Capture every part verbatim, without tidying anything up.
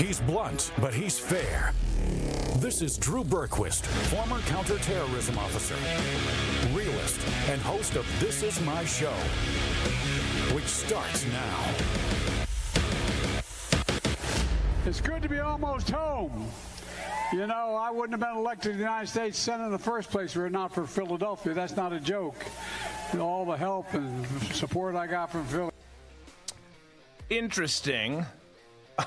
He's blunt, but he's fair. This is Drew Berquist, former counterterrorism officer, realist, and host of This Is My Show, which starts now. It's good to be almost home. You know, I wouldn't have been elected to the United States Senate in the first place were it not for Philadelphia. That's not a joke. All the help and support I got from Philly. Interesting.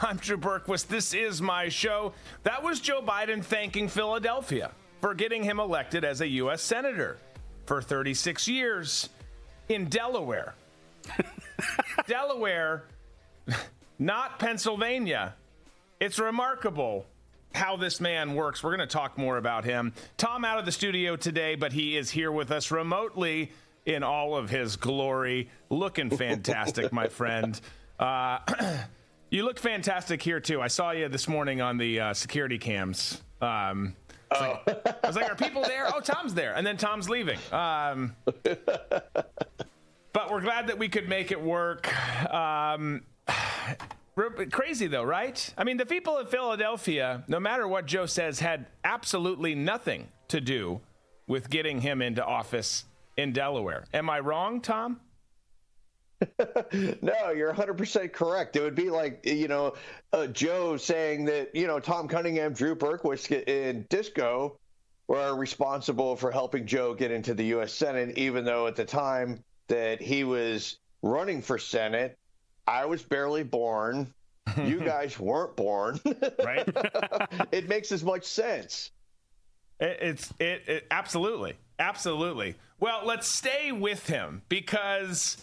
I'm Drew Berquist. This is my show. That was Joe Biden thanking Philadelphia for getting him elected as a U S Senator for thirty-six years in Delaware. Delaware, not Pennsylvania. It's remarkable how this man works. We're going to talk more about him. Tom out of the studio today, but he is here with us remotely in all of his glory. Looking fantastic, my friend. Uh, you look fantastic here, too. I saw you this morning on the uh, security cams. Um, oh. I, was like, I was like, are people there? Oh, Tom's there. And then Tom's leaving. Um, but we're glad that we could make it work. Um, crazy, though, right? I mean, the people of Philadelphia, no matter what Joe says, had absolutely nothing to do with getting him into office in Delaware. Am I wrong, Tom? No, you're one hundred percent correct. It would be like, you know, uh, Joe saying that, you know, Tom Cunningham, Drew Berquist, and Disco were responsible for helping Joe get into the U S Senate, even though at the time that he was running for Senate, I was barely born. You guys weren't born. Right? It makes as much sense. It, it's it, it absolutely. Absolutely. Well, let's stay with him because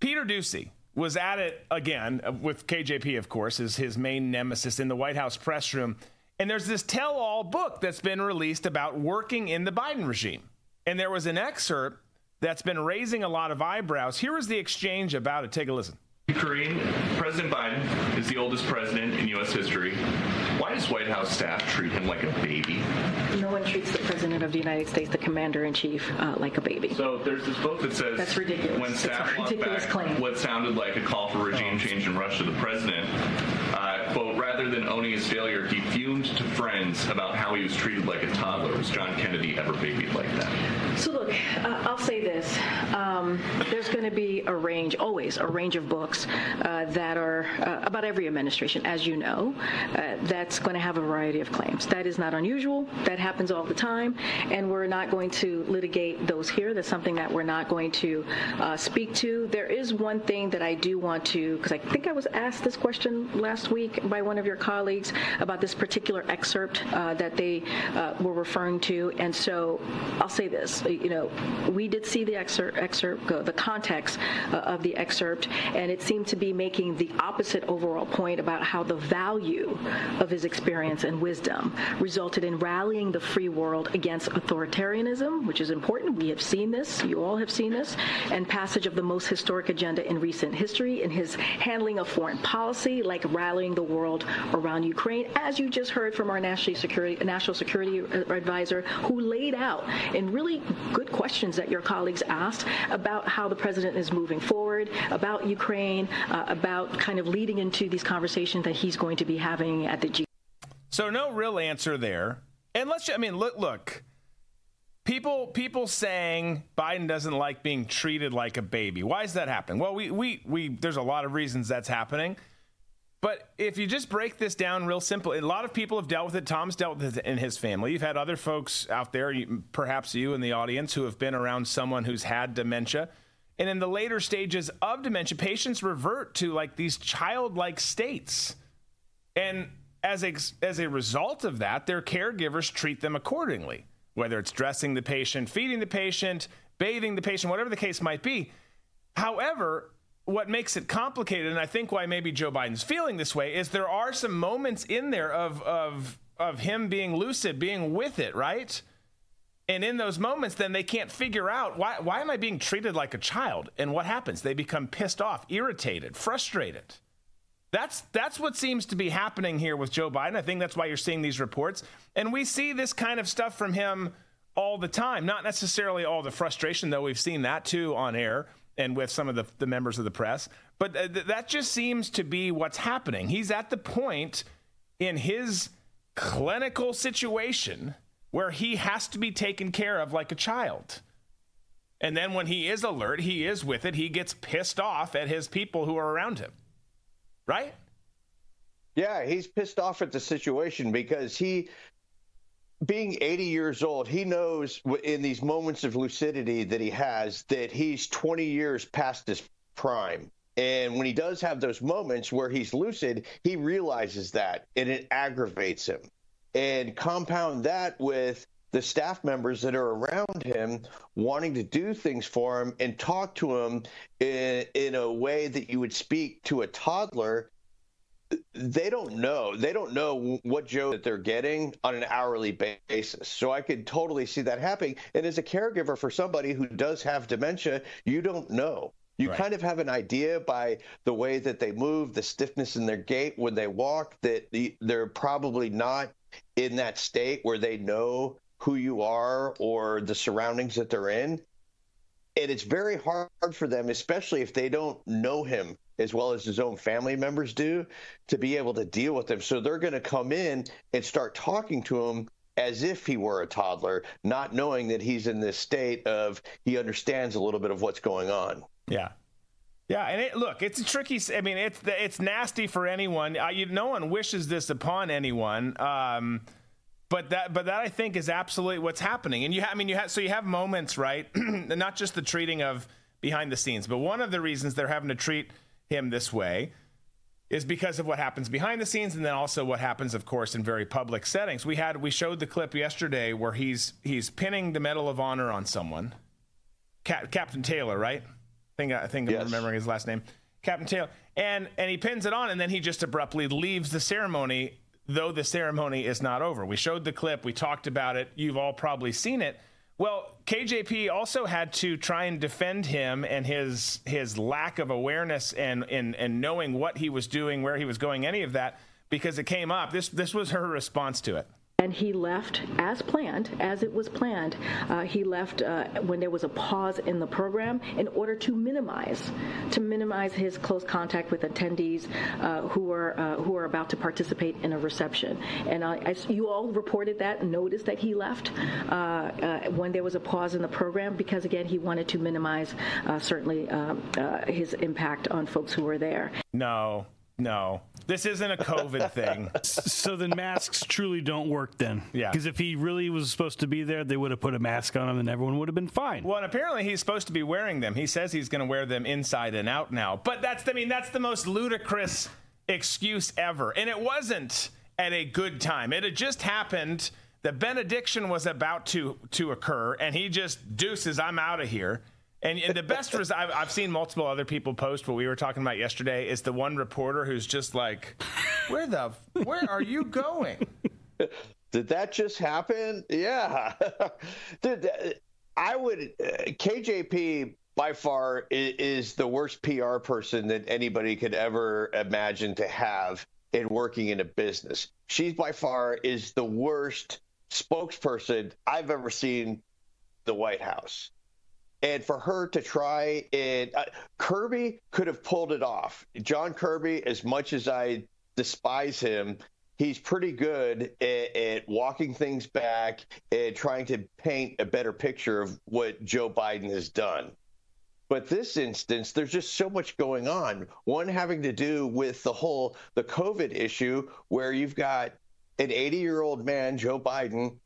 Peter Doocy was at it again with K J P, of course, is his main nemesis in the White House press room. And there's this tell-all book that's been released about working in the Biden regime. And there was an excerpt that's been raising a lot of eyebrows. Here is the exchange about it. Take a listen. Kareem, President Biden is the oldest president in U S history. Why does White House staff treat him like a baby? No one treats the President of the United States, the Commander-in-Chief, uh, like a baby. So there's this book that says that's ridiculous. When staff walked back claim. What sounded like a call for regime change in Russia, the President, uh, quote, rather than owning his failure, he fumed to friends about how he was treated like a toddler. Was John Kennedy ever babied like that? So look, uh, I'll say this. Um, there's going to be a range, always a range of books uh, that are uh, about every administration, as you know, uh, that's going to have a variety of claims. That is not unusual. That happens all the time, and we're not going to litigate those here. That's something that we're not going to uh, speak to. There is one thing that I do want to, because I think I was asked this question last week by one of your colleagues about this particular excerpt uh, that they uh, were referring to, and so I'll say this. You know, we did see the excerpt, excerpt uh, the context uh, of the excerpt, and it seemed to be making the opposite overall point about how the value of his experience and wisdom resulted in rallying the free world against authoritarianism, which is important. We have seen this. You all have seen this. And passage of the most historic agenda in recent history in his handling of foreign policy, like rallying the world around Ukraine, as you just heard from our national security, national security advisor, who laid out in really good questions that your colleagues asked about how the president is moving forward, about Ukraine, uh, about kind of leading into these conversations that he's going to be having at the G. So no real answer there. And let's, I mean, look, look, people, people saying Biden doesn't like being treated like a baby. Why is that happening? Well, we, we, we, there's a lot of reasons that's happening, but if you just break this down real simple, a lot of people have dealt with it. Tom's dealt with it in his family. You've had other folks out there, perhaps you in the audience, who have been around someone who's had dementia, and in the later stages of dementia, patients revert to like these childlike states. And As a, as a result of that, their caregivers treat them accordingly, whether it's dressing the patient, feeding the patient, bathing the patient, whatever the case might be. However, what makes it complicated, and I think why maybe Joe Biden's feeling this way, is there are some moments in there of of of him being lucid, being with it, right? And in those moments, then they can't figure out, why, why am I being treated like a child? And what happens? They become pissed off, irritated, frustrated. That's that's what seems to be happening here with Joe Biden. I think that's why you're seeing these reports. And we see this kind of stuff from him all the time, not necessarily all the frustration, though we've seen that, too, on air and with some of the, the members of the press. But th- that just seems to be what's happening. He's at the point in his clinical situation where he has to be taken care of like a child. And then when he is alert, he is with it. He gets pissed off at his people who are around him, right? Yeah, he's pissed off at the situation because he, being eighty years old, he knows in these moments of lucidity that he has that he's twenty years past his prime. And when he does have those moments where he's lucid, he realizes that, and it aggravates him. And compound that with the staff members that are around him wanting to do things for him and talk to him in, in a way that you would speak to a toddler. They don't know. They don't know what Joe that they're getting on an hourly basis. So I could totally see that happening. And as a caregiver for somebody who does have dementia, you don't know. You right. kind of have an idea by the way that they move, the stiffness in their gait when they walk, that they're probably not in that state where they know who you are or the surroundings that they're in. And it's very hard for them, especially if they don't know him as well as his own family members do, to be able to deal with him. So they're going to come in and start talking to him as if he were a toddler, not knowing that he's in this state of he understands a little bit of what's going on. Yeah. Yeah. And it, look, it's a tricky, I mean, it's, it's nasty for anyone. Uh, you, no one wishes this upon anyone. Um, but that, but that I think is absolutely what's happening. And you ha- I mean, you have, so you have moments, right? Not just the treating of behind the scenes, but one of the reasons they're having to treat him this way is because of what happens behind the scenes. And then also what happens, of course, in very public settings. We had, we showed the clip yesterday where he's, he's pinning the Medal of Honor on someone, Cap- Captain Taylor, right? I think I'm yes. remembering his last name, Captain Taylor. And and he pins it on, and then he just abruptly leaves the ceremony, though the ceremony is not over. We showed the clip. We talked about it. You've all probably seen it. Well, K J P also had to try and defend him and his his lack of awareness and and, and knowing what he was doing, where he was going, any of that, because it came up. This this was her response to it. And he left as planned, as it was planned. Uh, he left uh, when there was a pause in the program in order to minimize, to minimize his close contact with attendees uh, who are uh, who are about to participate in a reception. And uh, as you all reported that, noticed that he left uh, uh, when there was a pause in the program because, again, he wanted to minimize uh, certainly um, uh, his impact on folks who were there. No. No, this isn't a COVID thing. So then masks truly don't work then. Yeah. Because if he really was supposed to be there, they would have put a mask on him and everyone would have been fine. Well, and apparently he's supposed to be wearing them. He says he's going to wear them inside and out now. But that's, I mean, that's the most ludicrous excuse ever. And it wasn't at a good time. It had just happened. The benediction was about to, to occur, and he just deuces, I'm out of here. And, and the best was I've, I've seen multiple other people post what we were talking about yesterday is the one reporter who's just like, where the, where are you going? Did that just happen? Yeah. Dude, I would, uh, K J P by far is, is the worst P R person that anybody could ever imagine to have in working in a business. She by far is the worst spokesperson I've ever seen the White House. And for her to try and uh, Kirby could have pulled it off. John Kirby, as much as I despise him, he's pretty good at, at walking things back and trying to paint a better picture of what Joe Biden has done. But this instance, there's just so much going on. One having to do with the whole the COVID issue where you've got an eighty-year-old man, Joe Biden,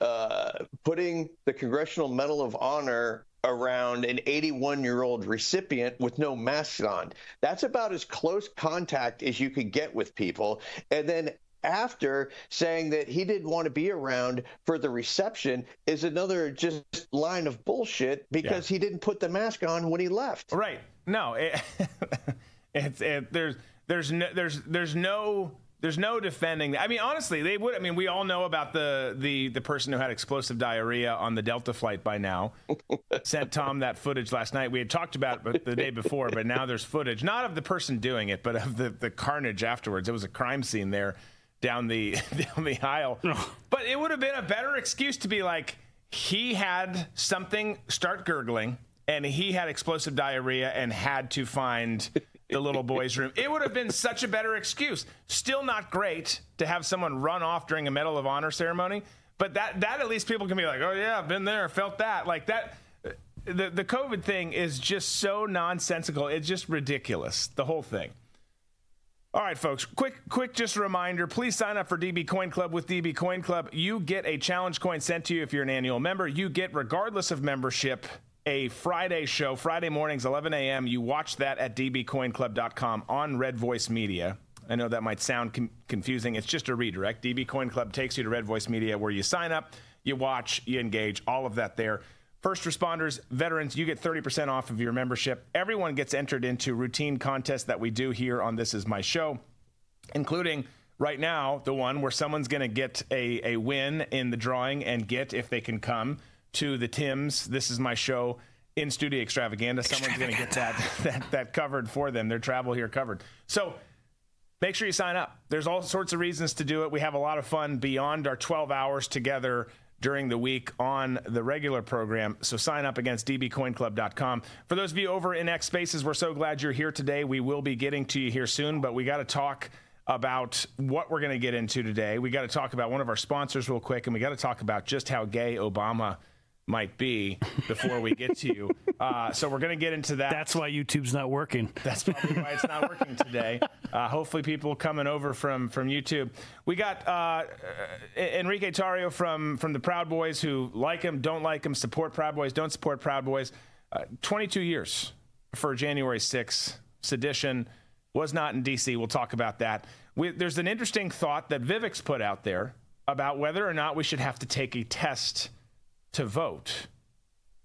uh, putting the Congressional Medal of Honor around an eighty-one-year-old recipient with no mask on. That's about as close contact as you could get with people. And then after saying that he didn't want to be around for the reception is another just line of bullshit because yeah. he didn't put the mask on when he left. Right. No, it, it's, it, there's, there's no, there's, there's no, There's no defending. I mean, honestly, they would. I mean, we all know about the the the person who had explosive diarrhea on the Delta flight by now. Sent Tom that footage last night. We had talked about it the day before, but now there's footage, not of the person doing it, but of the, the carnage afterwards. It was a crime scene there down the down the aisle. But it would have been a better excuse to be like, he had something start gurgling, and he had explosive diarrhea and had to find the little boy's room. It would have been such a better excuse. Still not great to have someone run off during a Medal of Honor ceremony, but that that at least people can be like, oh yeah, I've been there, felt that. Like that, the the COVID thing is just so nonsensical. It's just ridiculous, the whole thing. All right, folks, quick, quick, just a reminder, please sign up for D B Coin Club. With D B Coin Club, you get a challenge coin sent to you if you're an annual member. You get, regardless of membership, a Friday show, Friday mornings, eleven a.m. You watch that at d b coin club dot com on Red Voice Media. I know that might sound com- confusing. It's just a redirect. D B Coin Club takes you to Red Voice Media, where you sign up, you watch, you engage, all of that there. First responders, veterans, you get thirty percent off of your membership. Everyone gets entered into routine contests that we do here on This Is My Show, including right now the one where someone's going to get a, a win in the drawing and get, if they can come, to the Tim's This Is My Show in-studio extravaganza. Someone's going to get that, that that covered for them, their travel here covered. So make sure you sign up. There's all sorts of reasons to do it. We have a lot of fun beyond our twelve hours together during the week on the regular program. So sign up against d b coin club dot com. For those of you over in X Spaces, we're so glad you're here today. We will be getting to you here soon, but we got to talk about what we're going to get into today. We got to talk about one of our sponsors real quick, and we got to talk about just how gay Obama might be before we get to you. Uh, so we're going to get into that. That's why YouTube's not working. That's probably why it's not working today. Uh, hopefully people coming over from, from YouTube. We got uh, Enrique Tarrio from, from the Proud Boys, who like him, don't like him, support Proud Boys, don't support Proud Boys. Uh, twenty-two years for January sixth. Sedition was not in D C. We'll talk about that. We, there's an interesting thought that Vivek's put out there about whether or not we should have to take a test to vote.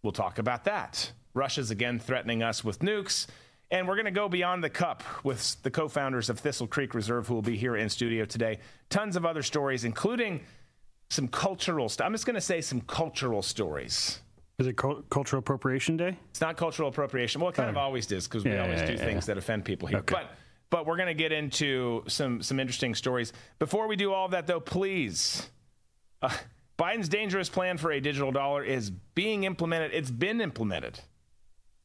We'll talk about that. Russia's again threatening us with nukes. And we're going to go beyond the cup with the co-founders of Thistle Creek Reserve, who will be here in studio today. Tons of other stories, including some cultural stuff. I'm just going to say some cultural stories. Is it cult- Cultural Appropriation Day? It's not Cultural Appropriation. Well, it kind oh. of always is, because we yeah, always yeah, do yeah, things yeah. that offend people here. Okay. But but we're going to get into some, some interesting stories. Before we do all that, though, please... Uh, Biden's dangerous plan for a digital dollar is being implemented. It's been implemented.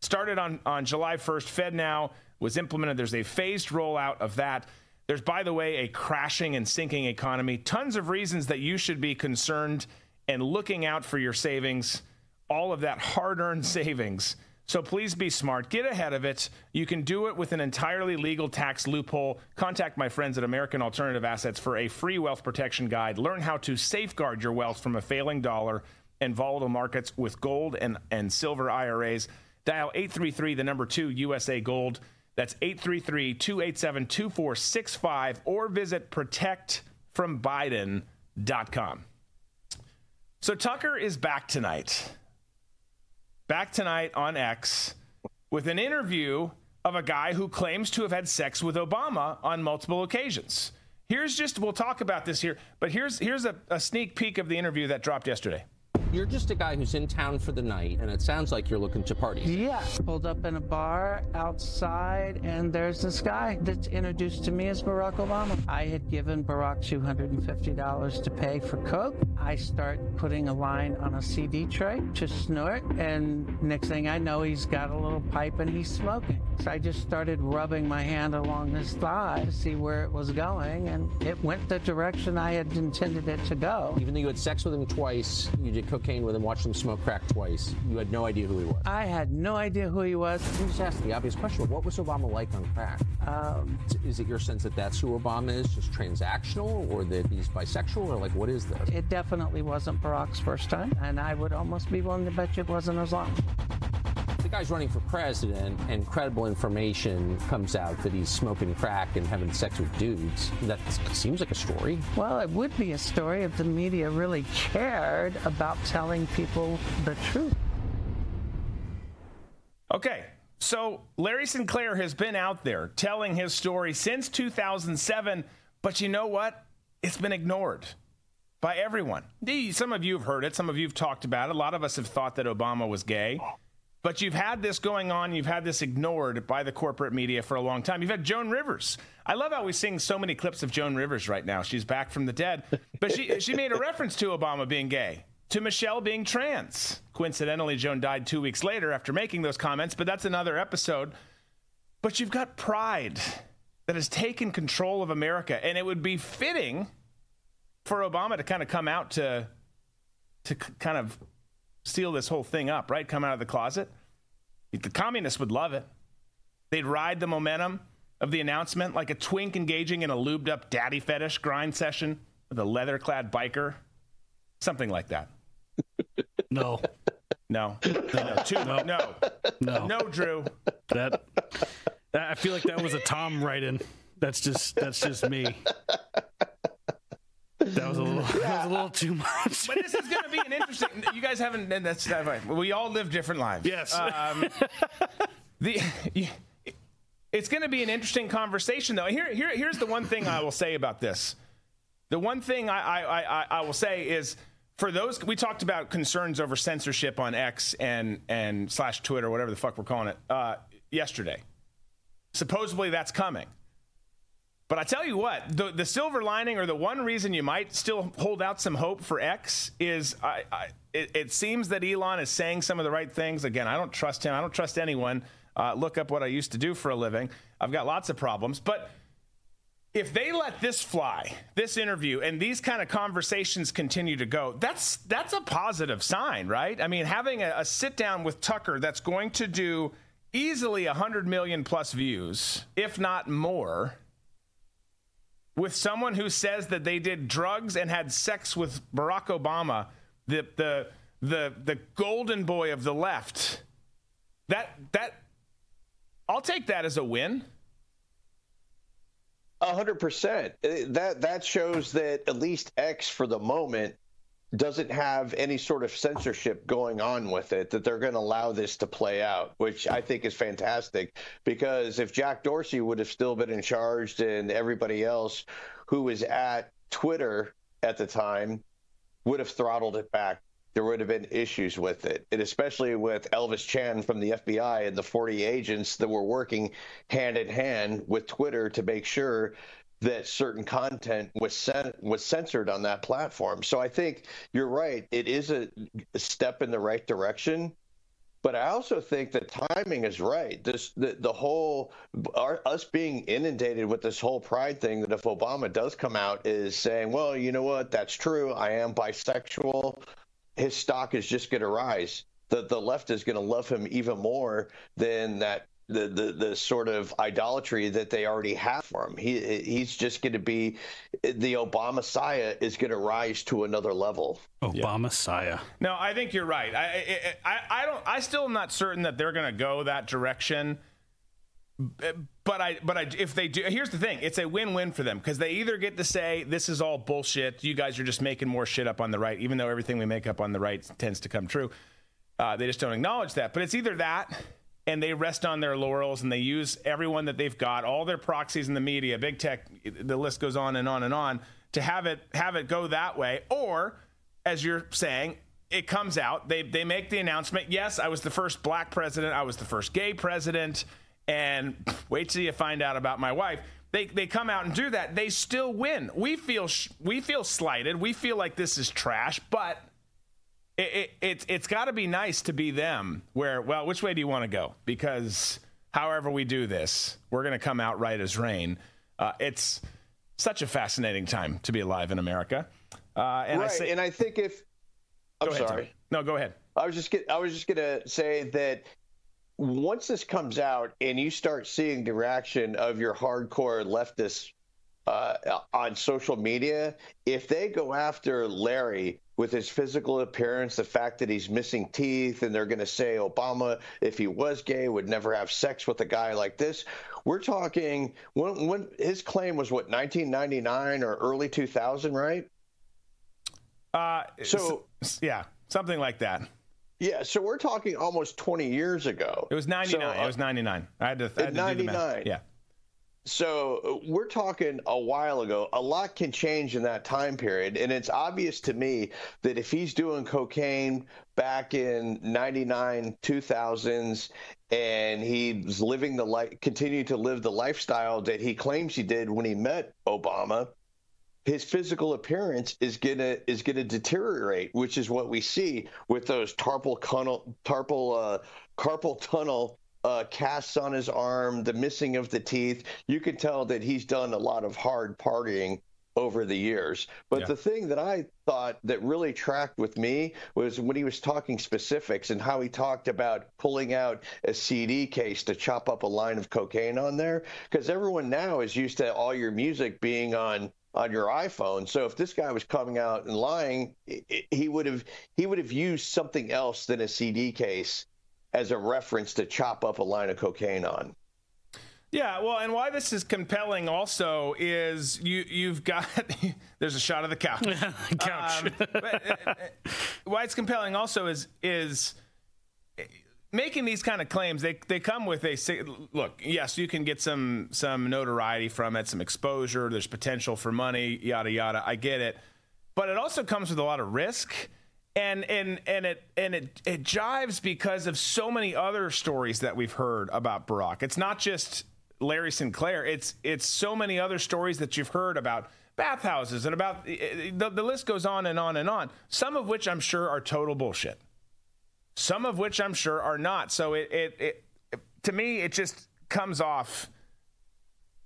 Started on, on July first, FedNow was implemented. There's a phased rollout of that. There's, by the way, a crashing and sinking economy. Tons of reasons that you should be concerned and looking out for your savings, all of that hard-earned savings. So please be smart. Get ahead of it. You can do it with an entirely legal tax loophole. Contact my friends at American Alternative Assets for a free wealth protection guide. Learn how to safeguard your wealth from a failing dollar and volatile markets with gold and, and silver I R As. Dial eight three three, the number two, U S A Gold. That's eight three three, two eight seven, two four six five, or visit protect from biden dot com. So Tucker is back tonight. Back tonight on X with an interview of a guy who claims to have had sex with Obama on multiple occasions. Here's just, we'll talk about this here, but here's here's a, a sneak peek of the interview that dropped yesterday. You're just a guy who's in town for the night, and it sounds like you're looking to party. Yeah. Pulled up in a bar outside, and there's this guy that's introduced to me as Barack Obama. I had given Barack two hundred fifty dollars to pay for Coke. I start putting a line on a C D tray to snort, and next thing I know, he's got a little pipe and he's smoking. So I just started rubbing my hand along his thigh to see where it was going, and it went the direction I had intended it to go. Even though you had sex with him twice, you did cocaine with him, watched him smoke crack twice. You had no idea who he was. I had no idea who he was. You just asked the obvious question, what was Obama like on crack? Um, is it your sense that that's who Obama is, just transactional, or that he's bisexual, or like, what is this? It definitely wasn't Barack's first time, and I would almost be willing to bet you it wasn't as long. The guy's running for president, and credible information comes out that he's smoking crack and having sex with dudes. That seems like a story. Well, it would be a story if the media really cared about telling people the truth. Okay, so Larry Sinclair has been out there telling his story since two thousand seven, but you know what? It's been ignored by everyone. Some of you have heard it. Some of you have talked about it. A lot of us have thought that Obama was gay. But you've had this going on. You've had this ignored by the corporate media for a long time. You've had Joan Rivers. I love how we're seeing so many clips of Joan Rivers right now. She's back from the dead. But she she made a reference to Obama being gay, to Michelle being trans. Coincidentally, Joan died two weeks later after making those comments, but that's another episode. But you've got pride that has taken control of America, and it would be fitting for Obama to kind of come out to to kind of seal this whole thing up, right? Come out of the closet. The communists would love it. They'd ride the momentum of the announcement like a twink engaging in a lubed-up daddy fetish grind session with a leather-clad biker, something like that. No. No. No. No. Two, no. No. No. No, Drew. That, I feel like that was a Tom write-in. That's just, that's just me. That was a little, that was a little too much. But this is going to be an interesting. You guys haven't. And that's we all live different lives. Yes. Um, the it's going to be an interesting conversation, though. Here, here, here's the one thing I will say about this. The one thing I, I, I, I will say is for those we talked about concerns over censorship on X and and slash Twitter, whatever the fuck we're calling it, uh, yesterday. Supposedly that's coming. But I tell you what, the, the silver lining or the one reason you might still hold out some hope for X is I, I, it, it seems that Elon is saying some of the right things. Again, I don't trust him. I don't trust anyone. Uh, look up what I used to do for a living. I've got lots of problems. But if they let this fly, this interview, and these kind of conversations continue to go, that's that's a positive sign, right? I mean, having a, a sit-down with Tucker that's going to do easily one hundred million plus views, if not more, with someone who says that they did drugs and had sex with Barack Obama, the the the the golden boy of the left, that that I'll take that as a win. A hundred percent. That that shows that at least X for the moment doesn't have any sort of censorship going on with it, that they're going to allow this to play out, which I think is fantastic, because if Jack Dorsey would have still been in charge and everybody else who was at Twitter at the time would have throttled it back, there would have been issues with it. And especially with Elvis Chan from the F B I and the forty agents that were working hand in hand with Twitter to make sure that certain content was sent, was censored on that platform. So I think you're right. It is a, a step in the right direction, but I also think the timing is right. This the, the whole our, us being inundated with this whole pride thing, that if Obama does come out is saying, well, you know what, that's true, I am bisexual, his stock is just going to rise. The, the left is going to love him even more than that. The, the the sort of idolatry that they already have for him. He he's just going to be the Obama-siah is going to rise to another level. Obama-siah. No, I think you're right. I I I don't. I still am not certain that they're going to go that direction. But I but I if they do, here's the thing: it's a win-win for them, because they either get to say this is all bullshit. You guys are just making more shit up on the right, even though everything we make up on the right tends to come true. Uh, they just don't acknowledge that. But it's either that, and they rest on their laurels and they use everyone that they've got, all their proxies in the media, big tech, the list goes on and on and on, to have it have it go that way. Or, as you're saying, it comes out, they they make the announcement, yes, I was the first black president, I was the first gay president, and wait till you find out about my wife. They they come out and do that, they still win. We feel sh- we feel slighted, we feel like this is trash, but It, it, it, it's got to be nice to be them where, well, which way do you want to go? Because however we do this, we're going to come out right as rain. Uh, it's such a fascinating time to be alive in America. Uh, and right, I say, and I think if – I'm ahead, sorry. Tommy. No, go ahead. I was just get, I was just going to say that once this comes out and you start seeing the reaction of your hardcore leftists uh, on social media, if they go after Larry – with his physical appearance, the fact that he's missing teeth, and they're going to say Obama, if he was gay, would never have sex with a guy like this. We're talking when, when his claim was what, nineteen ninety-nine or early two thousand, right? Uh, so yeah, something like that. Yeah, so we're talking almost twenty years ago. It was ninety-nine. So, uh, it was ninety-nine. I had to, I had to ninety-nine. Do the math. Yeah. So we're talking a while ago. A lot can change in that time period, and it's obvious to me that if he's doing cocaine back in ninety-nine, two thousands, and he's living the life, continue to live the lifestyle that he claims he did when he met Obama, his physical appearance is gonna is gonna deteriorate, which is what we see with those carpal tunnel, carpal uh, carpal tunnel uh, casts on his arm, the missing of the teeth. You can tell that he's done a lot of hard partying over the years. But yeah. the thing that I thought that really tracked with me was when he was talking specifics and how he talked about pulling out a C D case to chop up a line of cocaine on there. Because everyone now is used to all your music being on on your iPhone. So if this guy was coming out and lying, he would have he would have used something else than a C D case as a reference to chop up a line of cocaine on. Yeah, well, and why this is compelling also is you, you've got – there's a shot of the couch. couch. Um, but, uh, why it's compelling also is is making these kind of claims, they they come with a – look, yes, you can get some, some notoriety from it, some exposure. There's potential for money, yada, yada. I get it. But it also comes with a lot of risk. And and and it and it, it jives because of so many other stories that we've heard about Barack. It's not just – Larry Sinclair. It's it's so many other stories that you've heard about bathhouses and about the, the list goes on and on and on. Some of which I'm sure are total bullshit. Some of which I'm sure are not. So it it, it to me it just comes off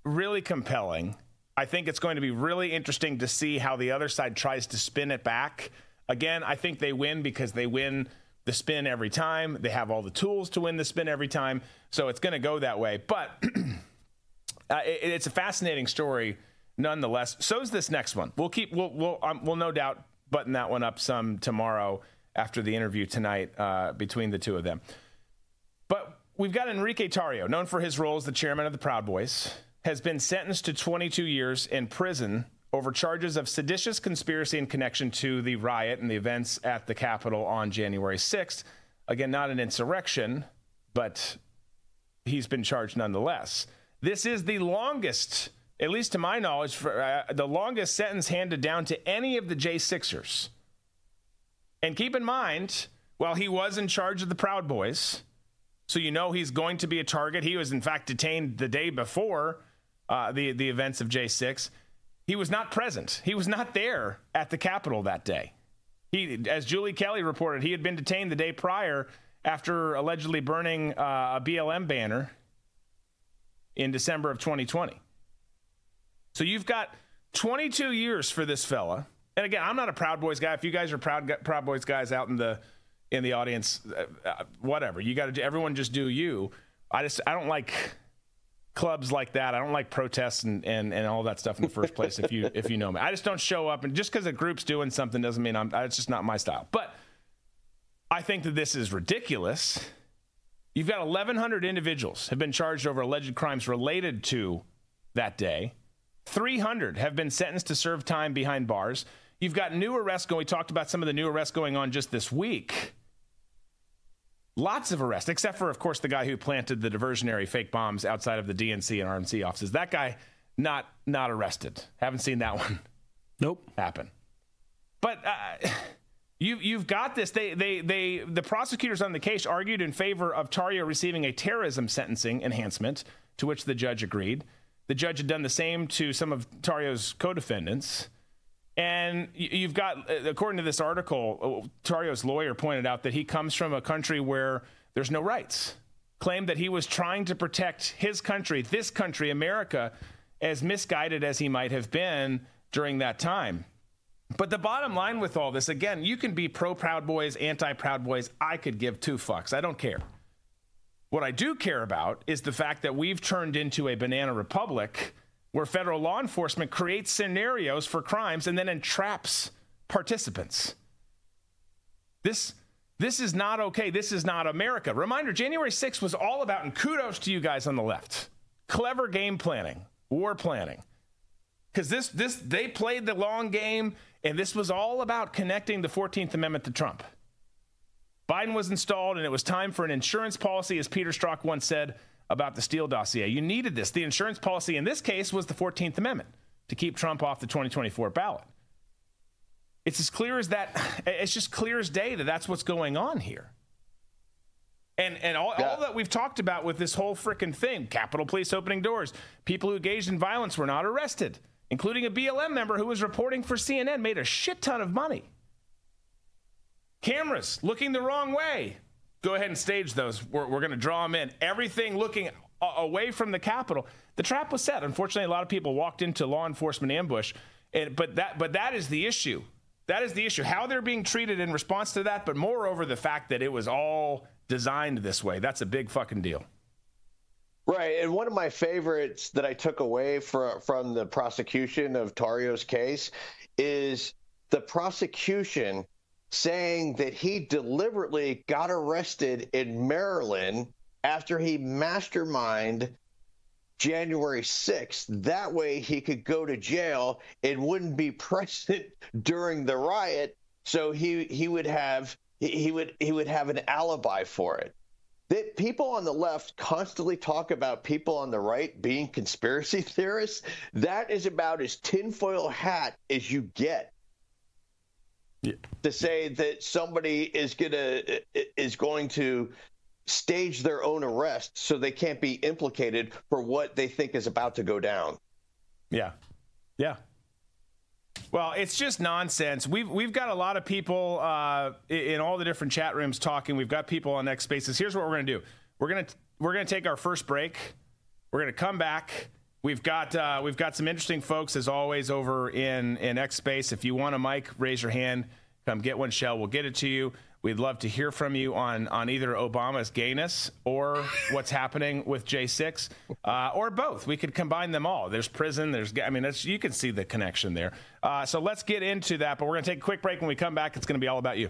really compelling. I think it's going to be really interesting to see how the other side tries to spin it back. Again, I think they win because they win the spin every time. They have all the tools to win the spin every time. So it's going to go that way. But uh, it, it's a fascinating story nonetheless. So is this next one. We'll keep, we'll, we'll, um, we'll no doubt button that one up some tomorrow after the interview tonight uh, between the two of them. But we've got Enrique Tarrio, known for his role as the chairman of the Proud Boys, has been sentenced to twenty-two years in prison over charges of seditious conspiracy in connection to the riot and the events at the Capitol on January sixth. Again, not an insurrection, but he's been charged nonetheless. This is the longest, at least to my knowledge, for, uh, the longest sentence handed down to any of the J sixers. And keep in mind, while he was in charge of the Proud Boys, so you know he's going to be a target. He was, in fact, detained the day before uh, the, the events of J six. He was not present. He was not there at the Capitol that day. He, as Julie Kelly reported, he had been detained the day prior after allegedly burning uh, a B L M banner in December of twenty twenty. So you've got twenty-two years for this fella. And again, I'm not a Proud Boys guy. If you guys are Proud Proud Boys guys out in the in the audience, uh, uh, whatever. You got to do, everyone just do you. I just I don't like clubs like that. I don't like protests and, and, and all that stuff in the first place. If you, if you know me, I just don't show up, and just because a group's doing something doesn't mean I'm, it's just not my style. But I think that this is ridiculous. You've got eleven hundred individuals have been charged over alleged crimes related to that day. three hundred have been sentenced to serve time behind bars. You've got new arrests going. We talked about some of the new arrests going on just this week. Lots of arrests, except for, of course, the guy who planted the diversionary fake bombs outside of the D N C and R M C offices. That guy, not not arrested. Haven't seen that one. Nope. Happen. But uh, you, you've got this. They, they, they, the prosecutors on the case argued in favor of Tarrio receiving a terrorism sentencing enhancement, to which the judge agreed. The judge had done the same to some of Tarrio's co-defendants. And you've got, according to this article, Tarrio's lawyer pointed out that he comes from a country where there's no rights, claimed that he was trying to protect his country, this country, America, as misguided as he might have been during that time. But the bottom line with all this, again, you can be pro-Proud Boys, anti-Proud Boys. I could give two fucks. I don't care. What I do care about is the fact that we've turned into a banana republic where federal law enforcement creates scenarios for crimes and then entraps participants. This this is not okay. This is not America. Reminder, January sixth was all about, and kudos to you guys on the left, clever game planning, war planning. Because this this they played the long game, and this was all about connecting the fourteenth amendment to Trump. Biden was installed, and it was time for an insurance policy, as Peter Strzok once said, about the Steele dossier. You needed this. The insurance policy in this case was the fourteenth amendment to keep Trump off the twenty twenty-four ballot. It's as clear as that. It's just clear as day that that's what's going on here. And and all, yeah. all that we've talked about with this whole frickin' thing, Capitol Police opening doors, people who engaged in violence were not arrested, including a B L M member who was reporting for C N N, made a shit ton of money. Cameras looking the wrong way. go ahead and stage those. We're, we're going to draw them in. Everything looking a- away from the Capitol. The trap was set. Unfortunately, a lot of people walked into law enforcement ambush. And, but that but that is the issue. That is the issue. How they're being treated in response to that, but moreover, the fact that it was all designed this way. That's a big fucking deal. Right. And one of my favorites that I took away for, from the prosecution of Tarrio's case is the prosecution saying that he deliberately got arrested in Maryland after he masterminded January sixth. That way he could go to jail and wouldn't be present during the riot, so he he would have he would he would have an alibi for it. That people on the left constantly talk about people on the right being conspiracy theorists. That is about as tinfoil hat as you get. Yeah. To say that somebody is gonna is going to stage their own arrest so they can't be implicated for what they think is about to go down. Yeah. Yeah. Well, it's just nonsense. We've we've got a lot of people uh, in all the different chat rooms talking. We've got people on X Spaces. Here's what we're gonna do. We're gonna we're gonna take our first break. We're gonna come back. We've got uh, we've got some interesting folks, as always, over in, in X Space. If you want a mic, raise your hand. Come get one, Shell. We'll get it to you. We'd love to hear from you on, on either Obama's gayness or what's happening with J six, uh, or both. We could combine them all. There's prison. There's I mean, that's, you can see the connection there. Uh, so let's get into that. But we're going to take a quick break. When we come back, it's going to be all about you.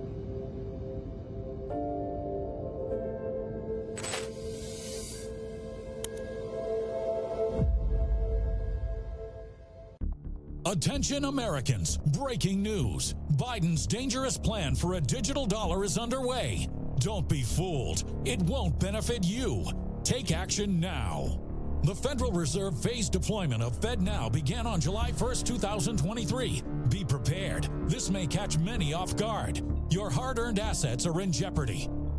Attention Americans, breaking news. Biden's dangerous plan for a digital dollar is underway. Don't be fooled. It won't benefit you. Take action now. The Federal Reserve phased deployment of FedNow began on July first, twenty twenty-three. Be prepared. This may catch many off guard. Your hard-earned assets are in jeopardy.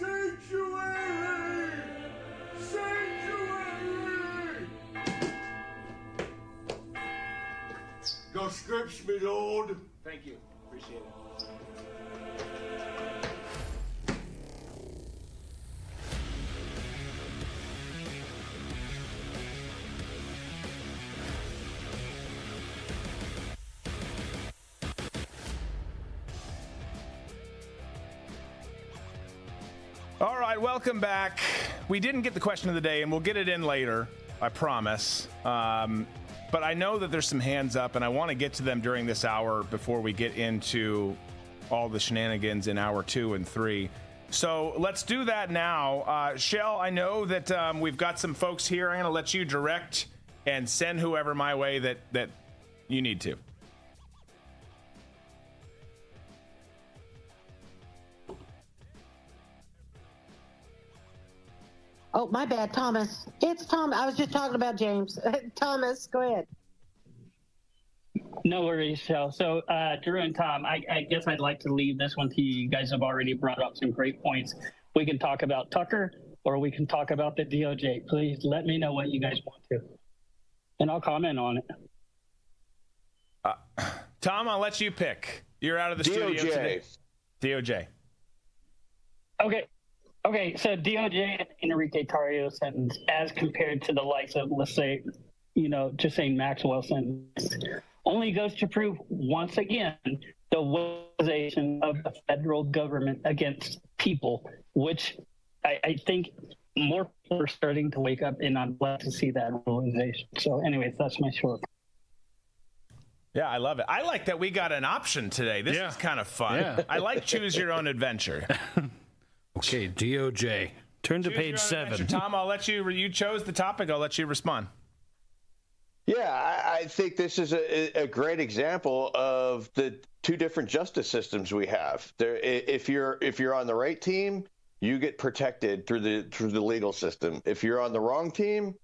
Sanctuary! scripts, my Lord. Thank you. Appreciate it. All right, welcome back. We didn't get the question of the day, and we'll get it in later, I promise. Um, but I know that there's some hands up, and I want to get to them during this hour before we get into all the shenanigans in hour two and three. So let's do that now. Uh, Shell, I know that um, we've got some folks here. I'm going to let you direct and send whoever my way that, that you need to. Oh, my bad, Thomas. It's Tom. I was just talking about James. Thomas, go ahead. No worries, Shell. So, uh, Drew and Tom, I, I guess I'd like to leave this one to you. You guys have already brought up some great points. We can talk about Tucker, or we can talk about the D O J. Please let me know what you guys want to, and I'll comment on it. Uh, Tom, I'll let you pick. You're out of the D O J. Studio today. D O J. Okay. Okay, so D O J and Enrique Tarrio's sentence as compared to the likes of, let's say, you know, Ghislaine Maxwell's sentence only goes to prove, once again, the weaponization of the federal government against people, which I, I think more people are starting to wake up, and I'm glad to see that realization. So anyways, that's my short. Yeah, I love it. I like that we got an option today. This yeah. is kind of fun. Yeah. I like choose your own adventure. Okay, D O J. Turn to Choose page seven. Answer, Tom, I'll let you, you chose the topic. I'll let you respond. Yeah, I, I think this is a, a great example of the two different justice systems we have. There, if you're if you're on the right team, you get protected through the through the legal system. If you're on the wrong team,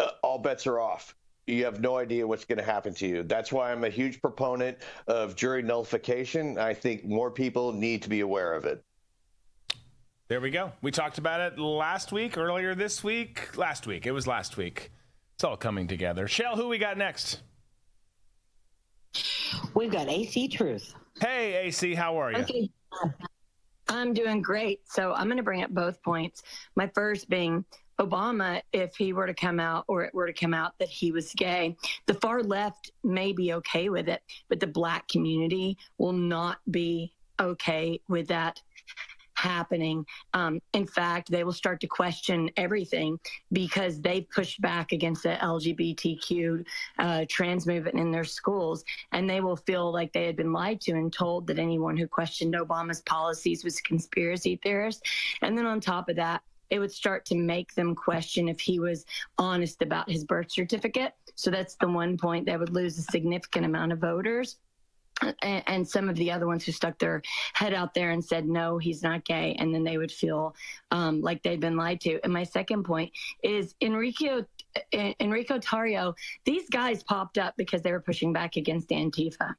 uh, all bets are off. You have no idea what's going to happen to you. That's why I'm a huge proponent of jury nullification. I think more people need to be aware of it. There we go. We talked about it last week, earlier this week, last week. It was last week. It's all coming together. Shell, who we got next? We've got A C Truth. Hey, A C, how are you? Okay. I'm doing great. So I'm going to bring up both points. My first being Obama, if he were to come out or it were to come out that he was gay, the far left may be okay with it, but the black community will not be okay with that happening. Um, in fact, they will start to question everything because they pushed back against the L G B T Q uh, trans movement in their schools, and they will feel like they had been lied to and told that anyone who questioned Obama's policies was a conspiracy theorist. And then on top of that, it would start to make them question if he was honest about his birth certificate. So that's the one point that would lose a significant amount of voters. And some of the other ones who stuck their head out there and said, no, he's not gay. And then they would feel um, like they'd been lied to. And my second point is Enrique, Enrique Tarrio, these guys popped up because they were pushing back against Antifa.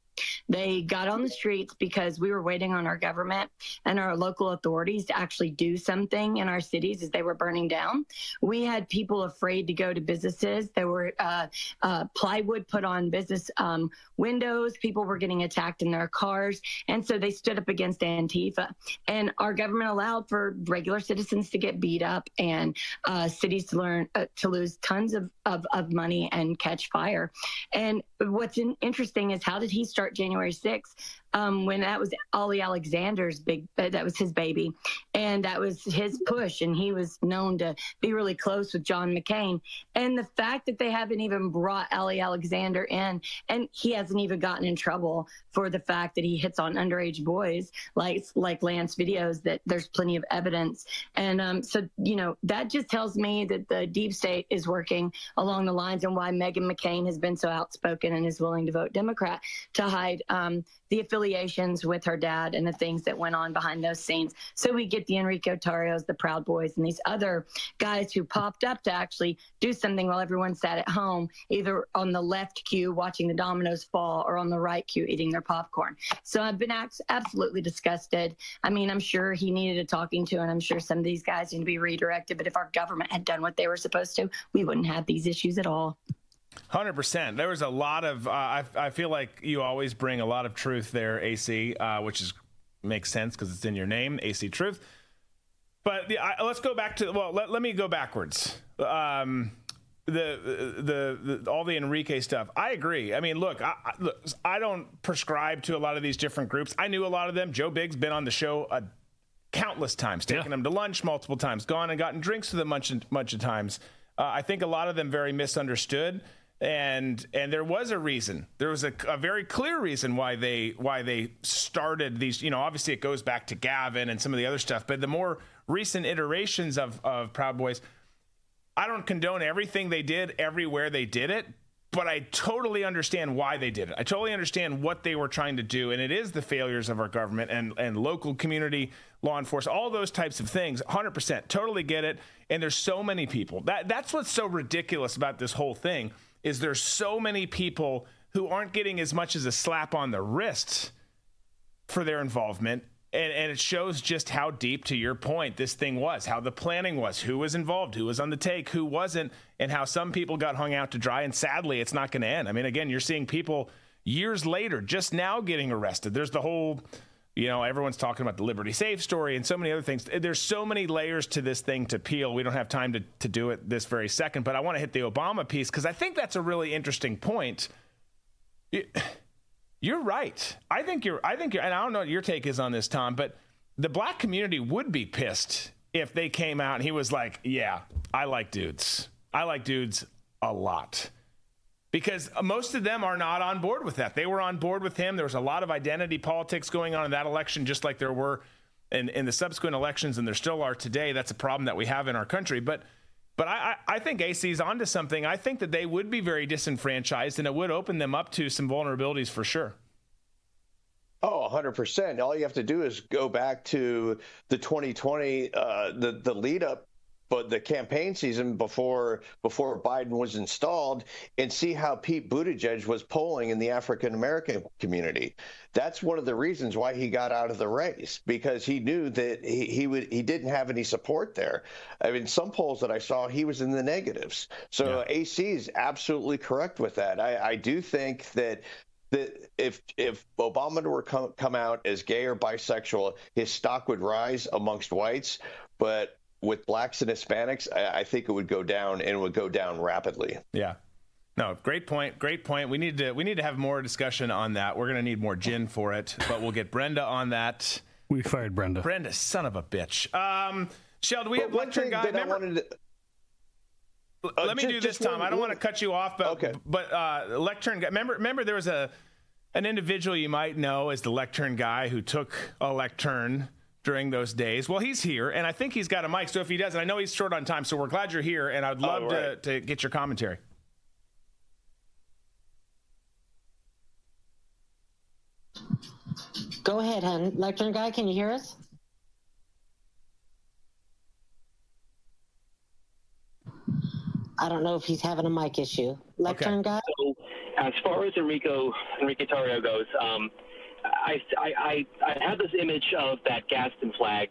They got on the streets because we were waiting on our government and our local authorities to actually do something in our cities as they were burning down. We had people afraid to go to businesses. There were uh, uh, plywood put on business um, windows. People were getting attacked in their cars. And so they stood up against Antifa. And our government allowed for regular citizens to get beat up and uh, cities to, learn, uh, to lose tons of, of, of money and catch fire. And what's interesting is how did he start January sixth, um, when that was Ollie Alexander's big, uh, that was his baby. And that was his push. And he was known to be really close with John McCain. And the fact that they haven't even brought Ollie Alexander in, and he hasn't even gotten in trouble for the fact that he hits on underage boys, like, like Lance videos, that there's plenty of evidence. And um, so, you know, that just tells me that the deep state is working along the lines and why Meghan McCain has been so outspoken and is willing to vote Democrat to hide um, the affiliations with her dad and the things that went on behind those scenes. So we get the Enrique Tarrios, the Proud Boys, and these other guys who popped up to actually do something while everyone sat at home, either on the left queue watching the dominoes fall or on the right queue eating their popcorn. So I've been absolutely disgusted. I mean, I'm sure he needed a talking to, and I'm sure some of these guys need to be redirected. But if our government had done what they were supposed to, we wouldn't have these issues at all. one hundred percent. There was a lot of, uh, I, I feel like you always bring a lot of truth there, A C, uh, which is makes sense because it's in your name, A C Truth. But the, I, let's go back to, well, let, let me go backwards. Um, the, the, the, all the Enrique stuff. I agree. I mean, look, I, I, look, I don't prescribe to a lot of these different groups. I knew a lot of them. Joe Big's been on the show a countless times, taking yeah. them to lunch multiple times, gone and gotten drinks to them much, much of times. Uh, I think a lot of them very misunderstood. And and there was a reason. There was a, a very clear reason why they why they started these. You know, obviously it goes back to Gavin and some of the other stuff. But the more recent iterations of, of Proud Boys, I don't condone everything they did everywhere they did it. But I totally understand why they did it. I totally understand what they were trying to do. And it is the failures of our government and, and local community, law enforcement, all those types of things. one hundred percent. Totally get it. And there's so many people. That That's what's so ridiculous about this whole thing. Is there's so many people who aren't getting as much as a slap on the wrist for their involvement. And, and it shows just how deep, to your point, this thing was, how the planning was, who was involved, who was on the take, who wasn't, and how some people got hung out to dry. And sadly, it's not going to end. I mean, again, you're seeing people years later just now getting arrested. There's the whole, you know, everyone's talking about the Liberty Safe story and so many other things. There's so many layers to this thing to peel. We don't have time to, to do it this very second, but I want to hit the Obama piece because I think that's a really interesting point. It, You're right. I think you're, I think you're, and I don't know what your take is on this, Tom, but the black community would be pissed if they came out and he was like, yeah, I like dudes. I like dudes a lot. Because most of them are not on board with that. They were on board with him. There was a lot of identity politics going on in that election, just like there were in, in the subsequent elections, and there still are today. That's a problem that we have in our country. But But I, I think A C's onto something. I think that they would be very disenfranchised, and it would open them up to some vulnerabilities for sure. Oh, one hundred percent. All you have to do is go back to the twenty twenty, uh, the, the lead up, but the campaign season before before Biden was installed, and see how Pete Buttigieg was polling in the African-American community. That's one of the reasons why he got out of the race, because he knew that he he, would, he didn't have any support there. I mean, some polls that I saw, he was in the negatives. So yeah. A C is absolutely correct with that. I, I do think that that if if Obama were to come, come out as gay or bisexual, his stock would rise amongst whites, but with blacks and Hispanics, I, I think it would go down, and it would go down rapidly. Yeah, no, great point. Great point. We need to we need to have more discussion on that. We're going to need more gin for it, but we'll get Brenda on that. We fired Brenda. Brenda, son of a bitch. Um, Shel, do we but have lecture guy? Remember, to, uh, let me just, do this, Tom. One, I don't one, want to cut you off, but okay. but uh, lectern guy. Remember, remember, there was a an individual you might know as the lectern guy who took a lectern during those days. Well, he's here, and I think he's got a mic. So if he doesn't, I know he's short on time, so we're glad you're here, and I'd love right. to, to get your commentary. Go ahead, hon. Lectern guy, can you hear us? I don't know if he's having a mic issue. Lectern okay. guy? So, as far as Enrico, Enrique Tarrio goes, um, I, I, I had this image of that Gaston flag,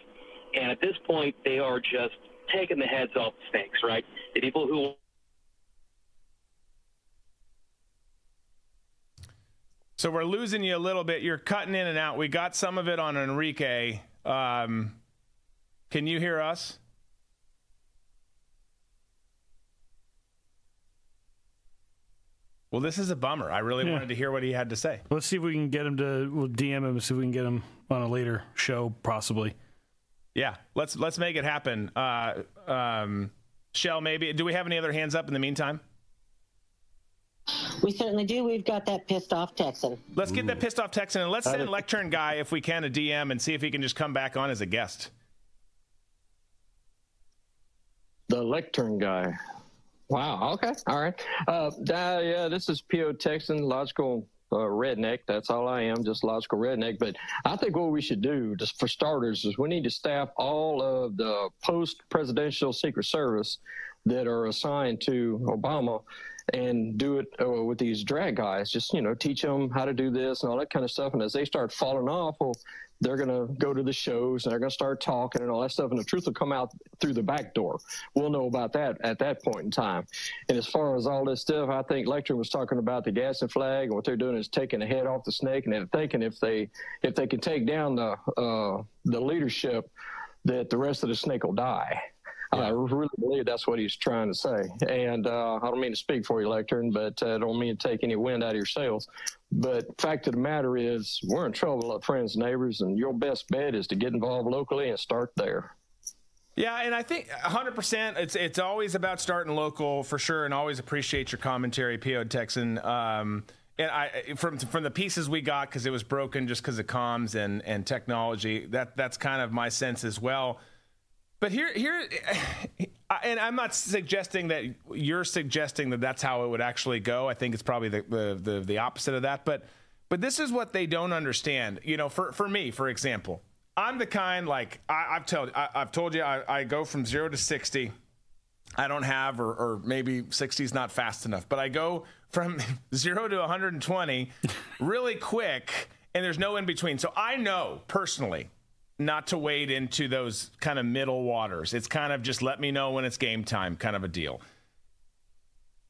and at this point, they are just taking the heads off the snakes, right? The people who... So we're losing you a little bit. You're cutting in and out. We got some of it on Enrique. Um, can you hear us? Well, this is a bummer. I really yeah. wanted to hear what he had to say. Let's see if we can get him to, we'll D M him, see if we can get him on a later show, possibly. Yeah, let's let's make it happen. Uh, um, Shel, maybe, do we have any other hands up in the meantime? We certainly do. We've got that pissed off Texan. Let's Ooh. get that pissed off Texan, and let's send Lectern Guy, if we can, a D M and see if he can just come back on as a guest. The Lectern Guy. Wow. Okay. All right. Uh, yeah, this is P O Texan, logical uh, redneck. That's all I am, just logical redneck. But I think what we should do, just for starters, is we need to staff all of the post-presidential Secret Service that are assigned to Obama and do it uh, with these drag guys, just, you know, teach them how to do this and all that kind of stuff. And as they start falling off, well, they're going to go to the shows and they're going to start talking and all that stuff. And the truth will come out through the back door. We'll know about that at that point in time. And as far as all this stuff, I think Lecter was talking about the Gadsden flag, and what they're doing is taking the head off the snake. And they're thinking if they, if they can take down the, uh, the leadership, that the rest of the snake will die. Yeah. I really believe that's what he's trying to say. And uh, I don't mean to speak for you, Lectern, but I uh, don't mean to take any wind out of your sails. But fact of the matter is, we're in trouble, our friends and neighbors, and your best bet is to get involved locally and start there. Yeah, and I think one hundred percent it's it's always about starting local for sure, and always appreciate your commentary, P O. Texan. Um, and I from from the pieces we got, because it was broken just because of comms and, and technology, that that's kind of my sense as well. But here, here, and I'm not suggesting that you're suggesting that that's how it would actually go. I think it's probably the the, the, the opposite of that. But but this is what they don't understand. You know, for, for me, for example, I'm the kind, like I, I've told I, I've told you I, I go from zero to sixty. I don't have, or, or maybe sixty is not fast enough. But I go from zero to one hundred twenty really quick, and there's no in between. So I know personally not to wade into those kind of middle waters. It's kind of just let me know when it's game time kind of a deal.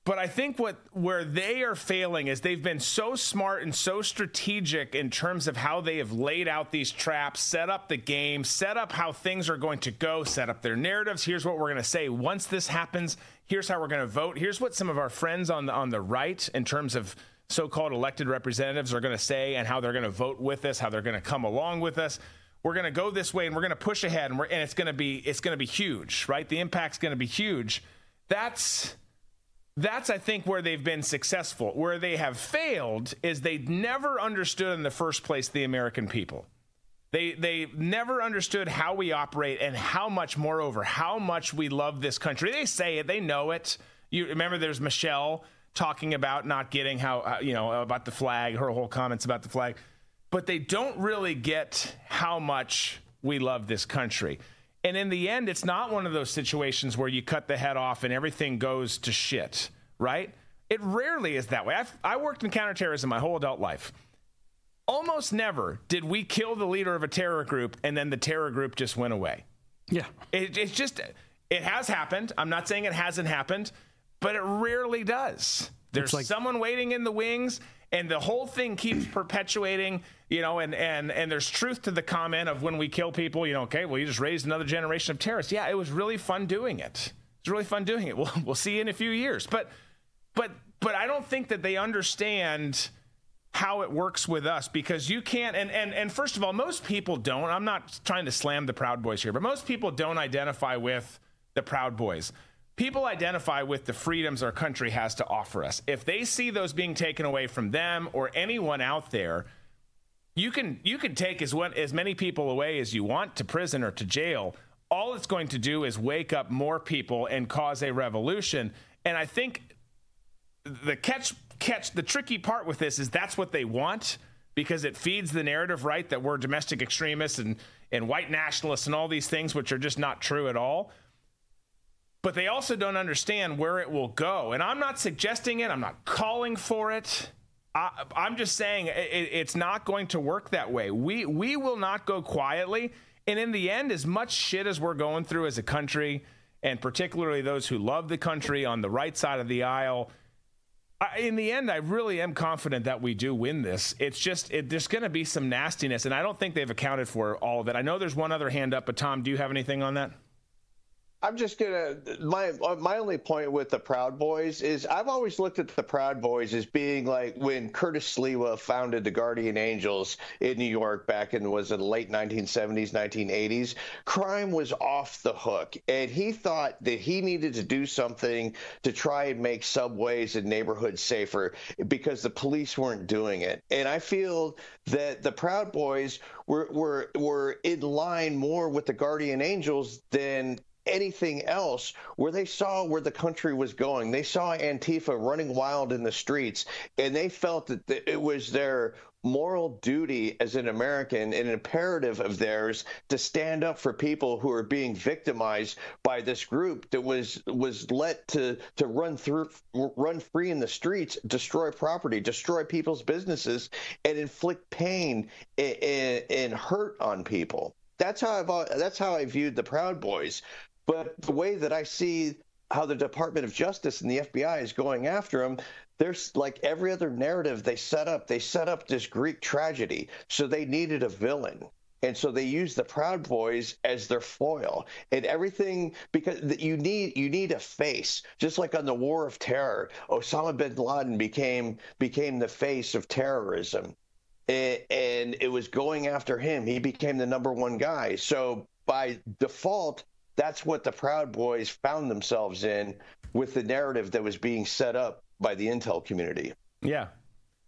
But I think what where they are failing is they've been so smart and so strategic in terms of how they have laid out these traps, set up the game, set up how things are going to go, set up their narratives. Here's what we're going to say once this happens. Here's how we're going to vote. Here's what some of our friends on the, on the right in terms of so-called elected representatives are going to say and how they're going to vote with us, how they're going to come along with us. We're going to go this way and we're going to push ahead and we're, and it's going to be, it's going to be huge, right? The impact's going to be huge. That's, that's, I think where they've been successful. Where they have failed is they never understood in the first place, the American people. They, they never understood how we operate and how much, moreover, how much we love this country. They say it, they know it. You remember there's Michelle talking about not getting how, you know, about the flag, her whole comments about the flag. But they don't really get how much we love this country. And in the end, it's not one of those situations where you cut the head off and everything goes to shit, right? It rarely is that way. I've, I worked in counterterrorism my whole adult life. Almost never did we kill the leader of a terror group and then the terror group just went away. Yeah. It, it's just, it has happened. I'm not saying it hasn't happened, but it rarely does. There's like- someone waiting in the wings. And the whole thing keeps perpetuating, you know, and, and, and there's truth to the comment of when we kill people, you know, okay, well, you just raised another generation of terrorists. Yeah, it was really fun doing it. It's really fun doing it. We'll, we'll see you in a few years. But but but I don't think that they understand how it works with us, because you can't. And, and, and first of all, most people don't. I'm not trying to slam the Proud Boys here, but most people don't identify with the Proud Boys. People identify with the freedoms our country has to offer us. If they see those being taken away from them or anyone out there, you can you can take as one, as many people away as you want to prison or to jail. All it's going to do is wake up more people and cause a revolution. And I think the catch catch the tricky part with this is that's what they want, because it feeds the narrative, right, that we're domestic extremists and, and white nationalists and all these things, which are just not true at all. But they also don't understand where it will go. And I'm not suggesting it. I'm not calling for it. I, I'm just saying it, it's not going to work that way. We we will not go quietly. And in the end, as much shit as we're going through as a country, and particularly those who love the country on the right side of the aisle, I, in the end, I really am confident that we do win this. It's just it, there's going to be some nastiness, and I don't think they've accounted for all of it. I know there's one other hand up, but Tom, do you have anything on that? I'm just gonna, my my only point with the Proud Boys is I've always looked at the Proud Boys as being like when Curtis Sliwa founded the Guardian Angels in New York back in, was it the late nineteen seventies, nineteen eighties, crime was off the hook. And he thought that he needed to do something to try and make subways and neighborhoods safer because the police weren't doing it. And I feel that the Proud Boys were were, were in line more with the Guardian Angels than anything else, where they saw where the country was going. They saw Antifa running wild in the streets, and they felt that it was their moral duty as an American, an imperative of theirs to stand up for people who are being victimized by this group that was was let to to run through run free in the streets, destroy property, destroy people's businesses, and inflict pain and, and, and hurt on people. That's how I've that's how I viewed the Proud Boys. But the way that I see how the Department of Justice and the F B I is going after them, there's like every other narrative they set up, they set up this Greek tragedy. So they needed a villain. And so they used the Proud Boys as their foil and everything, because you need you need a face. Just like on the War of Terror, Osama bin Laden became became the face of terrorism. It, and it was going after him. He became the number one guy. So by default, that's what the Proud Boys found themselves in with the narrative that was being set up by the intel community. Yeah.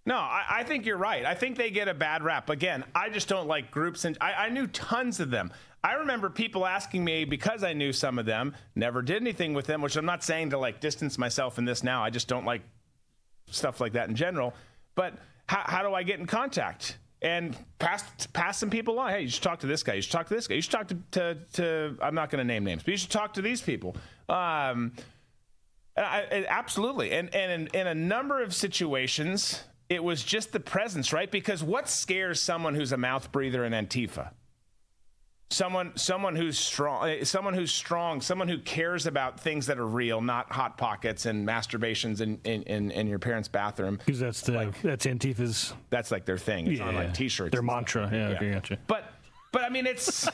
No, I, I think you're right. I think they get a bad rap. Again, I just don't like groups, and I, I knew tons of them. I remember people asking me, because I knew some of them, never did anything with them, which I'm not saying to like distance myself in this now. I just don't like stuff like that in general. But how, how do I get in contact? And pass pass some people on. Hey, you should talk to this guy. You should talk to this guy. You should talk to, to, to I'm not going to name names, but you should talk to these people. Um, I, I, absolutely. And, and in, in a number of situations, it was just the presence, right? Because what scares someone who's a mouth breather in Antifa? Someone, someone who's strong, someone who's strong, someone who cares about things that are real, not hot pockets and masturbations in, in, in, in your parents' bathroom. Because that's the like, that's Antifa's. That's like their thing. It's yeah, on like T-shirts. Their mantra. Yeah, yeah. Okay, gotcha. But, but I mean, it's.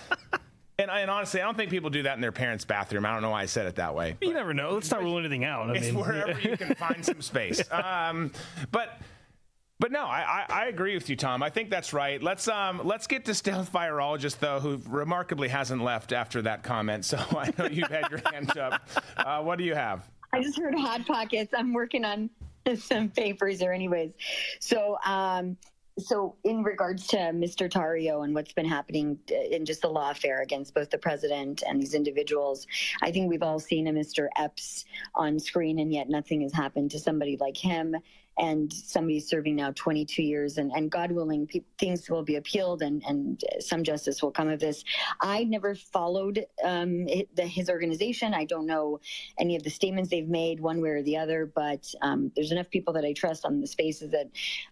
And, and honestly, I don't think people do that in their parents' bathroom. I don't know why I said it that way. You never know. Let's not rule anything out. I it's mean, wherever yeah. you can find some space. yeah. Um, but. But no, I, I, I agree with you, Tom. I think that's right. Let's um let's get to Stealth Virologist, though, who remarkably hasn't left after that comment. So I know you've had your hands up. Uh, what do you have? I just heard Hot Pockets. I'm working on some papers there anyways. So um so in regards to Mister Tarrio and what's been happening in just the lawfare against both the president and these individuals, I think we've all seen a Mister Epps on screen, and yet nothing has happened to somebody like him. And somebody's serving now twenty-two years, and, and God willing, pe- things will be appealed, and, and some justice will come of this. I never followed um, it, the, his organization. I don't know any of the statements they've made one way or the other, but um, there's enough people that I trust on the spaces that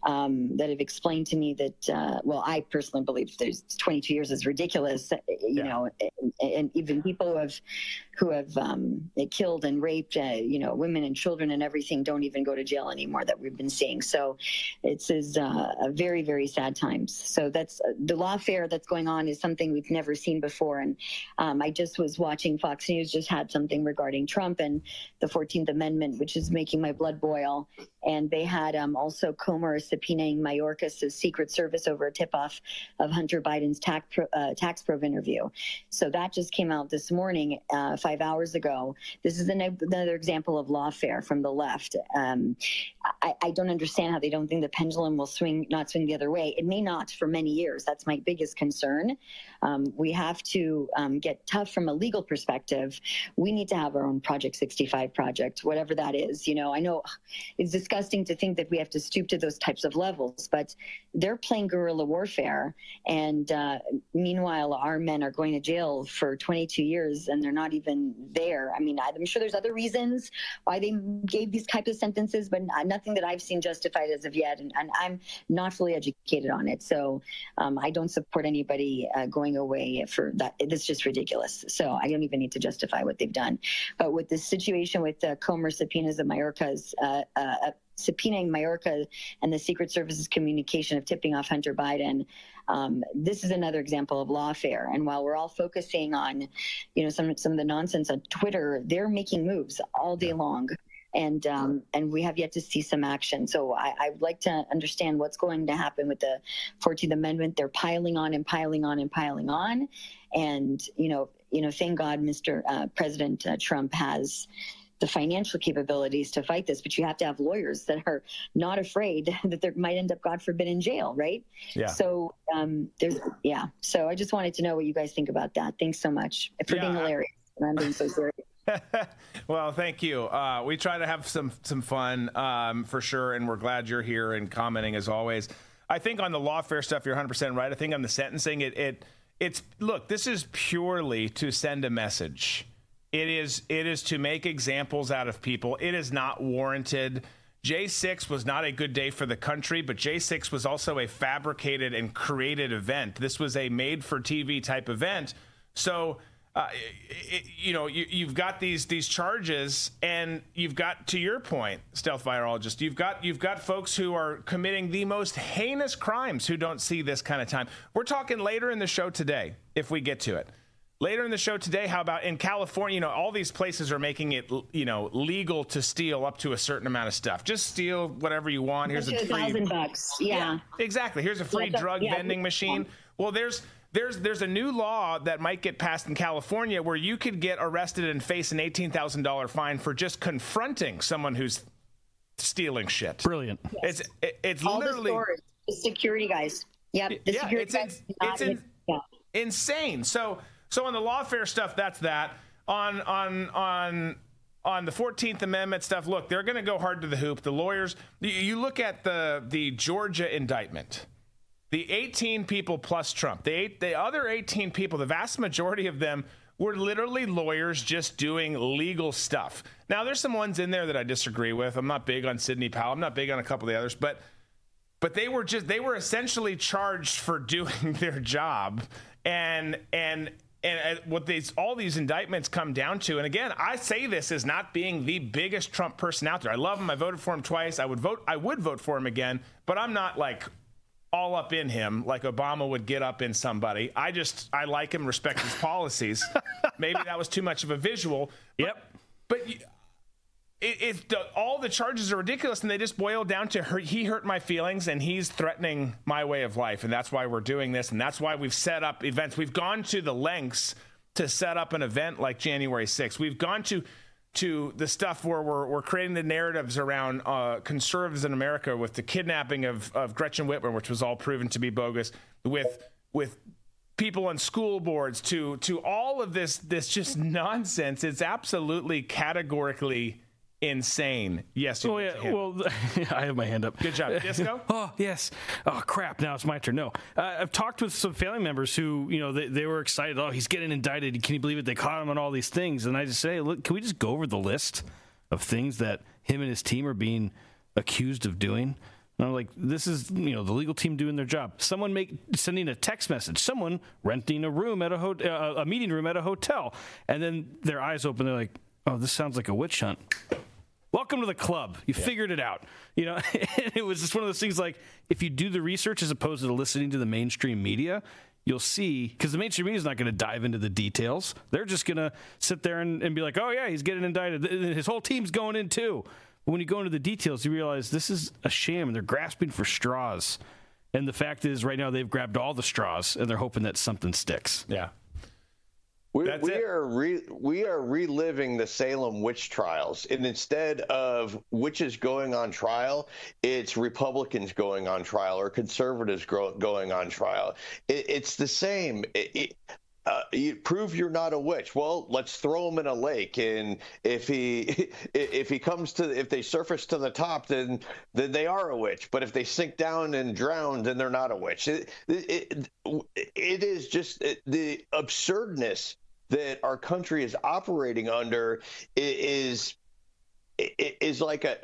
um, that have explained to me that, uh, well, I personally believe there's twenty-two years is ridiculous, you yeah. know, and, and even people who have, who have um, killed and raped, uh, you know, women and children and everything don't even go to jail anymore that we've been seeing. So it's is uh, a very, very sad times. So that's uh, the lawfare that's going on is something we've never seen before. And um, I just was watching Fox News, just had something regarding Trump and the fourteenth amendment, which is making my blood boil. And they had um, also Comer subpoenaing Mayorkas' Secret Service over a tip-off of Hunter Biden's tax pro, uh, tax probe interview. So that just came out this morning, uh, five hours ago. This is an, another example of lawfare from the left. Um, I, I don't understand how they don't think the pendulum will swing, not swing the other way. It may not for many years. That's my biggest concern. Um, we have to um, get tough from a legal perspective. We need to have our own Project sixty-five project, whatever that is. You know, I know it's disgusting. disgusting to think that we have to stoop to those types of levels, but they're playing guerrilla warfare. And uh, meanwhile, our men are going to jail for twenty-two years, and they're not even there. I mean, I'm sure there's other reasons why they gave these types of sentences, but nothing that I've seen justified as of yet. And, and I'm not fully educated on it. So um, I don't support anybody uh, going away for that. It's just ridiculous. So I don't even need to justify what they've done. But with this situation with uh, Comer subpoenas and Mayorkas, uh, uh, subpoenaing Mayorkas and the Secret Service's communication of tipping off Hunter Biden. Um, this is another example of lawfare. And while we're all focusing on, you know, some some of the nonsense on Twitter, they're making moves all day long. And um, and we have yet to see some action. So I, I would like to understand what's going to happen with the fourteenth amendment. They're piling on and piling on and piling on. And, you know, you know, thank God Mister Uh, President uh, Trump has the financial capabilities to fight this, but you have to have lawyers that are not afraid that they might end up, God forbid, in jail, right? Yeah. So um, there's, yeah. So I just wanted to know what you guys think about that. Thanks so much for yeah, being hilarious. I, and I'm being so serious. Well, thank you. Uh, we try to have some some fun um, for sure, and we're glad you're here and commenting as always. I think on the lawfare stuff, you're one hundred percent right. I think on the sentencing, it it it's look, this is purely to send a message. It is it is to make examples out of people. It is not warranted. J six was not a good day for the country, but J six was also a fabricated and created event. This was a made-for-T V type event. So, uh, it, you know, you, you've got these these charges, and you've got, to your point, stealth virologist, you've got you've got folks who are committing the most heinous crimes who don't see this kind of time. We're talking later in the show today, if we get to it. Later in the show today, how about in California, you know, all these places are making it, you know, legal to steal up to a certain amount of stuff. Just steal whatever you want. Here's a thousand bucks. Yeah. yeah, exactly. Here's a free yeah, drug yeah, vending yeah. machine. Well, there's there's there's a new law that might get passed in California where you could get arrested and face an eighteen thousand dollars fine for just confronting someone who's stealing shit. Brilliant. Yes. It's it, it's all literally the stores, the security guys. Yep. The yeah, security it's guys in, it's in, yeah. insane. So. So on the lawfare stuff, that's that. On on on on the fourteenth Amendment stuff, look, they're going to go hard to the hoop. The lawyers, you look at the the Georgia indictment, the eighteen people plus Trump, the eight, the other eighteen people, the vast majority of them were literally lawyers just doing legal stuff. Now, there's some ones in there that I disagree with. I'm not big on Sidney Powell. I'm not big on a couple of the others, but but they were just they were essentially charged for doing their job and and. And what these all these indictments come down to, and again, I say this as not being the biggest Trump person out there. I love him. I voted for him twice. I would vote. I would vote for him again. But I'm not like all up in him like Obama would get up in somebody. I just I like him, respect his policies. Maybe that was too much of a visual. But, yep. But it, it the, all the charges are ridiculous, and they just boil down to hurt, he hurt my feelings, and he's threatening my way of life, and that's why we're doing this, and that's why we've set up events. We've gone to the lengths to set up an event like January sixth. We've gone to to the stuff where we're, we're creating the narratives around uh, conservatives in America with the kidnapping of, of Gretchen Whitmer, which was all proven to be bogus, with with people on school boards, to to all of this this just nonsense. It's absolutely categorically insane. Yes. You oh, yeah. Well, I have my hand up. Good job. Disco? oh, yes. Oh, crap. Now it's my turn. No. Uh, I've talked with some family members who, you know, they, they were excited. Oh, he's getting indicted. Can you believe it? They caught him on all these things. And I just say, look, can we just go over the list of things that him and his team are being accused of doing? And I'm like, this is, you know, the legal team doing their job. Someone make sending a text message. Someone renting a room at a ho- uh, a meeting room at a hotel. And then their eyes open. They're like, oh, this sounds like a witch hunt. Welcome to the club. You yeah. figured it out. You know, it was just one of those things like if you do the research as opposed to listening to the mainstream media, you'll see, because the mainstream media is not going to dive into the details. They're just going to sit there and, and be like, oh, yeah, he's getting indicted. His whole team's going in, too. But when you go into the details, you realize this is a sham. And they're grasping for straws. And the fact is right now they've grabbed all the straws and they're hoping that something sticks. Yeah. We, we are re, we are reliving the Salem witch trials, and instead of witches going on trial, it's Republicans going on trial or conservatives grow, going on trial. It, it's the same. It, it, uh, you prove you're not a witch. Well, let's throw him in a lake, and if he if he comes to if they surface to the top, then then they are a witch. But if they sink down and drown, then they're not a witch. It it, it is just it, the absurdness that our country is operating under is is like a,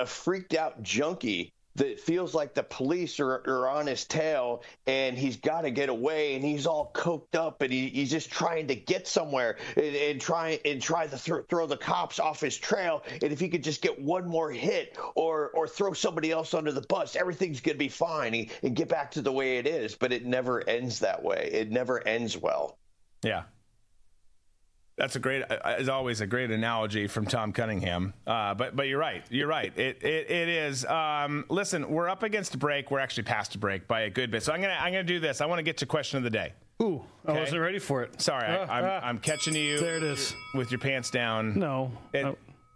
a freaked out junkie that feels like the police are, are on his tail and he's got to get away and he's all coked up and he, he's just trying to get somewhere and, and try and try to th- throw the cops off his trail. And if he could just get one more hit or or throw somebody else under the bus, everything's going to be fine and, and get back to the way it is. But it never ends that way. It never ends well. Yeah. That's a great, as always, a great analogy from Tom Cunningham. Uh, but but you're right. You're right. It it, it is. Um, listen, we're up against a break. We're actually past a break by a good bit. So I'm gonna I'm gonna do this. I want to get to question of the day. Ooh, okay? I wasn't ready for it. Sorry, uh, I, I'm uh, I'm catching you. There it is. With your pants down. No. It, I-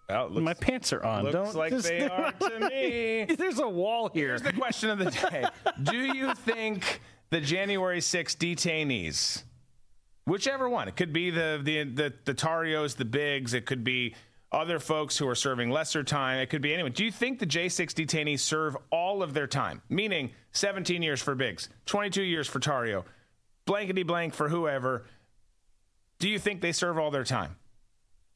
Well, looks, my pants are on. Looks Don't, like just, they are to me. There's a wall here. Here's the question of the day. Do you think the January sixth detainees, whichever one, it could be the the the, the Tarios, the Biggs, it could be other folks who are serving lesser time. It could be anyone. Do you think the J six detainees serve all of their time? Meaning seventeen years for Biggs, twenty-two years for Tarrio, blankety blank for whoever. Do you think they serve all their time?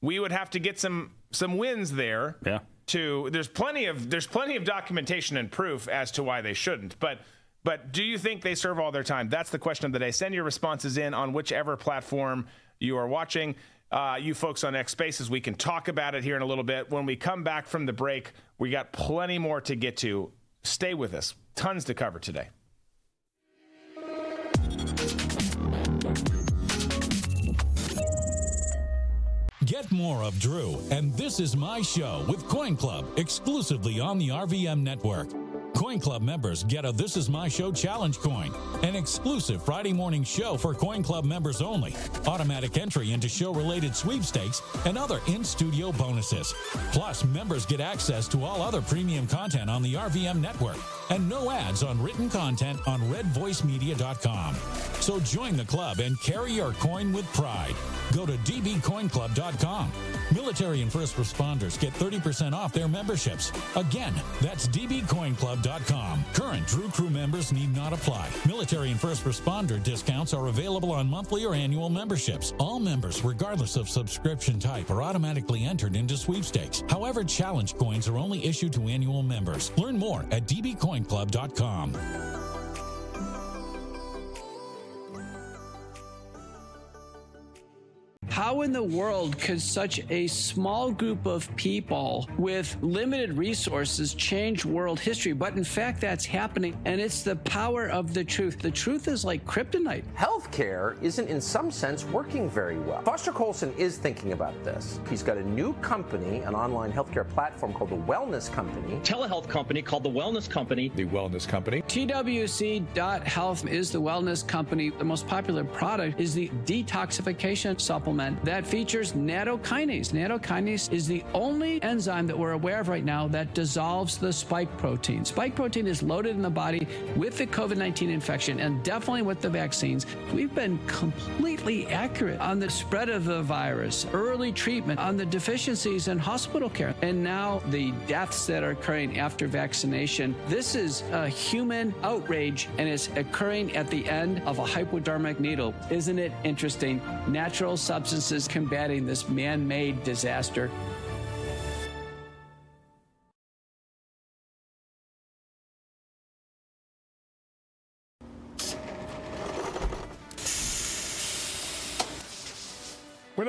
We would have to get some some wins there. Yeah. To there's plenty of there's plenty of documentation and proof as to why they shouldn't. But but do you think they serve all their time? That's the question of the day. Send your responses in on whichever platform you are watching. Uh, you folks on X Spaces, we can talk about it here in a little bit. When we come back from the break, we got plenty more to get to. Stay with us. Tons to cover today. Get more of Drew and This Is My Show with Coin Club exclusively on the R V M Network. Coin Club members get a This Is My Show Challenge coin, an exclusive Friday morning show for Coin Club members only, automatic entry into show-related sweepstakes, and other in-studio bonuses. Plus, members get access to all other premium content on the R V M Network and no ads on written content on red voice media dot com. So join the club and carry your coin with pride. Go to d b coin club dot com. Military and first responders get thirty percent off their memberships. Again, that's d b coin club dot com. Current Drew Crew members need not apply. Military and first responder discounts are available on monthly or annual memberships. All members, regardless of subscription type, are automatically entered into sweepstakes. However, challenge coins are only issued to annual members. Learn more at d b coin club dot com. How in the world could such a small group of people with limited resources change world history? But in fact, that's happening, and it's the power of the truth. The truth is like kryptonite. Healthcare isn't, in some sense, working very well. Foster Colson is thinking about this. He's got a new company, an online healthcare platform called The Wellness Company. Telehealth company called The Wellness Company. The Wellness Company. T W C dot health is The Wellness Company. The most popular product is the detoxification supplement that features nattokinase. Nattokinase is the only enzyme that we're aware of right now that dissolves the spike protein. Spike protein is loaded in the body with the covid nineteen infection and definitely with the vaccines. We've been completely accurate on the spread of the virus, early treatment, on the deficiencies in hospital care, and now the deaths that are occurring after vaccination. This is a human outrage, and it's occurring at the end of a hypodermic needle. Isn't it interesting? Natural substance combating this man-made disaster. When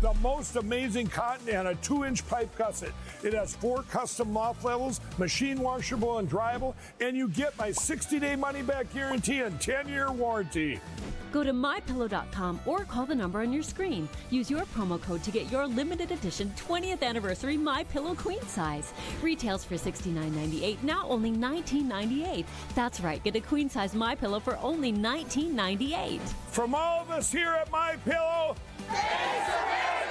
the most amazing cotton, and a two-inch pipe gusset. It has four custom loft levels, machine washable and dryable, and you get my sixty-day money-back guarantee and ten-year warranty. Go to my pillow dot com or call the number on your screen. Use your promo code to get your limited edition twentieth anniversary MyPillow queen size. Retails for sixty-nine ninety-eight, now only nineteen ninety-eight. That's right, get a queen size MyPillow for only nineteen ninety-eight. From all of us here at MyPillow, thanks America!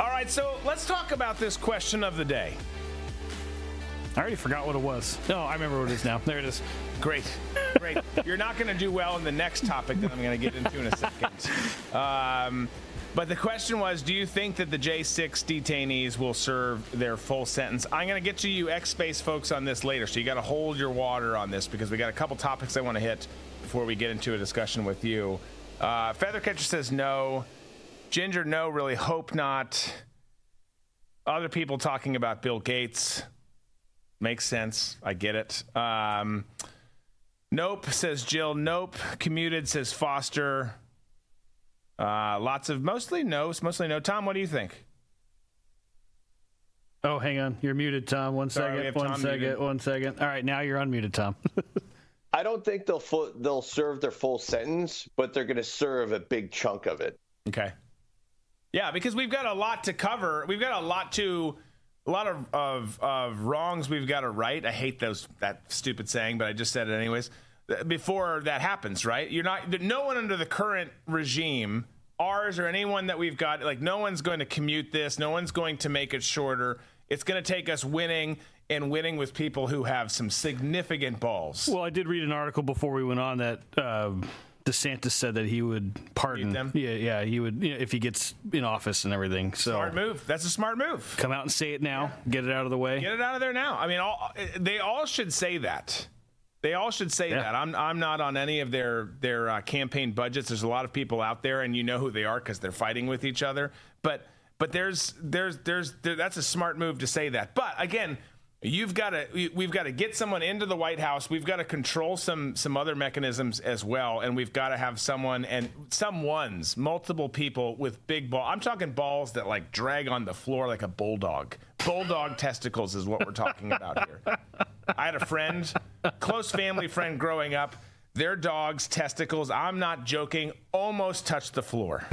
All right, so let's talk about this question of the day. I already forgot what it was. No, I remember what it is now. There it is. Great. Great. You're not going to do well in the next topic that I'm going to get into in a second. Um, but the question was, do you think that the J six detainees will serve their full sentence? I'm going to get to you X-Space folks on this later, so you got to hold your water on this because we got a couple topics I want to hit before we get into a discussion with you. Uh, Feathercatcher says no. Ginger, no, really hope not. Other people talking about Bill Gates. Makes sense. I get it. Um, nope, says Jill. Nope. Commuted, says Foster. Uh, lots of mostly no's, mostly no. Tom, what do you think? Oh, hang on. You're muted, Tom. One Sorry, second. One Tom second. Muted. One second. All right. Now you're unmuted, Tom. I don't think they'll fu- they'll serve their full sentence, but they're going to serve a big chunk of it. Okay. Yeah, because we've got a lot to cover. We've got a lot to a lot of of, of wrongs we've got to right. I hate those that stupid saying, but I just said it anyways. Before that happens, right? You're not no one under the current regime, ours or anyone that we've got, like no one's going to commute this. No one's going to make it shorter. It's going to take us winning. And winning with people who have some significant balls. Well, I did read an article before we went on that uh, DeSantis said that he would pardon them. Yeah, yeah, he would, you know, if he gets in office and everything. So smart move. That's a smart move. Come out and say it now. Yeah. Get it out of the way. Get it out of there now. I mean, all, they all should say that. They all should say yeah. that. I'm I'm not on any of their their uh, campaign budgets. There's a lot of people out there, and you know who they are because they're fighting with each other. But but there's there's there's there, that's a smart move to say that. But again. You've got to. We've got to get someone into the White House. We've got to control some some other mechanisms as well, and we've got to have someone and someone's multiple people with big ball. I'm talking balls that like drag on the floor like a bulldog. Bulldog testicles is what we're talking about here. I had a friend, close family friend, growing up. Their dog's testicles. I'm not joking. Almost touched the floor.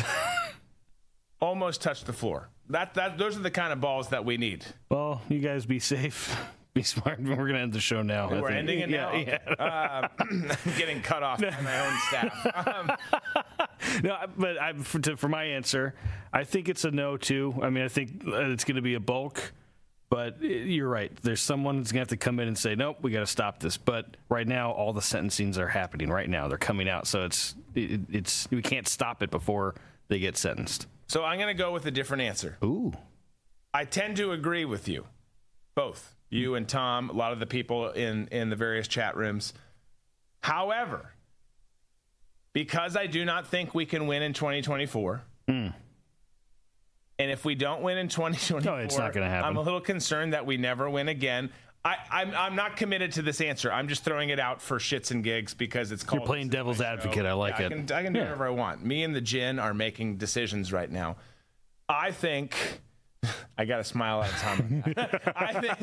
Almost touched the floor. That that those are the kind of balls that we need. Well, you guys be safe, be smart. We're gonna end the show now. We're ending it now. Yeah, yeah. Uh, I'm getting cut off by my own staff. Um, no, but I, for, to, for my answer, I think it's a no too. I mean, I think it's gonna be a bulk. But you're right. There's someone that's gonna have to come in and say, nope, we gotta stop this. But right now, all the sentencings are happening right now. They're coming out, so it's it, it's we can't stop it before they get sentenced. So I'm going to go with a different answer. Ooh. I tend to agree with you, both, you and Tom, a lot of the people in, in the various chat rooms. However, because I do not think we can win in twenty twenty-four, mm. and if we don't win in twenty twenty-four, no, it's not going to happen. I'm a little concerned that we never win again. I, I'm, I'm not committed to this answer. I'm just throwing it out for shits and gigs because it's called. You're playing devil's advocate. I like yeah, it. I can, I can do yeah. whatever I want. Me and the gin are making decisions right now. I think I got a smile out of Tom. I think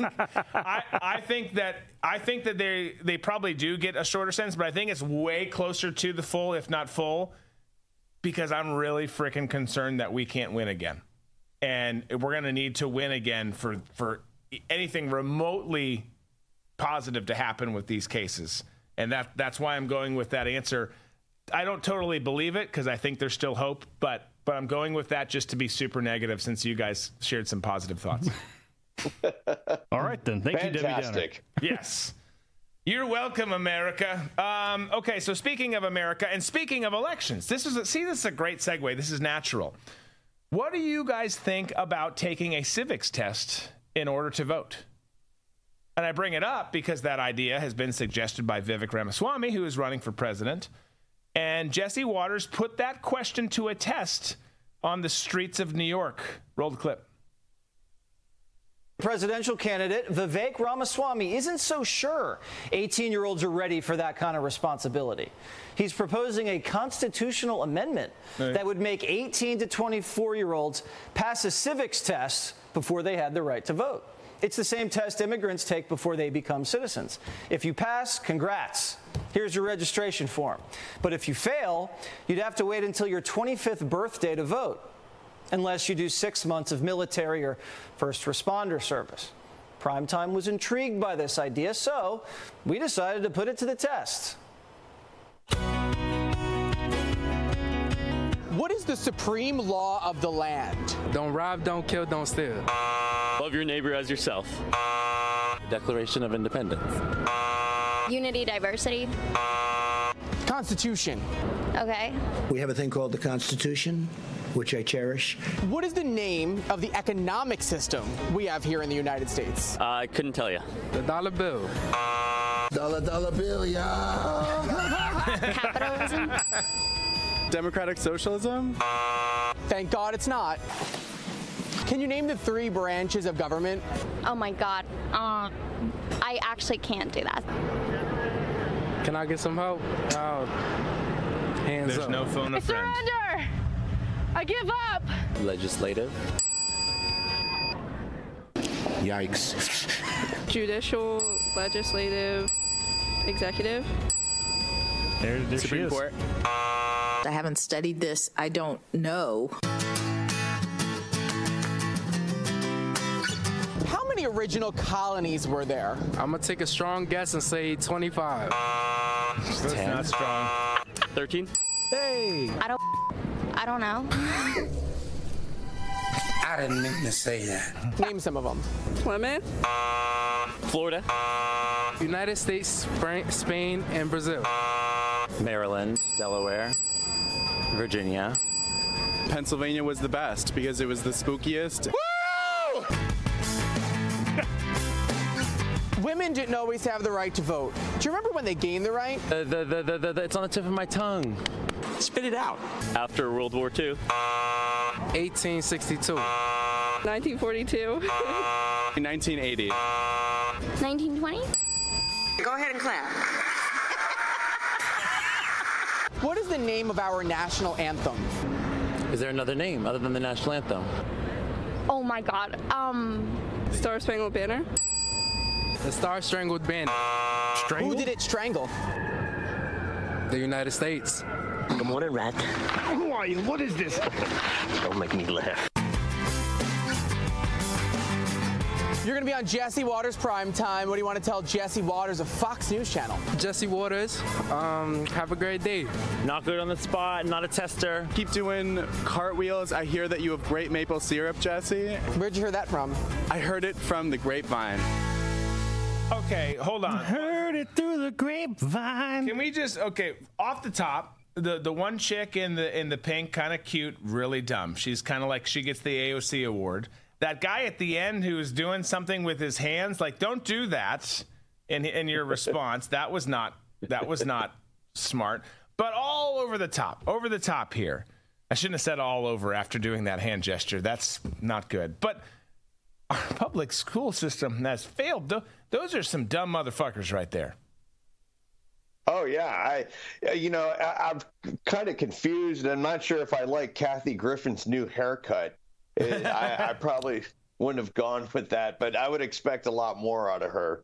I, I think that I think that they they probably do get a shorter sentence, but I think it's way closer to the full, if not full, because I'm really freaking concerned that we can't win again, and we're gonna need to win again for for. anything remotely positive to happen with these cases. And that that's why I'm going with that answer. I don't totally believe it because I think there's still hope, but but I'm going with that just to be super negative since you guys shared some positive thoughts. All right, then. Thank Fantastic. you, Debbie Downer. Yes. You're welcome, America. Um, okay, so speaking of America and speaking of elections, this is a, see, this is a great segue. This is natural. What do you guys think about taking a civics test in order to vote? And I bring it up because that idea has been suggested by Vivek Ramaswamy, who is running for president. And Jesse Waters put that question to a test on the streets of New York. Roll the clip. Presidential candidate Vivek Ramaswamy isn't so sure eighteen-year-olds are ready for that kind of responsibility. He's proposing a constitutional amendment right. that would make eighteen to twenty-four-year-olds pass a civics test before they had the right to vote. It's the same test immigrants take before they become citizens. If you pass, congrats. Here's your registration form. But if you fail, you'd have to wait until your twenty-fifth birthday to vote, unless you do six months of military or first responder service. Primetime was intrigued by this idea, so we decided to put it to the test. What is the supreme law of the land? Don't rob, don't kill, don't steal. Love your neighbor as yourself. Declaration of Independence. Unity, diversity. Constitution. Okay. We have a thing called the Constitution, which I cherish. What is the name of the economic system we have here in the United States? Uh, I couldn't tell you. The dollar bill. Dollar, dollar bill, yeah. Capitalism? Democratic socialism? Thank God it's not. Can you name the three branches of government? Oh my God. Uh, I actually can't do that. Can I get some help? Oh. Hands There's up. There's no phone a friend. I surrender! I give up! Legislative. Yikes. Judicial, legislative, executive. There, there she is. Court. I haven't studied this. I don't know. How many original colonies were there? I'm going to take a strong guess and say twenty-five. That's ten. Not strong. thirteen? Hey! I don't I don't know. I didn't mean to say that. Name some of them. Plymouth. Florida. United States, Spain, and Brazil. Maryland, Delaware, Virginia. Pennsylvania was the best because it was the spookiest. Woo! Women didn't always have the right to vote. Do you remember when they gained the right? Uh, the, the, the, the, the, it's on the tip of my tongue. Spit it out. After World War Two. eighteen sixty-two. nineteen forty-two. nineteen eighty. nineteen twenty. Go ahead and clap. What is the name of our national anthem? Is there another name other than the national anthem? Oh my God. Um. Star Spangled Banner. The Star Strangled Banner. Strangled? Who did it strangle? The United States. Good morning, Rat. Who are you? What is this? Don't make me laugh. You're going to be on Jesse Waters Prime Time. What do you want to tell Jesse Waters of Fox News Channel? Jesse Waters, um, have a great day. Not good on the spot, not a tester. Keep doing cartwheels. I hear that you have great maple syrup, Jesse. Where'd you hear that from? I heard it from the grapevine. Okay, hold on. I heard it through the grapevine. Can we just, okay, off the top. The the one chick in the in the pink, kind of cute, really dumb. She's kind of like, she gets the A O C award. That guy at the end who's doing something with his hands, like, don't do that. In in your response, that was not that was not smart. But all over the top, over the top here. I shouldn't have said all over after doing that hand gesture. That's not good. But our public school system has failed. Those are some dumb motherfuckers right there. Oh, yeah. I, you know, I, I'm kind of confused. I'm not sure if I like Kathy Griffin's new haircut. It, I, I probably wouldn't have gone with that, but I would expect a lot more out of her.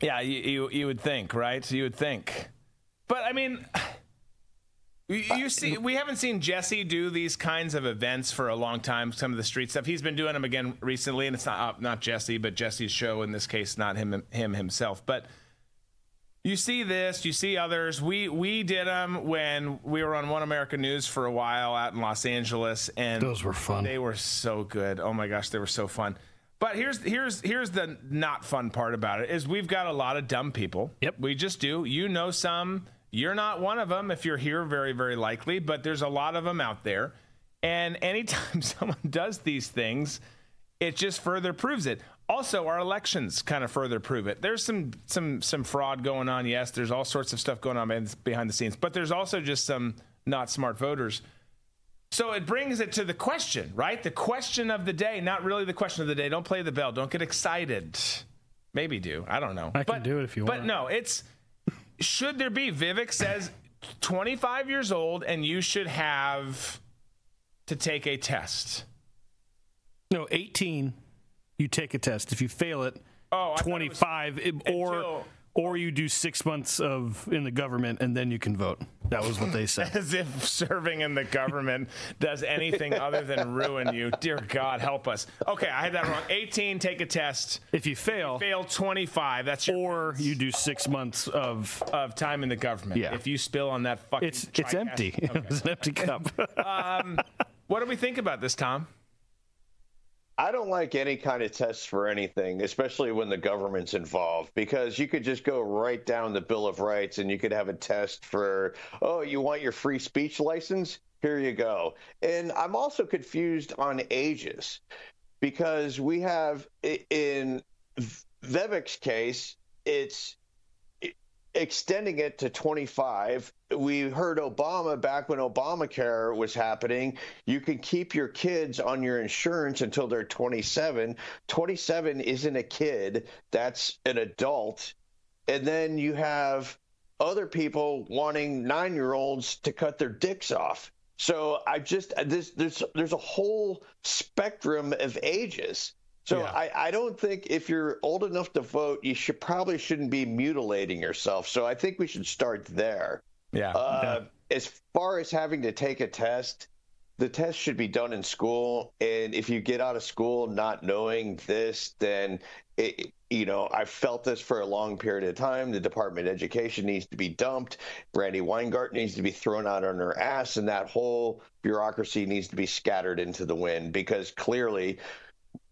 Yeah, you you, you would think, right? You would think. But, I mean, you, you see, we haven't seen Jesse do these kinds of events for a long time, some of the street stuff. He's been doing them again recently, and it's not not Jesse, but Jesse's show in this case, not him him himself. But you see this, you see others. We we did them when we were on One America News for a while out in Los Angeles, and those were fun. They were so good. Oh my gosh, they were so fun. But here's here's here's the not fun part about it is we've got a lot of dumb people. Yep, we just do. You know some. You're not one of them if you're here, very very likely. But there's a lot of them out there, and anytime someone does these things, it just further proves it. Also, our elections kind of further prove it. There's some some some fraud going on. Yes, there's all sorts of stuff going on behind the scenes, but there's also just some not smart voters. So it brings it to the question, right? The question of the day, not really the question of the day. Don't play the bell. Don't get excited. Maybe do. I don't know. I but, can do it if you want. But no, it's should there be, Vivek says, twenty-five years old and you should have to take a test. No, eighteen. You take a test. If you fail it, oh, twenty-five, it was, or until, or you do six months of in the government, and then you can vote. That was what they said. As if serving in the government does anything other than ruin you. Dear God, help us. Okay, I had that wrong. eighteen, take a test. If you fail, if you fail twenty-five. That's your or you do six months of of time in the government. Yeah. If you spill on that fucking, it's tri- it's empty. Okay. It was an empty cup. um, what do we think about this, Tom? I don't like any kind of tests for anything, especially when the government's involved, because you could just go right down the Bill of Rights and you could have a test for, oh, you want your free speech license? Here you go. And I'm also confused on ages because we have, in Vivek's case, it's extending it to twenty-five. We heard Obama back when Obamacare was happening. You can keep your kids on your insurance until they're twenty-seven. twenty-seven isn't a kid. That's an adult. And then you have other people wanting nine-year-olds to cut their dicks off. So I just, this, there's, there's a whole spectrum of ages. So yeah. I, I don't think if you're old enough to vote, you should probably shouldn't be mutilating yourself. So I think we should start there. Yeah. Uh, yeah. As far as having to take a test, the test should be done in school. And if you get out of school not knowing this, then, it, you know, I've felt this for a long period of time. The Department of Education needs to be dumped. Brandy Weingarten needs to be thrown out on her ass. And that whole bureaucracy needs to be scattered into the wind, because clearly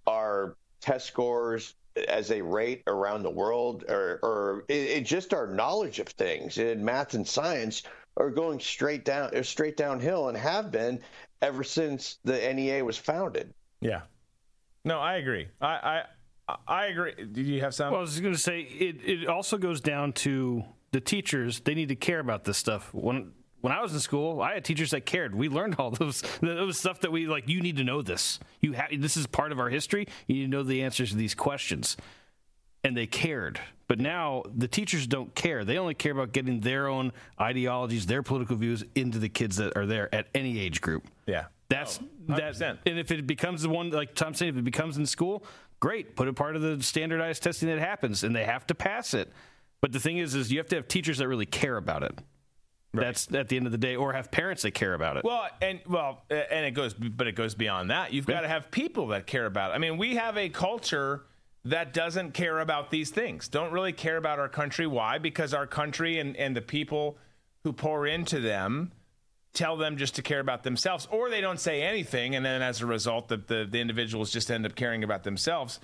our test scores as they rate around the world, or, or it, it just our knowledge of things in math and science, are going straight down, straight downhill, and have been ever since the N E A was founded. Yeah, no, I agree. I I, I agree. Did you have some? Well, I was just going to say it. It also goes down to the teachers. They need to care about this stuff. When when I was in school, I had teachers that cared. We learned all those those stuff that we like. You need to know this. You have this is part of our history. You need to know the answers to these questions, and they cared. But now the teachers don't care. They only care about getting their own ideologies, their political views into the kids that are there at any age group. Yeah. That's oh, that. And if it becomes the one, like Tom said, if it becomes in school, great. Put it part of the standardized testing that happens, and they have to pass it. But the thing is, is you have to have teachers that really care about it. Right. That's at the end of the day, or have parents that care about it. Well, and well, and it goes, but it goes beyond that. You've yeah. got to have people that care about it. I mean, we have a culture that doesn't care about these things, don't really care about our country. Why? Because our country and, and the people who pour into them tell them just to care about themselves, or they don't say anything, and then as a result, the, the, the individuals just end up caring about themselves.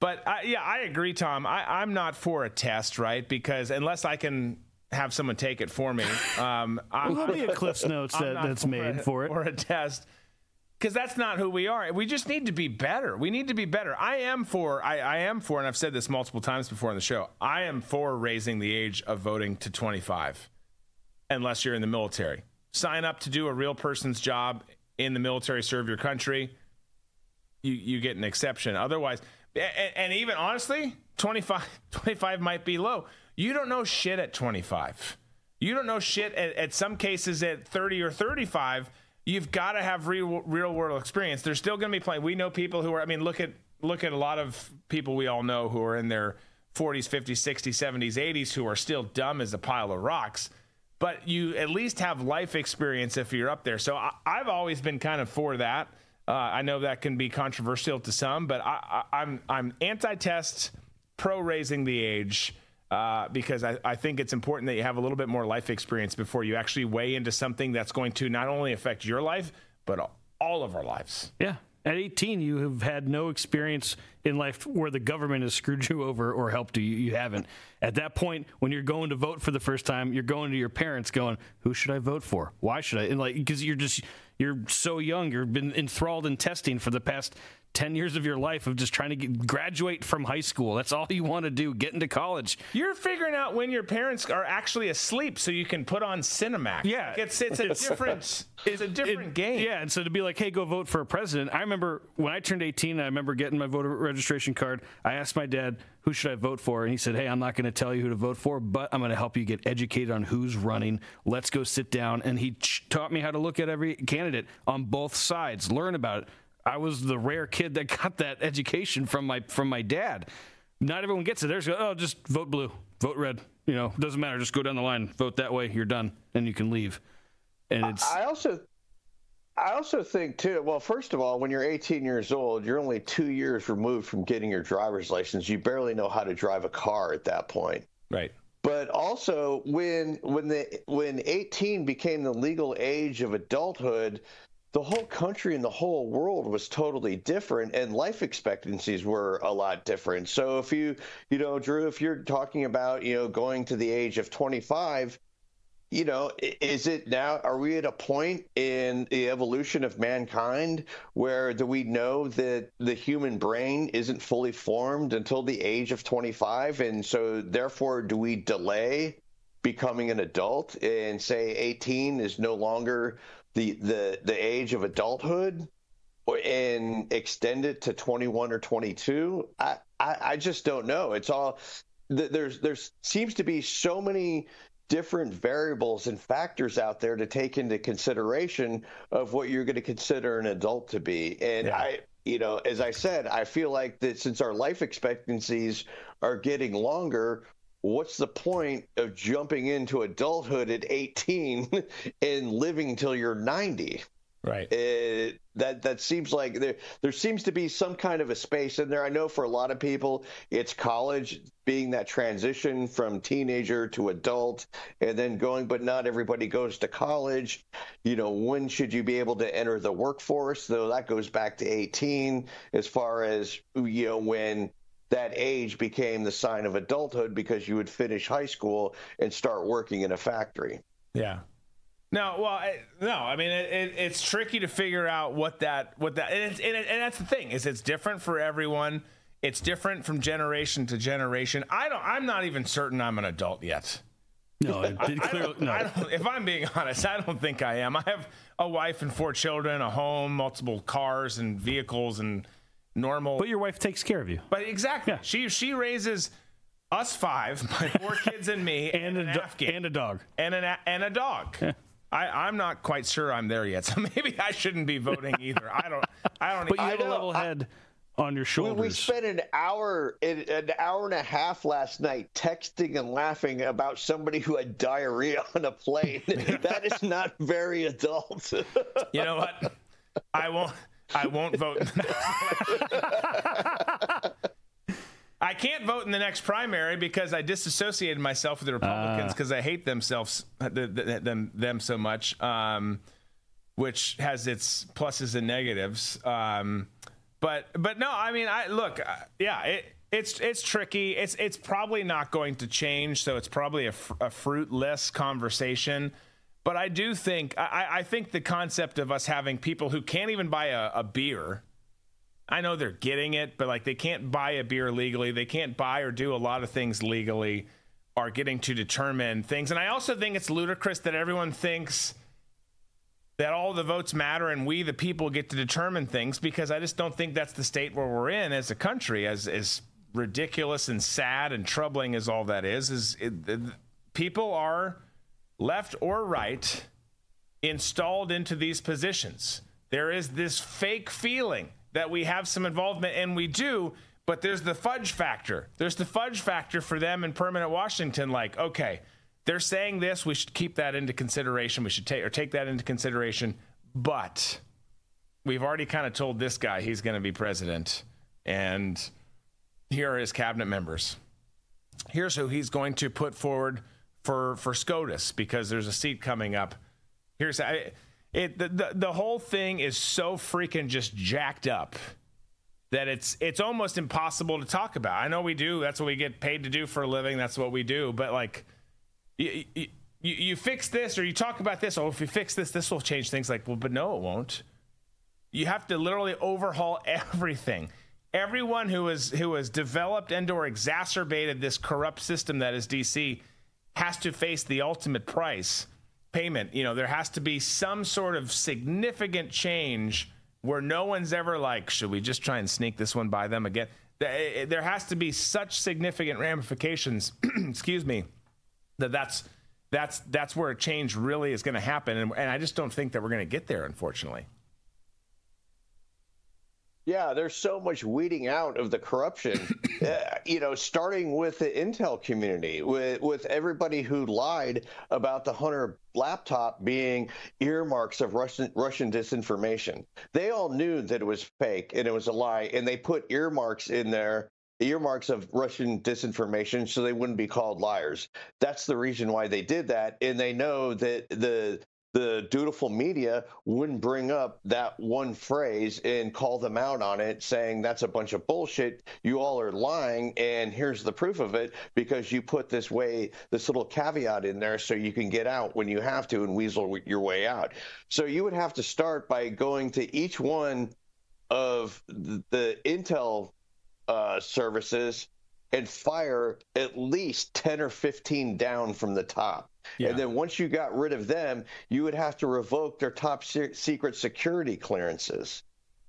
But, I, yeah, I agree, Tom. I, I'm not for a test, right? Because unless I can have someone take it for me. Um, I'm, well, there'll be a Cliff's Notes that, that's for made a, for it. Or a test. Because that's not who we are. We just need to be better. We need to be better. I am for, I, I am for, and I've said this multiple times before on the show, I am for raising the age of voting to twenty-five, unless you're in the military. Sign up to do a real person's job in the military, serve your country. You you get an exception. Otherwise, and, and even honestly, twenty-five, twenty-five might be low. You don't know shit at twenty-five. You don't know shit at, at some cases at thirty or thirty-five. You've got to have real, real world experience. They're still going to be playing. We know people who are, I mean, look at, look at a lot of people we all know who are in their forties, fifties, sixties, seventies, eighties, who are still dumb as a pile of rocks, but you at least have life experience if you're up there. So I, I've always been kind of for that. Uh, I know that can be controversial to some, but I, I, I'm, I'm anti-test, pro raising the age, Uh, because I, I think it's important that you have a little bit more life experience before you actually weigh into something that's going to not only affect your life, but all of our lives. Yeah. At eighteen, you have had no experience in life where the government has screwed you over or helped you. You haven't. At that point, when you're going to vote for the first time, you're going to your parents going, who should I vote for? Why should I? And like, because you're just, you're so young. You've been enthralled in testing for the past ten years of your life of just trying to get, graduate from high school. That's all you want to do. Get into college. You're figuring out when your parents are actually asleep so you can put on Cinemax. Yeah. Like it's, it's a different, it's a different it, game. Yeah. And so to be like, hey, go vote for a president. I remember when I turned eighteen, I remember getting my voter registration card. I asked my dad, who should I vote for? And he said, hey, I'm not going to tell you who to vote for, but I'm going to help you get educated on who's running. Let's go sit down. And he taught me how to look at every candidate on both sides, learn about it. I was the rare kid that got that education from my from my dad. Not everyone gets it. There's oh, just vote blue, vote red. You know, doesn't matter. Just go down the line, vote that way. You're done, and you can leave. And it's. I also, I also think too. Well, first of all, when you're eighteen years old, you're only two years removed from getting your driver's license. You barely know how to drive a car at that point. Right. But also, when when the when eighteen became the legal age of adulthood, the whole country and the whole world was totally different, and life expectancies were a lot different. So if you, you know, Drew, if you're talking about, you know, going to the age of twenty-five, you know, is it now, are we at a point in the evolution of mankind where do we know that the human brain isn't fully formed until the age of twenty-five? And so therefore, do we delay becoming an adult and say eighteen is no longer the the the age of adulthood, or, and extend it to twenty-one or twenty-two? I, I, I just don't know. It's all there's there's seems to be so many different variables and factors out there to take into consideration of what you're going to consider an adult to be. And yeah. I you know, as I said, I feel like that since our life expectancies are getting longer, what's the point of jumping into adulthood at eighteen and living till you're ninety? Right. It, that that seems like there there seems to be some kind of a space in there. I know for a lot of people, it's college being that transition from teenager to adult and then going, but not everybody goes to college. You know, when should you be able to enter the workforce? Though that goes back to eighteen as far as, you know, when that age became the sign of adulthood because you would finish high school and start working in a factory. Yeah. No, well, I, no. I mean, it, it, it's tricky to figure out what that, what that, and, it's, and, it, and that's the thing is, it's different for everyone. It's different from generation to generation. I don't. I'm not even certain I'm an adult yet. No, it, it clearly, no. I don't, if I'm being honest, I don't think I am. I have a wife and four children, a home, multiple cars and vehicles, and normal. But your wife takes care of you. But exactly, yeah. she she raises us five, my four kids and me, and, and a an do- Afghan and a dog and an and a dog. Yeah. I, I'm not quite sure I'm there yet, so maybe I shouldn't be voting either. I don't. I don't. But you have a level head on your shoulders. We, we spent an hour, an hour and a half last night texting and laughing about somebody who had diarrhea on a plane. That is not very adult. You know what? I won't. I won't vote. I can't vote in the next primary because I disassociated myself with the Republicans because uh, I hate themselves the, the, them them so much, um, which has its pluses and negatives. Um, but but no, I mean, I look, uh, yeah, it, it's it's tricky. It's it's probably not going to change, so it's probably a, fr- a fruitless conversation. But I do think I, I think the concept of us having people who can't even buy a, a beer. I know they're getting it, but like they can't buy a beer legally. They can't buy or do a lot of things legally are getting to determine things. And I also think it's ludicrous that everyone thinks that all the votes matter and we, the people, get to determine things, because I just don't think that's the state where we're in as a country. As, as ridiculous and sad and troubling as all that is, is it, it, people are left or right installed into these positions. There is this fake feeling that we have some involvement, and we do, but there's the fudge factor. There's the fudge factor for them in permanent Washington. Like, okay, they're saying this, we should keep that into consideration. We should take or take that into consideration, but we've already kind of told this guy he's going to be president, and here are his cabinet members. Here's who he's going to put forward for, for SCOTUS because there's a seat coming up. Here's... I, It the, the the whole thing is so freaking just jacked up that it's it's almost impossible to talk about. I know we do. That's what we get paid to do for a living. That's what we do. But like, you you, you fix this or you talk about this. Oh, if we fix this, this will change things. Like, well, but no, it won't. You have to literally overhaul everything. Everyone who is who has developed and or exacerbated this corrupt system that is D C has to face the ultimate price. Payment, you know, there has to be some sort of significant change where no one's ever like, should we just try and sneak this one by them again? There has to be such significant ramifications, excuse me, that that's that's that's where a change really is going to happen, and, and I just don't think that we're going to get there, unfortunately. Yeah, there's so much weeding out of the corruption, uh, you know, starting with the Intel community, with, with everybody who lied about the Hunter laptop being earmarks of Russian Russian disinformation. They all knew that it was fake and it was a lie, and they put earmarks in there, earmarks of Russian disinformation, so they wouldn't be called liars. That's the reason why they did that, and they know that the the dutiful media wouldn't bring up that one phrase and call them out on it, saying that's a bunch of bullshit. You all are lying, and here's the proof of it, because you put this way, this little caveat in there so you can get out when you have to and weasel your way out. So you would have to start by going to each one of the Intel uh, services and fire at least ten or fifteen down from the top. Yeah. And then once you got rid of them, you would have to revoke their top se- secret security clearances.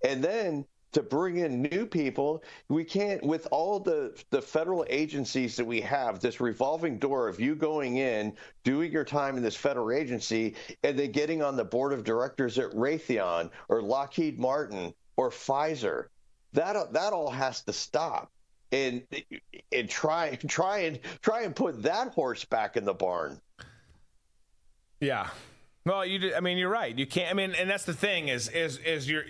And then to bring in new people, we can't, with all the, the federal agencies that we have, this revolving door of you going in, doing your time in this federal agency, and then getting on the board of directors at Raytheon or Lockheed Martin or Pfizer. That that all has to stop, and and try try and try and put that horse back in the barn. Yeah, well, you. I mean, you're right. You can't. I mean, and that's the thing is is is you're.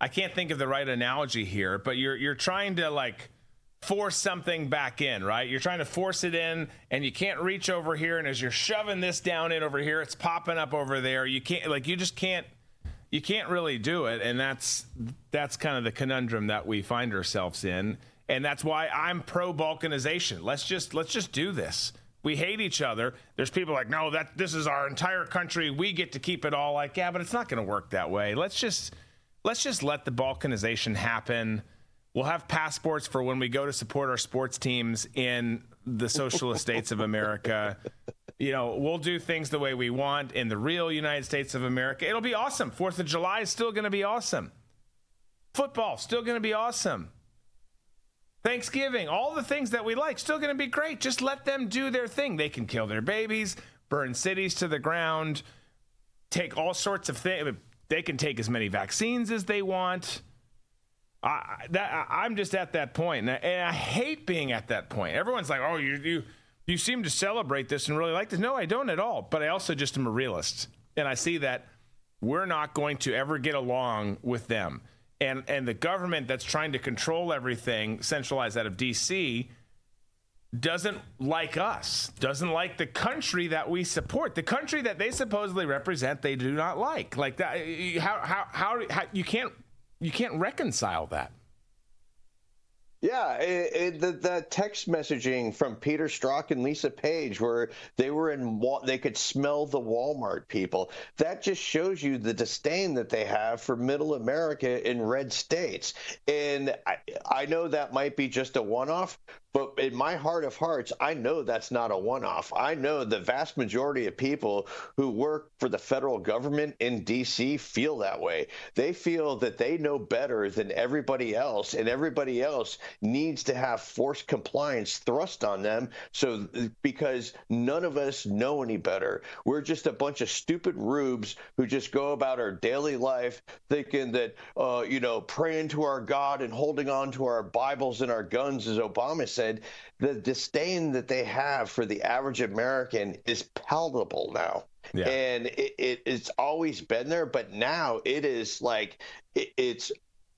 I can't think of the right analogy here, but you're you're trying to like force something back in, right? You're trying to force it in, and you can't reach over here. And as you're shoving this down in over here, it's popping up over there. You can't like you just can't. You can't really do it, and that's that's kind of the conundrum that we find ourselves in, and that's why I'm pro balkanization. Let's just let's just do this. We hate each other. There's people like, no, that this is our entire country. We get to keep it all. Like, yeah, but it's not going to work that way. Let's just let's just let the balkanization happen. We'll have passports for when we go to support our sports teams in the socialist states of America. You know, we'll do things the way we want in the real United States of America. It'll be awesome. Fourth of July is still going to be awesome. Football, still going to be awesome. Thanksgiving, all the things that we like, still going to be great. Just let them do their thing. They can kill their babies, burn cities to the ground, take all sorts of things. They can take as many vaccines as they want. I, that, I, I'm just at that point, and I, and I hate being at that point. Everyone's like, oh, you you. You seem to celebrate this and really like this. No, I don't at all. But I also just am a realist. And I see that we're not going to ever get along with them. And and the government that's trying to control everything centralized out of D C doesn't like us, doesn't like the country that we support. The country that they supposedly represent, they do not like. Like that, how how how, how you can't you can't reconcile that. Yeah, it, it, the, the text messaging from Peter Strzok and Lisa Page, where they were in, they could smell the Walmart people. That just shows you the disdain that they have for Middle America in red states. And I, I know that might be just a one-off, but in my heart of hearts, I know that's not a one-off. I know the vast majority of people who work for the federal government in D C feel that way. They feel that they know better than everybody else, and everybody else needs to have forced compliance thrust on them, so because none of us know any better. We're just a bunch of stupid rubes who just go about our daily life thinking that uh, you know, praying to our God and holding on to our Bibles and our guns, as Obama said. The disdain that they have for the average American is palatable now. Yeah. And it, it, it's always been there, but now it is like it, it's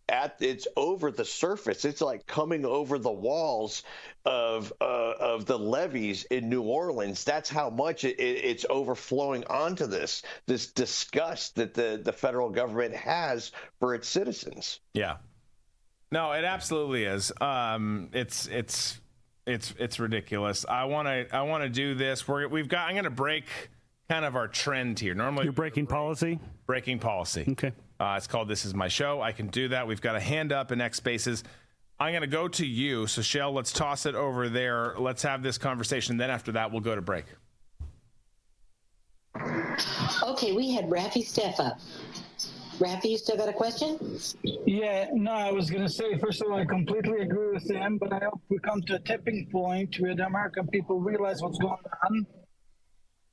at it's over the surface. It's like coming over the walls of uh, of the levees in New Orleans. That's how much it, it, it's overflowing onto this this disgust that the the federal government has for its citizens. Yeah, no, it absolutely is. Um, it's it's it's it's ridiculous. I want to I want to do this. We're we've got. I'm going to break kind of our trend here. Normally, you're breaking policy. Breaking policy. Okay. Uh, it's called This Is My Show. I can do that. We've got a hand up in X Spaces. I'm going to go to you. So, Shell, let's toss it over there. Let's have this conversation. Then after that, we'll go to break. Okay, we had Rafi Steph up. Rafi, you still got a question? Yeah, no, I was going to say, first of all, I completely agree with him, but I hope we come to a tipping point where the American people realize what's going on.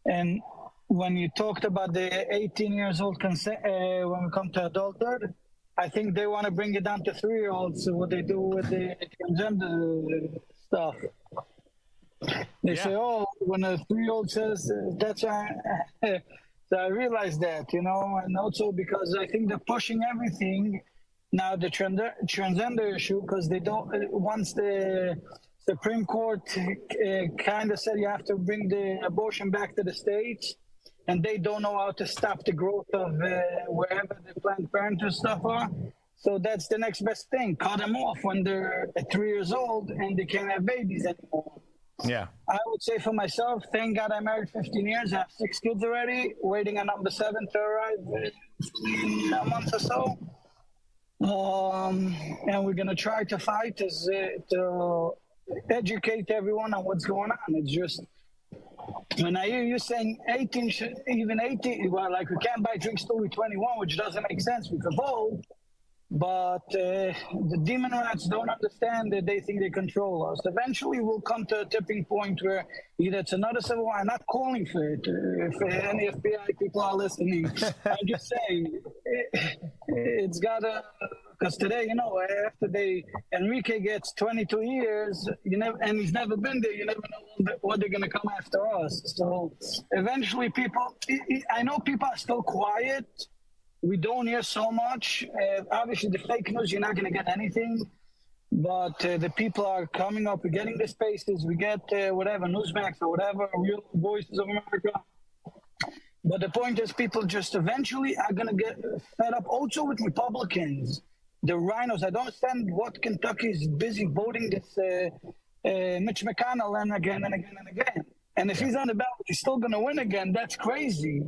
And when you talked about the eighteen years old consent, uh, when we come to adulthood, I think they want to bring it down to three-year-olds. So what they do with the transgender stuff, they yeah. say, "Oh, when a three-year-old says that's," uh, so I realized that, you know, and also because I think they're pushing everything now the transgender transgender issue because they don't once the Supreme Court uh, kind of said you have to bring the abortion back to the states. And they don't know how to stop the growth of uh, wherever the Planned Parenthood stuff are. So that's the next best thing. Cut them off when they're three years old and they can't have babies anymore. Yeah. I would say for myself, thank God I'm married fifteen years. I have six kids already, waiting on number seven to arrive in a month or so. Um, and we're going to try to fight as, uh, to educate everyone on what's going on. It's just... When I hear you saying eighteen, even eighteen, well, like we can't buy drinks till we're twenty-one, which doesn't make sense. We can vote, But uh, the demonauts don't understand that they think they control us. Eventually, we'll come to a tipping point where either it's another civil war. I'm not calling for it. Uh, if any F B I people are listening, I'm just saying it, it's gotta. Because today, you know, after they Enrique gets twenty-two years, you never and he's never been there. You never know what they're gonna come after us. So eventually, people. I know people are still quiet. We don't hear so much. Uh, obviously, the fake news, you're not going to get anything. But uh, the people are coming up. We're getting the spaces. We get uh, whatever, Newsmax or whatever, Real Voices of America. But the point is, people just eventually are going to get fed up. Also with Republicans, the rhinos. I don't understand what Kentucky is busy voting this uh, uh, Mitch McConnell and again and again and again. And if he's on the ballot, he's still going to win again. That's crazy.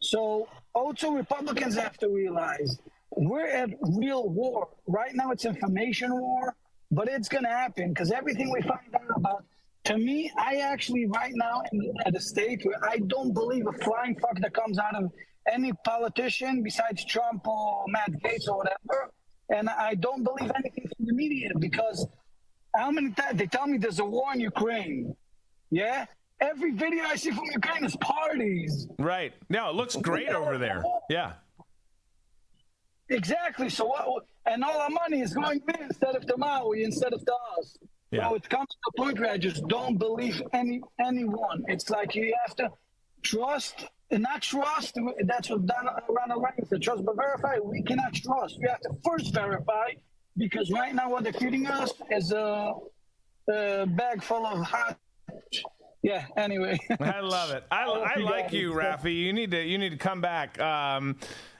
So also Republicans have to realize we're at real war. Right now it's information war, but it's going to happen because everything we find out about, to me, I actually right now am at a state where I don't believe a flying fuck that comes out of any politician besides Trump or Matt Gaetz or whatever. And I don't believe anything from the media because how many times they tell me there's a war in Ukraine. Yeah. Every video I see from Ukraine is parties. Right. No, it looks great over there. Yeah. Exactly. So, what, and all our money is going there instead of to Maui, instead of to us. Yeah. So it comes to the point where I just don't believe any anyone. It's like you have to trust and not trust. That's what Ronald Reagan said. Trust but verify. We cannot trust. We have to first verify because right now what they're feeding us is a, a bag full of hot. Yeah. Anyway, I love it. I, I like you, Rafi. You need to you need to come back. Um,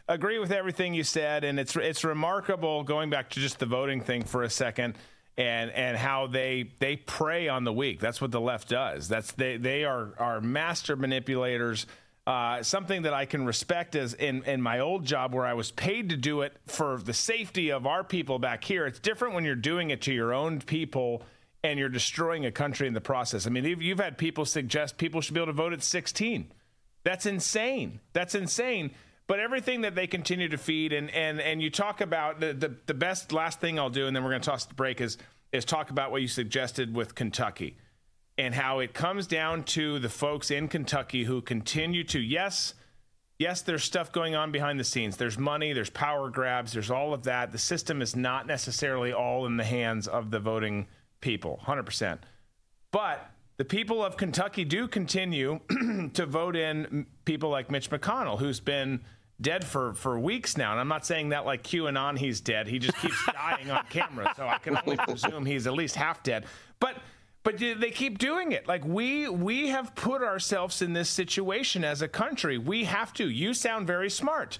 agree with everything you said, and it's it's remarkable going back to just the voting thing for a second, and and how they they prey on the weak. That's what the left does. That's they they are are master manipulators. Uh, something that I can respect is in, in my old job where I was paid to do it for the safety of our people back here. It's different when you're doing it to your own people. And you're destroying a country in the process. I mean, you've had people suggest people should be able to vote at sixteen. That's insane. That's insane. But everything that they continue to feed and and and you talk about the the, the best last thing I'll do, and then we're going to toss the break is is talk about what you suggested with Kentucky and how it comes down to the folks in Kentucky who continue to yes, yes, there's stuff going on behind the scenes. There's money, there's power grabs, there's all of that. The system is not necessarily all in the hands of the voting people, one hundred percent. But the people of Kentucky do continue to vote in people like Mitch McConnell, who's been dead for, for weeks now. And I'm not saying that like QAnon, he's dead. He just keeps dying on camera. So I can only presume he's at least half dead. But but they keep doing it. Like we we have put ourselves in this situation as a country. We have to. You sound very smart.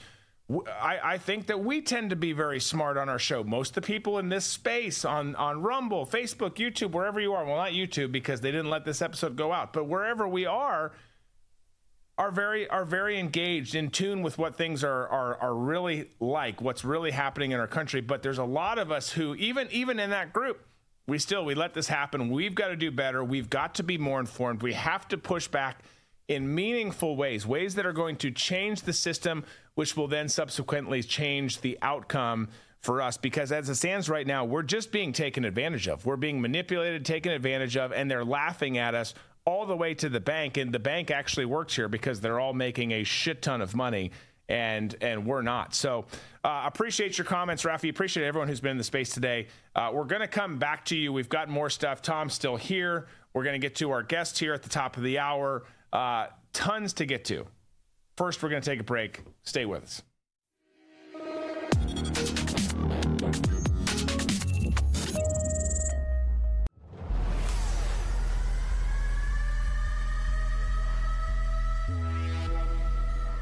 I, I think that we tend to be very smart on our show. Most of the people in this space on, on Rumble, Facebook, YouTube, wherever you are, well, not YouTube because they didn't let this episode go out, but wherever we are, are very are very engaged, in tune with what things are are are really like, what's really happening in our country. But there's a lot of us who, even even in that group, we still, we let this happen. We've got to do better. We've got to be more informed. We have to push back in meaningful ways, ways that are going to change the system, which will then subsequently change the outcome for us. Because as it stands right now, we're just being taken advantage of. We're being manipulated, taken advantage of, and they're laughing at us all the way to the bank. And the bank actually works here because they're all making a shit ton of money, and and we're not. So uh, appreciate your comments, Rafi. Appreciate everyone who's been in the space today. Uh, we're going to come back to you. We've got more stuff. Tom's still here. We're going to get to our guests here at the top of the hour. Uh, tons to get to. First, we're going to take a break. Stay with us.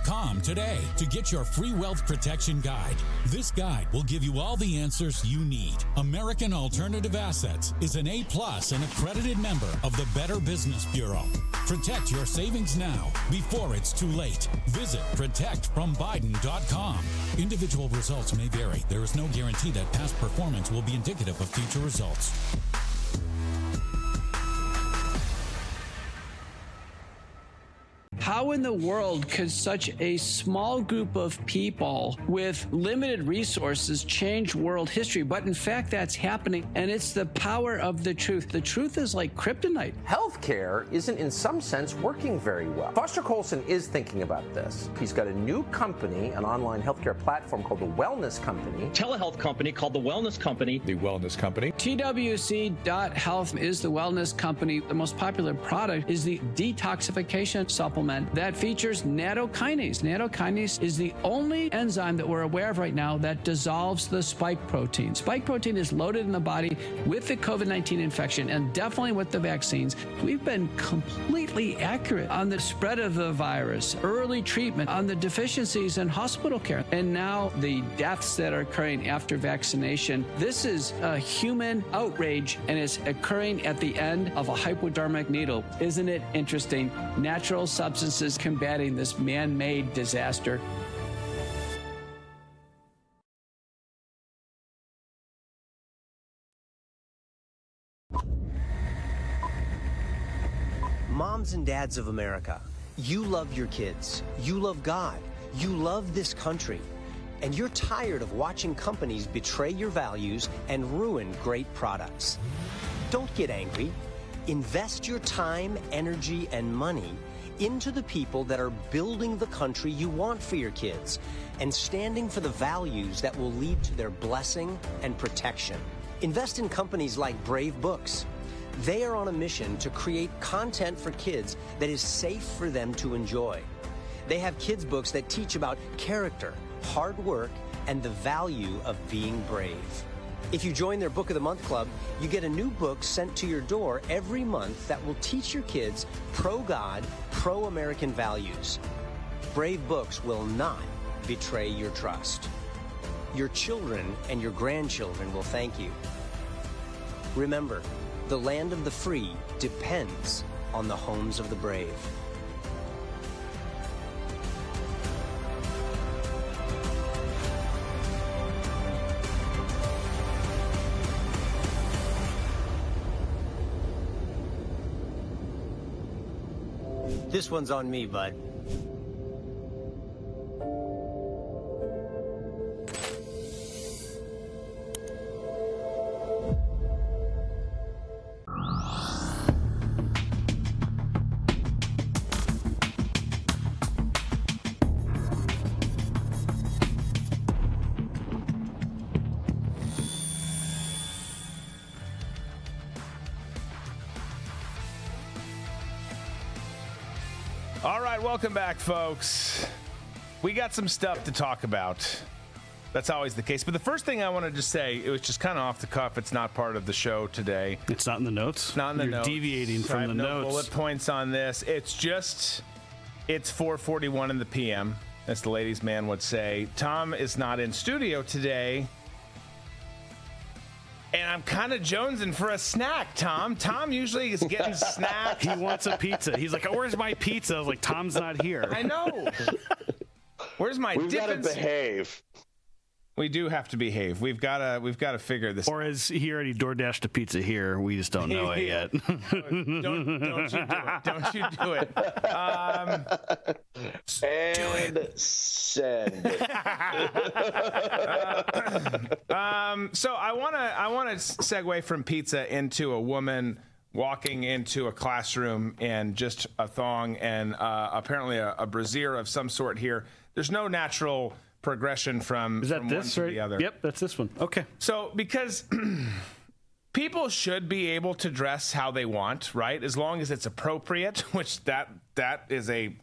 com Wealth Protect dot com today to get your free wealth protection guide. This guide will give you all the answers you need. American Alternative Assets is an A-plus and accredited member of the Better Business Bureau. Protect your savings now before it's too late. Visit protect from biden dot com. Individual results may vary. There is no guarantee that past performance will be indicative of future results. How in the world could such a small group of people with limited resources change world history? But in fact, that's happening, and it's the power of the truth. The truth is like kryptonite. Healthcare isn't, in some sense, working very well. Foster Colson is thinking about this. He's got a new company, an online healthcare platform called The Wellness Company. Telehealth company called The Wellness Company. The Wellness Company. T W C dot health is The Wellness Company. The most popular product is the detoxification supplement that features nattokinase. Nattokinase is the only enzyme that we're aware of right now that dissolves the spike protein. Spike protein is loaded in the body with the covid nineteen infection and definitely with the vaccines. We've been completely accurate on the spread of the virus, early treatment, on the deficiencies in hospital care, and now the deaths that are occurring after vaccination. This is a human outrage, and it's occurring at the end of a hypodermic needle. Isn't it interesting? Natural substances combating this man-made disaster. Moms and dads of America, you love your kids, you love God, you love this country, and you're tired of watching companies betray your values and ruin great products. Don't get angry. Invest your time, energy, and money into the people that are building the country you want for your kids and standing for the values that will lead to their blessing and protection. Invest in companies like Brave Books. They are on a mission to create content for kids that is safe for them to enjoy. They have kids' books that teach about character, hard work, and the value of being brave. If you join their Book of the Month Club, you get a new book sent to your door every month that will teach your kids pro-God, pro-American values. Brave Books will not betray your trust. Your children and your grandchildren will thank you. Remember, the land of the free depends on the homes of the brave. This one's on me, bud. Welcome back, folks. We got some stuff to talk about. That's always the case. But the first thing I wanted to say, it was just kind of off the cuff. It's not part of the show today. It's not in the notes? It's not in the You're notes. You're deviating from I have the no notes. Bullet points on this. It's just, it's four forty-one in the p m, as the ladies' man would say. Tom is not in studio today. And I'm kind of jonesing for a snack, Tom. Tom usually is getting snacks. He wants a pizza. He's like, oh, where's my pizza? I was like, Tom's not here. I know. Where's my We've got to behave. We do have to behave. We've got to We've got to figure this out. Or is he already DoorDashed a pizza here? We just don't know it yet. don't, don't you do it. Don't you do it. Um, and do it. Send. uh, um, so I want to I want to segue from pizza into a woman walking into a classroom in just a thong and uh, apparently a, a brassiere of some sort here. There's no natural progression from, Is that from this, one to right? the other. Yep, that's this one. Okay. So because people should be able to dress how they want, right? As long as it's appropriate, which that that is a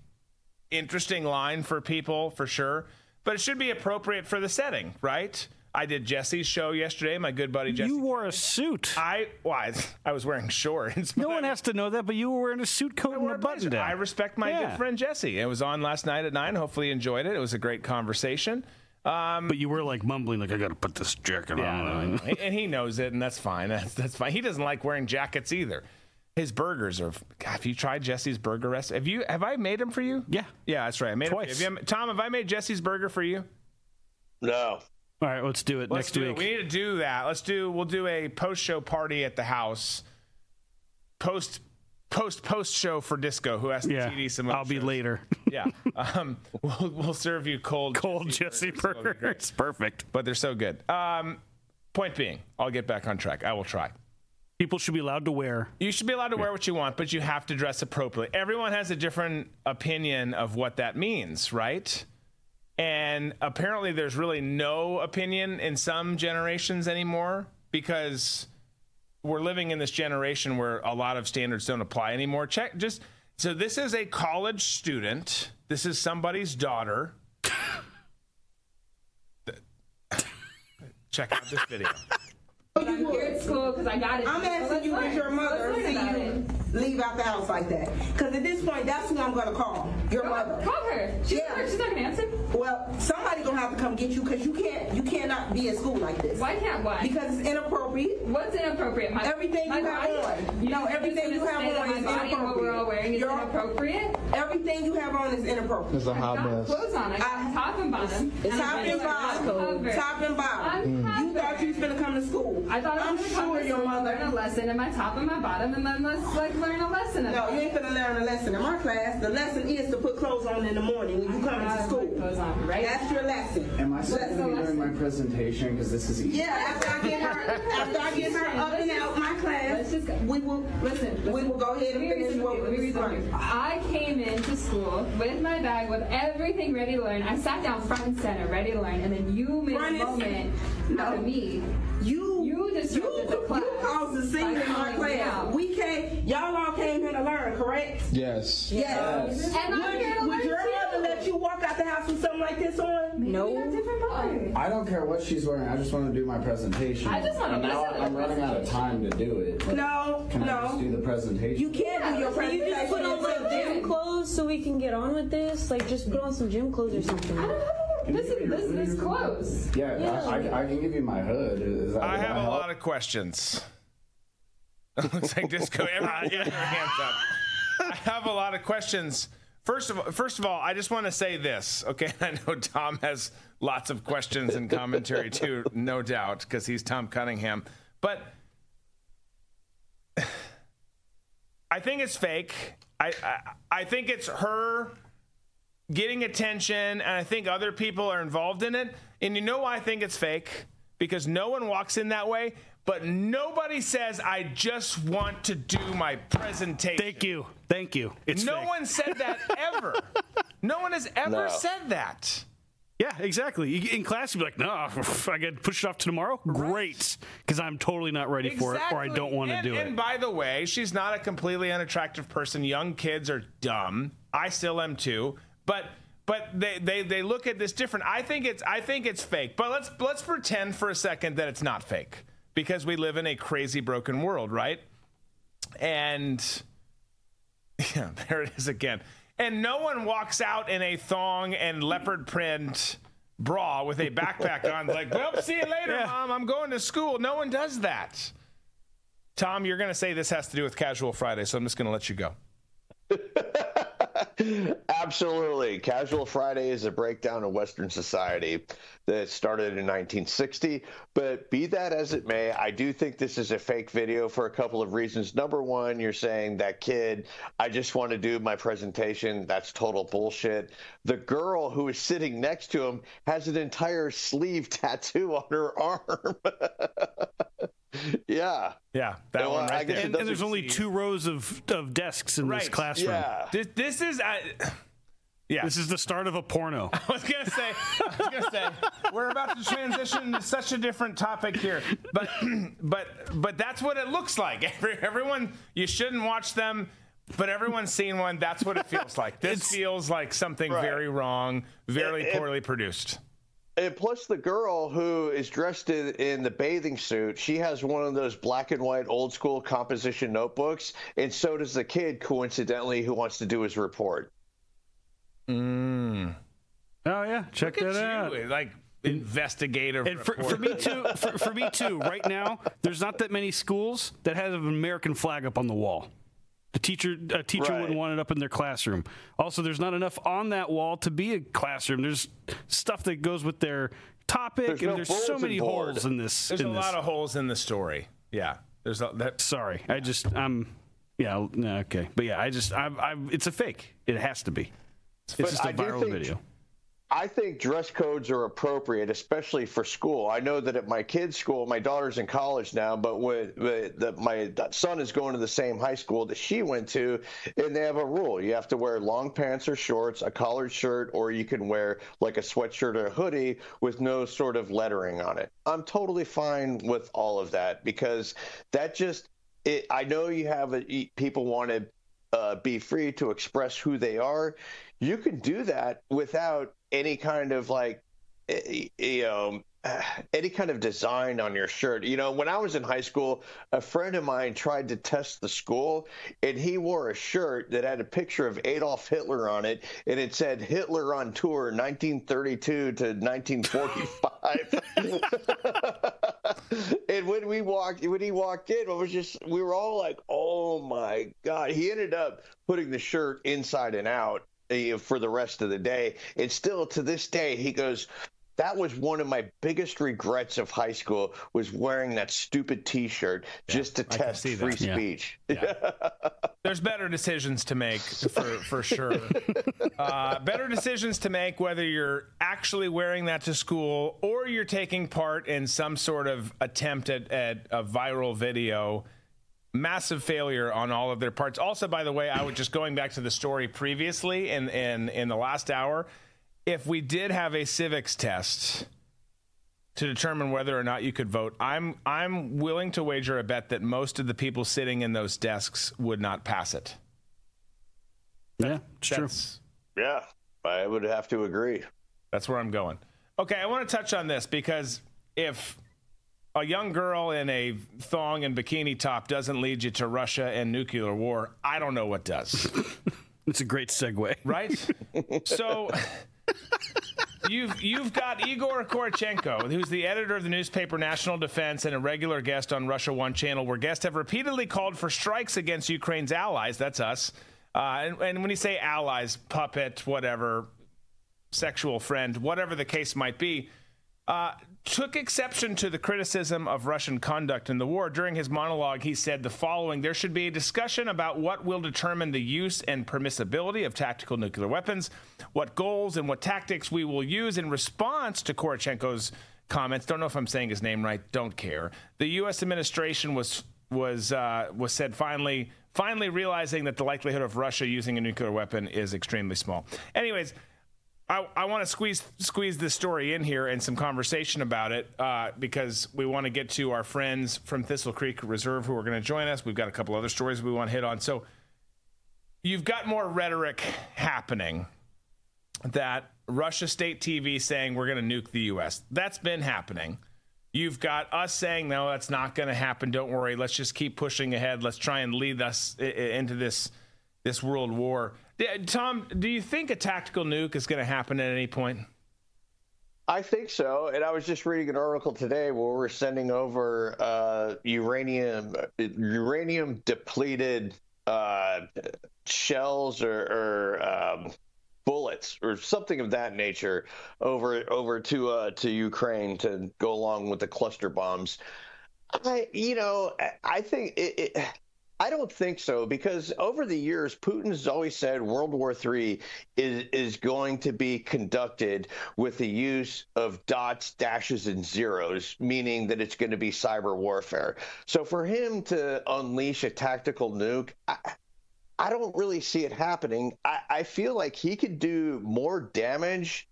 interesting line for people for sure. But it should be appropriate for the setting, right? I did Jesse's show yesterday. My good buddy Jesse. You wore a suit. I well, I, I was wearing shorts. No one has to know that, but you were wearing a suit coat and a button down. I respect my yeah. good friend Jesse. It was on last night at nine. Hopefully you enjoyed it. It was a great conversation. Um, but you were like mumbling, like I got to put this jacket yeah, on, and he knows it, and that's fine. That's that's fine. He doesn't like wearing jackets either. His burgers are. God, have you tried Jesse's burger recipe? Have you? Have I made them for you? Yeah, yeah, that's right. I made twice. It have you, Tom, have I made Jesse's burger for you? No. All right, let's do it let's next do week. It. We need to do that. Let's do. We'll do a post-show party at the house. Post, post, post show for Disco. Who has to yeah, T D some? I'll shows. Be later. Yeah. Um. We'll we'll serve you cold cold Jesse burgers. burgers. It's perfect, but they're so good. Um. Point being, I'll get back on track. I will try. People should be allowed to wear. You should be allowed to wear what you want, but you have to dress appropriately. Everyone has a different opinion of what that means, right? And apparently there's really no opinion in some generations anymore because we're living in this generation where a lot of standards don't apply anymore. Check just so this is a college student. This is somebody's daughter. Check out this video. I'm here at school because I got it. I'm asking you as your mother to see you leave out the house like that. Because at this point, that's who I'm going to call. Your Go, mother. Call her. She's, yeah. She's not going to answer. Well, somebody's going to have to come get you because you can't. You cannot be at school like this. Why can't why? Because it's inappropriate. What's inappropriate? My, everything my you body? Have on. You no, everything you have on is inappropriate. What we're all wearing is You're, inappropriate. Everything you have on is inappropriate. It's a hot mess. I got clothes on. I got I, top and bottom. It's and top, and bottom top and bottom. Mm. You thought you was going to come to school. I thought I was going to come to school and learn a lesson in my top and my bottom, and then let's like learn a lesson. No, that. You ain't gonna learn a lesson in my class. The lesson is to put clothes on in the morning when you come to school. Clothes on, right? That's your lesson. Am I supposed to be doing my presentation? Because this is easy. Yeah, after I get her, after I get her up and out my class, we will listen. listen we will go ahead and finish what we're learning. I came into school with my bag with everything ready to learn. I sat down front and center, ready to learn, and then you made front a moment no. out of me. You, you disrupted you, the class. You caused the scene in my class. We came, y'all all came here to learn, correct? Yes. Yes. yes. And I'm here to learn. Would your mother let you walk out the house with something like this on? Maybe no. Different I don't care what she's wearing. I just want to do my presentation. I just want to. Now I'm running out of time to do it. Like, no. Can no. I just do the presentation? You can't yeah, do your presentation. You just put on some gym clothes so we can get on with this. Like just put on some gym clothes or something. I don't know. This is this is close. Yeah, yeah. I, I can give you my hood. Is that I have I a lot of questions. It looks like Disco. Everybody get your hands up. I have a lot of questions. First of all, first of all, I just want to say this. Okay, I know Tom has lots of questions and commentary too, no doubt, because he's Tom Cunningham. But I think it's fake. I I, I think it's her. Getting attention, and I think other people are involved in it. And you know why I think it's fake? Because no one walks in that way, but nobody says, I just want to do my presentation. Thank you. Thank you. It's no fake. One said that ever. No one has ever no. said that. Yeah, exactly. You, in class, you'd be like, no, I got to push it off to tomorrow? Right. Great, because I'm totally not ready exactly. for it, or I don't want to do and it. And by the way, she's not a completely unattractive person. Young kids are dumb. I still am, too. But but they, they, they look at this different. I think it's I think it's fake. But let's let's pretend for a second that it's not fake because we live in a crazy broken world, right? And yeah, there it is again. And no one walks out in a thong and leopard print bra with a backpack on like, well, see you later, yeah. Mom. I'm going to school. No one does that. Tom, you're going to say this has to do with Casual Friday, so I'm just going to let you go. Absolutely. Casual Friday is a breakdown of Western society that started in nineteen sixty. But be that as it may, I do think this is a fake video for a couple of reasons. Number one, you're saying that kid, I just want to do my presentation. That's total bullshit. The girl who is sitting next to him has an entire sleeve tattoo on her arm. Yeah. Yeah. That no, one right there. And, and there's only two rows of, of desks in right. this classroom. Yeah. This, this is I, yeah. This is the start of a porno. I was going to say, I was going to say, we're about to transition to such a different topic here. But but but that's what it looks like. Every, everyone, you shouldn't watch them, but everyone's seen one. That's what it feels like. This it's, feels like something right. very wrong, very it, poorly it, produced. And plus, the girl who is dressed in, in the bathing suit, she has one of those black and white old school composition notebooks, and so does the kid, coincidentally, who wants to do his report. Mm. Oh yeah, check that out. Like investigative. And for, for me too. For, for me too. Right now, there's not that many schools that have an American flag up on the wall. The teacher, a teacher right. wouldn't want it up in their classroom. Also, there's not enough on that wall to be a classroom. There's stuff that goes with their topic, there's and no there's so many board. holes in this. There's in a this. lot of holes in the story. Yeah, there's a, that. Sorry, yeah. I just um, yeah, no, okay, but yeah, I just I I it's a fake. It has to be. It's but just a I viral think, video. I think dress codes are appropriate, especially for school. I know that at my kid's school, my daughter's in college now, but with, with the, my son is going to the same high school that she went to, and they have a rule. You have to wear long pants or shorts, a collared shirt, or you can wear like a sweatshirt or a hoodie with no sort of lettering on it. I'm totally fine with all of that because that just it, – I know you have – people want to uh, be free to express who they are. You can do that without any kind of like, you know, any kind of design on your shirt. You know, when I was in high school, a friend of mine tried to test the school, and he wore a shirt that had a picture of Adolf Hitler on it, and it said Hitler on tour nineteen thirty-two to nineteen forty-five. And when we walked, when he walked in, it was just, we were all like, oh my God. He ended up putting the shirt inside and out for the rest of the day. And still to this day, he goes, that was one of my biggest regrets of high school, was wearing that stupid T-shirt yeah, just to test free that. speech. Yeah. Yeah. There's better decisions to make for, for sure. Uh, better decisions to make, whether you're actually wearing that to school or you're taking part in some sort of attempt at, at a viral video. Massive failure on all of their parts. Also, by the way, I was just going back to the story previously in, in, in the last hour. If we did have a civics test to determine whether or not you could vote, I'm I'm willing to wager a bet that most of the people sitting in those desks would not pass it. That, yeah, it's that's, true. Yeah, I would have to agree. That's where I'm going. Okay, I want to touch on this because if a young girl in a thong and bikini top doesn't lead you to Russia and nuclear war, I don't know what does. It's a great segue, right? So you've you've got Igor Korchenko, who's the editor of the newspaper National Defense and a regular guest on Russia One Channel, where guests have repeatedly called for strikes against Ukraine's allies. That's us. Uh, and, and when you say allies, puppet, whatever, sexual friend, whatever the case might be, uh, took exception to the criticism of Russian conduct in the war. During his monologue, he said the following: there should be a discussion about what will determine the use and permissibility of tactical nuclear weapons, what goals and what tactics we will use in response to Korchenko's comments. Don't know if I'm saying his name right. Don't care. The U S administration was was uh, was said finally, finally realizing that the likelihood of Russia using a nuclear weapon is extremely small. Anyways, I, I want to squeeze squeeze this story in here and some conversation about it uh, because we want to get to our friends from Thistle Creek Reserve who are going to join us. We've got a couple other stories we want to hit on. So you've got more rhetoric happening that Russia State T V saying we're going to nuke the U S. That's been happening. You've got us saying, no, that's not going to happen. Don't worry. Let's just keep pushing ahead. Let's try and lead us into this this world war. Tom, do you think a tactical nuke is going to happen at any point? I think so. And I was just reading an article today where we're sending over uh, uranium uranium depleted uh, shells or, or um, bullets or something of that nature over over to uh, to Ukraine to go along with the cluster bombs. I, you know, I think it. it I don't think so, because over the years, Putin's always said World War Three is, is going to be conducted with the use of dots, dashes, and zeros, meaning that it's going to be cyber warfare. So for him to unleash a tactical nuke, I, I don't really see it happening. I, I feel like he could do more damage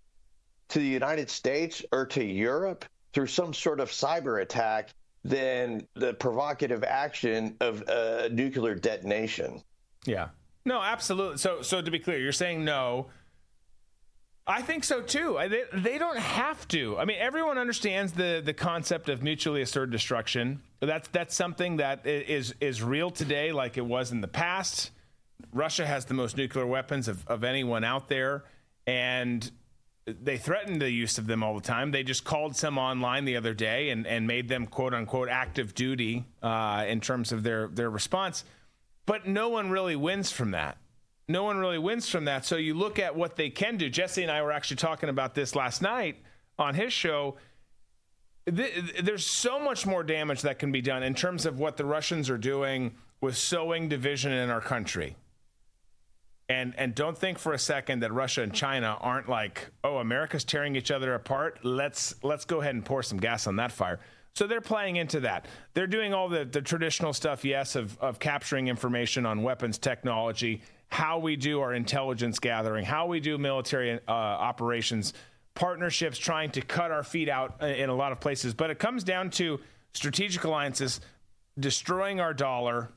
to the United States or to Europe through some sort of cyber attack than the provocative action of a uh, nuclear detonation. Yeah. No, absolutely. So so to be clear, you're saying no. I think so, too. I, they, they don't have to. I mean, everyone understands the, the concept of mutually assured destruction. That's that's something that is is real today like it was in the past. Russia has the most nuclear weapons of, of anyone out there, and they threaten the use of them all the time. They just called some online the other day and, and made them, quote-unquote, active duty uh, in terms of their, their response. But no one really wins from that. No one really wins from that. So you look at what they can do. Jesse and I were actually talking about this last night on his show. Th- there's so much more damage that can be done in terms of what the Russians are doing with sowing division in our country. And and don't think for a second that Russia and China aren't like, oh, America's tearing each other apart. Let's let's go ahead and pour some gas on that fire. So they're playing into that. They're doing all the, the traditional stuff, yes, of, of capturing information on weapons technology, how we do our intelligence gathering, how we do military uh, operations, partnerships, trying to cut our feet out in a lot of places. But it comes down to strategic alliances, destroying our dollar,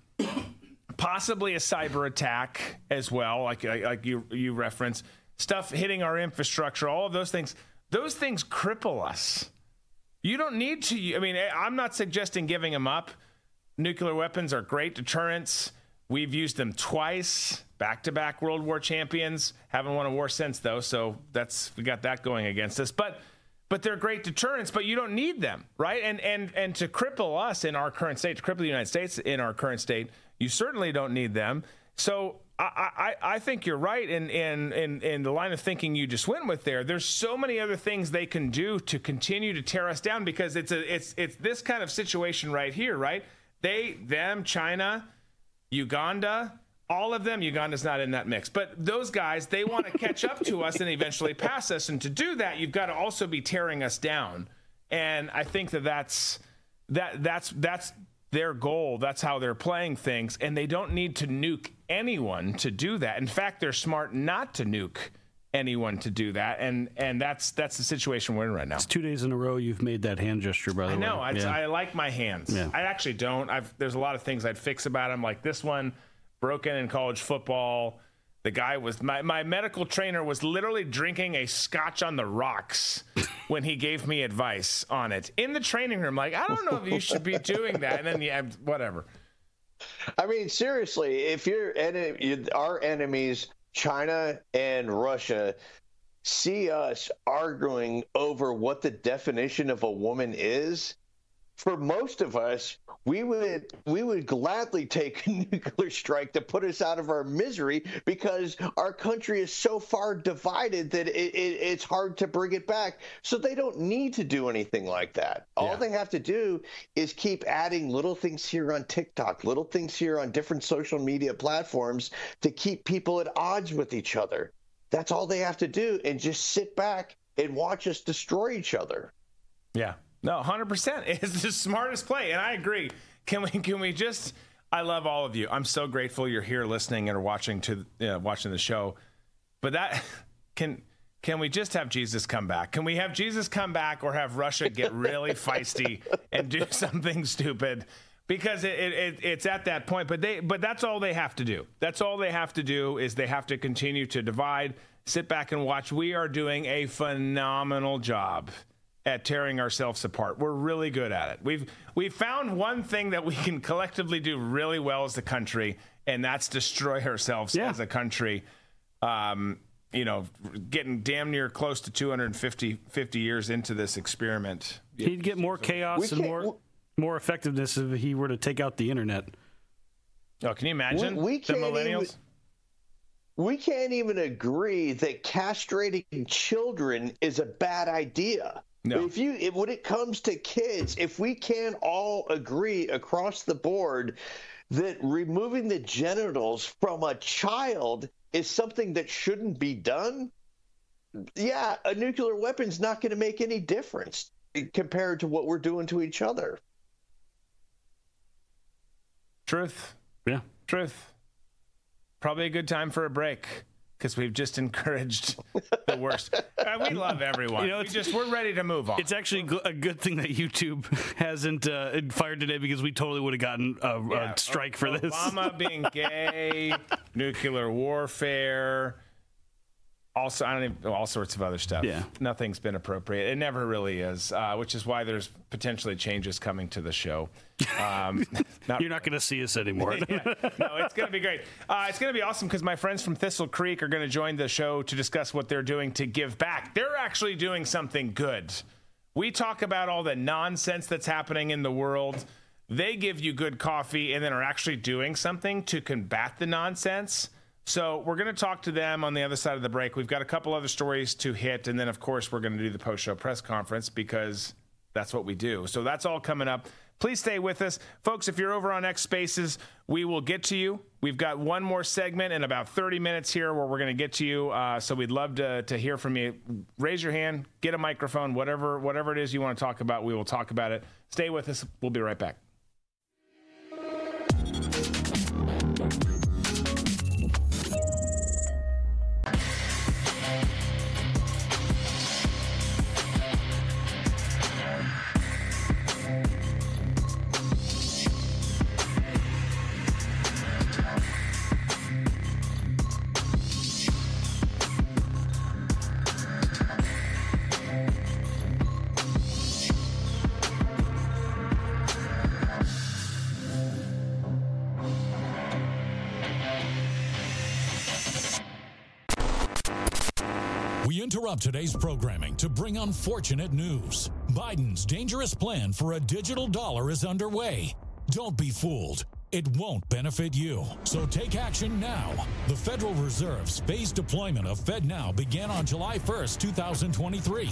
possibly a cyber attack as well, like like you you reference, stuff hitting our infrastructure, all of those things. Those things cripple us. You don't need to. I mean, I'm not suggesting giving them up. Nuclear weapons are great deterrents. We've used them twice, back-to-back World War champions. Haven't won a war since, though, so that's we got that going against us. But but they're great deterrents, but you don't need them, right? And and and to cripple us in our current state, to cripple the United States in our current state, you certainly don't need them. So I I, I think you're right in, in, in, in the line of thinking you just went with there. There's so many other things they can do to continue to tear us down because it's a it's it's this kind of situation right here, right? They, them, China, Uganda, all of them. Uganda's not in that mix. But those guys, they want to catch up to us and eventually pass us. And to do that, you've got to also be tearing us down. And I think that that's, that, that's, that's their goal. That's how they're playing things. And they don't need to nuke anyone to do that. In fact, they're smart not to nuke anyone to do that, and and that's that's the situation we're in right now. It's two days in a row you've made that hand gesture, by the way. I know. I, yeah. I like my hands. Yeah. I actually don't. I've there's a lot of things I'd fix about them, like this one, broken in college football. The guy was my my medical trainer was literally drinking a scotch on the rocks when he gave me advice on it in the training room. Like, I don't know if you should be doing that, and then yeah, whatever. I mean, seriously, if you're and our enemies, China and Russia, see us arguing over what the definition of a woman is. For most of us, we would we would gladly take a nuclear strike to put us out of our misery because our country is so far divided that it, it, it's hard to bring it back. So they don't need to do anything like that. All yeah. they have to do is keep adding little things here on TikTok, little things here on different social media platforms to keep people at odds with each other. That's all they have to do, and just sit back and watch us destroy each other. Yeah. No, one hundred percent. It's the smartest play, and I agree. Can we can we just – I love all of you. I'm so grateful you're here listening and watching to you know, watching the show. But that can can we just have Jesus come back? Can we have Jesus come back or have Russia get really feisty and do something stupid? Because it, it, it it's at that point. But they but that's all they have to do. That's all they have to do is they have to continue to divide, sit back and watch. We are doing a phenomenal job at tearing ourselves apart. We're really good at it. We've we've found one thing that we can collectively do really well as a country, and that's destroy ourselves yeah. as a country. Um, you know, getting damn near close to two hundred fifty years into this experiment. He'd get more chaos and more more effectiveness if he were to take out the internet. Oh, can you imagine we, we the millennials? Even... We can't even agree that castrating children is a bad idea. No. If you, if, when it comes to kids, if we can all agree across the board that removing the genitals from a child is something that shouldn't be done, yeah, a nuclear weapon's not going to make any difference compared to what we're doing to each other. Truth. Yeah. Truth. Probably a good time for a break, because we've just encouraged the worst. Uh, we love everyone. You know, we just, we're ready to move on. It's actually a good thing that YouTube hasn't uh, fired today, because we totally would have gotten a, yeah, a strike for Obama this. Obama being gay, nuclear warfare, Also, I don't even, all sorts of other stuff. Yeah. Nothing's been appropriate. It never really is, uh, which is why there's potentially changes coming to the show. Um, not, You're not going to see us anymore. Yeah. No, it's going to be great. Uh, it's going to be awesome because my friends from Thistle Creek are going to join the show to discuss what they're doing to give back. They're actually doing something good. We talk about all the nonsense that's happening in the world. They give you good coffee and then are actually doing something to combat the nonsense. So we're going to talk to them on the other side of the break. We've got a couple other stories to hit. And then, of course, we're going to do the post-show press conference because that's what we do. So that's all coming up. Please stay with us. Folks, if you're over on X Spaces, we will get to you. We've got one more segment in about thirty minutes here where we're going to get to you. Uh, so we'd love to, to hear from you. Raise your hand. Get a microphone. Whatever, whatever it is you want to talk about, we will talk about it. Stay with us. We'll be right back. Interrupt today's programming to bring unfortunate news. Biden's dangerous plan for a digital dollar is underway. Don't be fooled. It won't benefit you. So take action now. The Federal Reserve's phased deployment of FedNow began on July first, twenty twenty-three.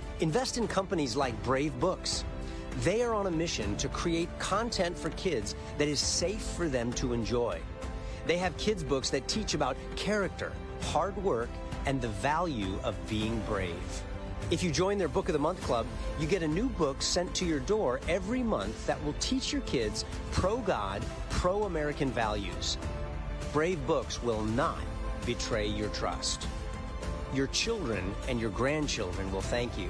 Invest in companies like Brave Books. They are on a mission to create content for kids that is safe for them to enjoy. They have kids' books that teach about character, hard work, and the value of being brave. If you join their Book of the Month Club, you get a new book sent to your door every month that will teach your kids pro-God, pro-American values. Brave Books will not betray your trust. Your children and your grandchildren will thank you.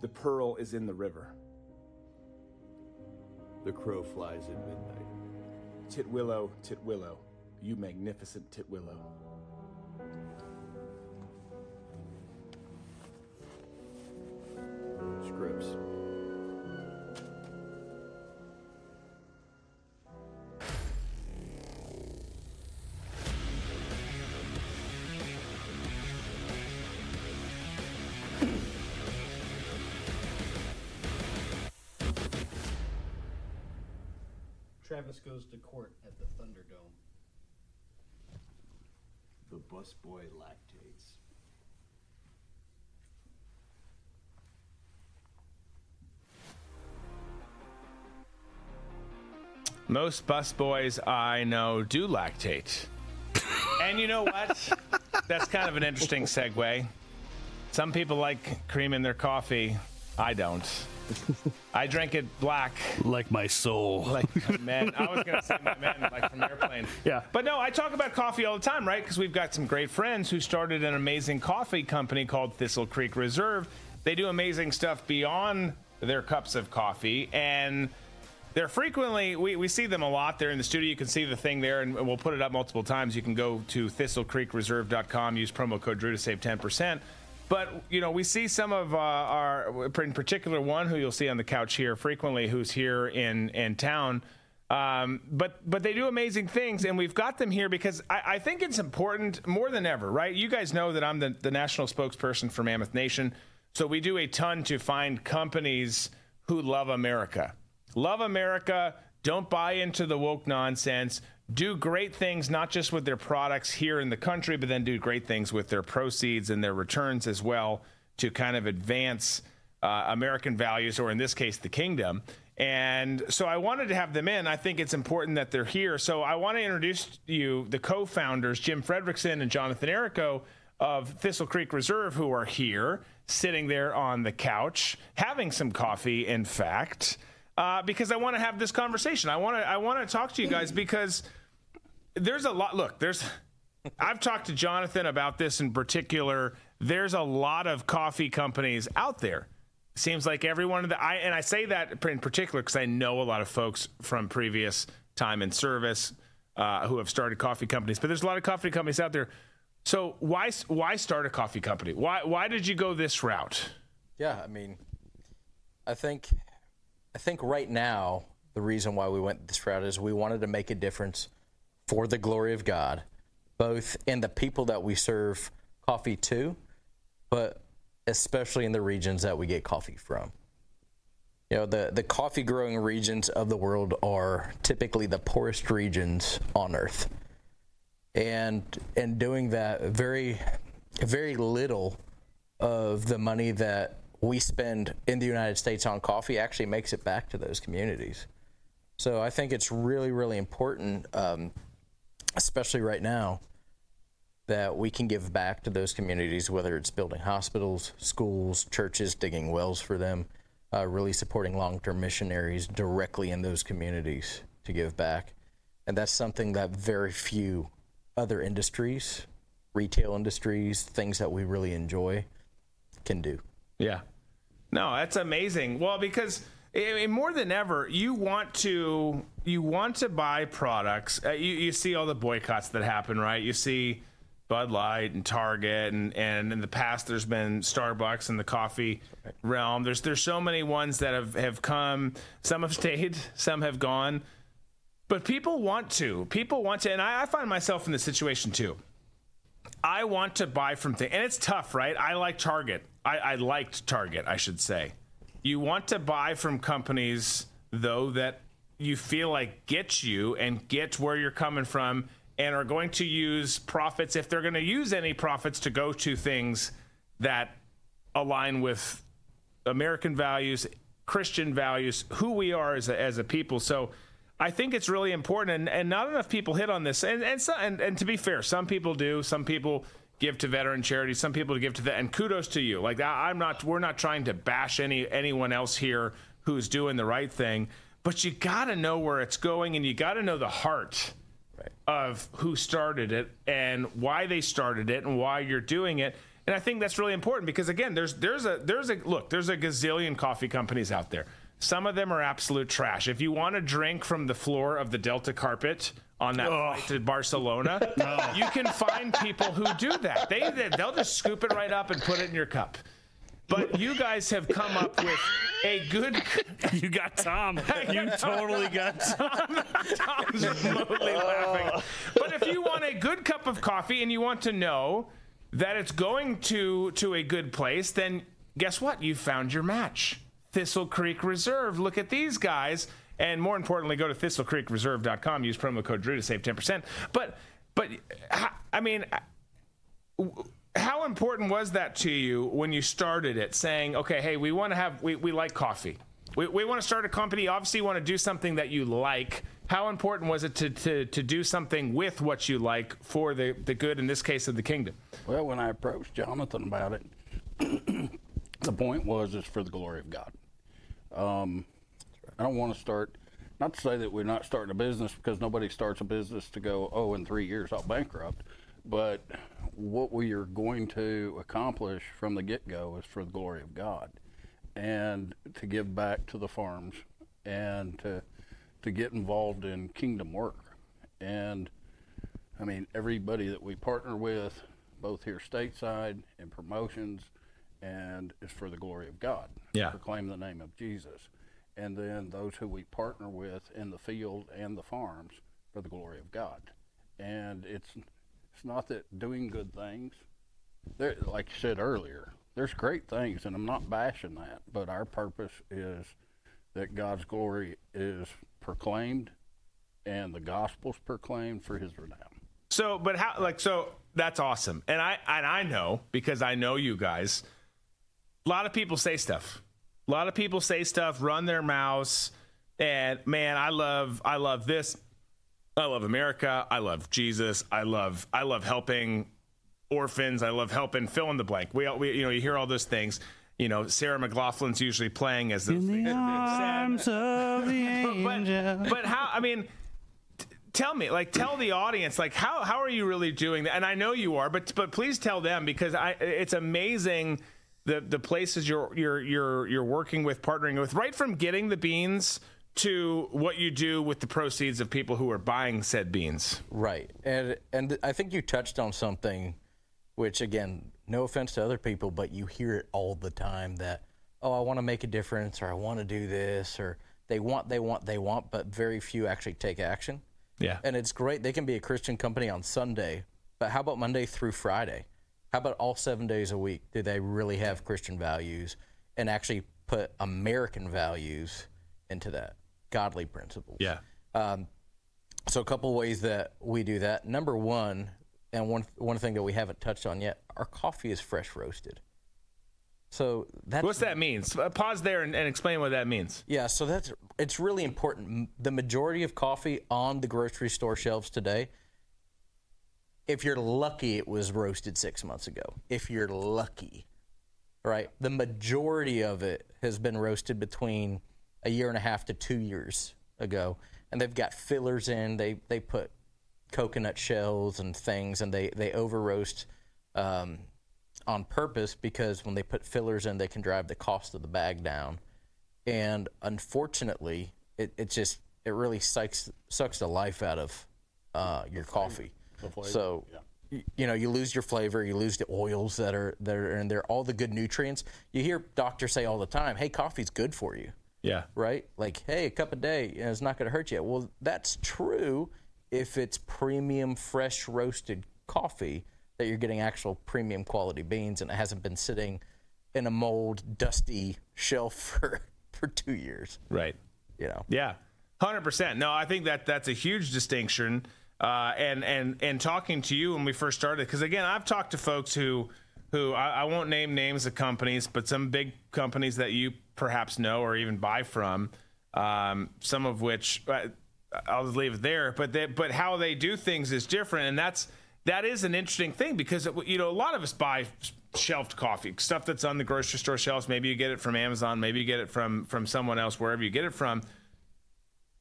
The pearl is in the river. The crow flies at midnight. Titwillow, Titwillow, you magnificent Titwillow. Travis Goes to Court at the Thunderdome? The busboy lactates. Most busboys I know do lactate. And you know what? That's kind of an interesting segue. Some people like cream in their coffee. I don't. I drink it black. Like my soul. Like my men. I was going to say my men, like from Airplane. Yeah. But no, I talk about coffee all the time, right? Because we've got some great friends who started an amazing coffee company called Thistle Creek Reserve. They do amazing stuff beyond their cups of coffee. And they're frequently, we, we see them a lot. They're in the studio. You can see the thing there, and we'll put it up multiple times. You can go to thistle creek reserve dot com, use promo code Drew to save ten percent. But, you know, we see some of uh, our, in particular one who you'll see on the couch here frequently, who's here in, in town. Um, but but they do amazing things, and we've got them here because I, I think it's important more than ever, right? You guys know that I'm the, the national spokesperson for Mammoth Nation, so we do a ton to find companies who love America. Love America, don't buy into the woke nonsense, do great things not just with their products here in the country, but then do great things with their proceeds and their returns as well to kind of advance uh, American values, or in this case, the kingdom. And so I wanted to have them in. I think it's important that they're here. So I want to introduce to you the co-founders, Jim Fredrickson and Jonathan Errico of Thistle Creek Reserve, who are here sitting there on the couch, having some coffee, in fact. Uh, because I want to have this conversation. I want to I want to talk to you guys because there's a lot. Look, there's I've talked to Jonathan about this in particular. There's a lot of coffee companies out there. Seems like every one of the I and I say that in particular because I know a lot of folks from previous time in service uh, who have started coffee companies. But there's a lot of coffee companies out there. So why why start a coffee company? Why why did you go this route? Yeah, I mean, I think. I think right now, the reason why we went this route is we wanted to make a difference for the glory of God, both in the people that we serve coffee to, but especially in the regions that we get coffee from. You know, the, the coffee growing regions of the world are typically the poorest regions on earth. And in doing that, very, very little of the money that we spend in the United States on coffee actually makes it back to those communities. So I think it's really, really important, um, especially right now, that we can give back to those communities, whether it's building hospitals, schools, churches, digging wells for them, uh, really supporting long-term missionaries directly in those communities to give back. And that's something that very few other industries, retail industries, things that we really enjoy, can do. Yeah. No, that's amazing. Well, because I mean, more than ever, you want to you want to buy products. Uh, you, you see all the boycotts that happen, right? You see Bud Light and Target, and, and in the past there's been Starbucks in the coffee realm. There's there's so many ones that have, have come. Some have stayed, some have gone. But people want to. People want to. And I, I find myself in this situation too. I want to buy from things. And it's tough, right? I like Target. I, I liked Target, I should say. You want to buy from companies, though, that you feel like get you and get where you're coming from and are going to use profits, if they're going to use any profits, to go to things that align with American values, Christian values, who we are as a, as a people. So I think it's really important, and, and not enough people hit on this. And and, so, and and to be fair, some people do, some people give to veteran charities, some people give to that, and kudos to you. Like I, I'm not, we're not trying to bash any anyone else here who's doing the right thing, but you got to know where it's going, and you got to know the heart right. of who started it and why they started it and why you're doing it. And I think that's really important because again, there's there's a there's a look, there's a gazillion coffee companies out there. Some of them are absolute trash. If you want to drink from the floor of the Delta carpet on that Ugh. flight to Barcelona, no. you can find people who do that. They, they'll just scoop it right up and put it in your cup. But you guys have come up with a good... You got Tom. You totally got Tom. Tom's slowly laughing. But if you want a good cup of coffee and you want to know that it's going to, to a good place, then guess what? You found your match. Thistle Creek Reserve. Look at these guys. And more importantly, go to thistle creek reserve dot com. Use promo code Drew to save ten percent. But, but I mean, how important was that to you when you started it, saying, okay, hey, we want to have, we, we like coffee. We, we want to start a company. Obviously, you want to do something that you like. How important was it to, to, to do something with what you like for the, the good, in this case, of the kingdom? Well, when I approached Jonathan about it, the point was it's for the glory of God. Um, I don't want to start, not to say that we're not starting a business, because nobody starts a business to go, oh, in three years I'll bankrupt. But what we are going to accomplish from the get-go is for the glory of God, and to give back to the farms, and to to get involved in kingdom work. And I mean, everybody that we partner with, both here stateside and promotions, and it's for the glory of God. Yeah. Proclaim the name of Jesus. And then those who we partner with in the field and the farms, for the glory of God. And it's it's not that doing good things, there, like you said earlier, there's great things, and I'm not bashing that, but our purpose is that God's glory is proclaimed and the gospel's proclaimed for his renown. So, but how, like, so that's awesome. And I, and I know, because I know you guys, a lot of people say stuff. A lot of people say stuff, run their mouths, and man, I love, I love this. I love America. I love Jesus. I love, I love helping orphans. I love helping fill in the blank. We, we you know, you hear all those things. You know, Sarah McLaughlin's usually playing as those in things. The arms of the angel. But, but how? I mean, t- tell me, like, tell the audience, like, how how are you really doing that? And I know you are, but but please tell them, because I, it's amazing. The the places you're you're you're you're working with, partnering with, right from getting the beans to what you do with the proceeds of people who are buying said beans. Right, and and I think you touched on something, which again, no offense to other people, but you hear it all the time that, oh, I want to make a difference, or I want to do this, or they want, they want, they want, but very few actually take action. Yeah, and it's great. They can be a Christian company on Sunday, but how about Monday through Friday? How about all seven days a week? Do they really have Christian values and actually put American values into that? Godly principles. Yeah. Um, so a couple ways that we do that. Number one, and one one thing that we haven't touched on yet, our coffee is fresh roasted. So that's... What's that mean? Pause there and, and explain what that means. Yeah, so that's, it's really important. The majority of coffee on the grocery store shelves today, if you're lucky, it was roasted six months ago. If you're lucky, right? The majority of it has been roasted between a year and a half to two years ago. And they've got fillers in. They they put coconut shells and things, and they, they over-roast um, on purpose, because when they put fillers in, they can drive the cost of the bag down. And unfortunately, it, it just, it really sucks, sucks the life out of uh, your coffee. So, yeah. you know, you lose your flavor, you lose the oils that are that are in there, all the good nutrients. You hear doctors say all the time, hey, coffee's good for you. Yeah. Right? Like, hey, a cup a day, you know, it's not going to hurt you. Well, that's true if it's premium, fresh roasted coffee, that you're getting actual premium quality beans, and it hasn't been sitting in a mold, dusty shelf for, for two years. Right. You know? Yeah. one hundred percent. No, I think that that's a huge distinction. Uh, and, and, and talking to you when we first started, because again, I've talked to folks who, who I, I won't name names of companies, but some big companies that you perhaps know or even buy from, um, some of which I, I'll leave it there, but they, but how they do things is different. And that's, that is an interesting thing, because, you know, a lot of us buy shelved coffee, stuff that's on the grocery store shelves. Maybe you get it from Amazon, maybe you get it from, from someone else, wherever you get it from.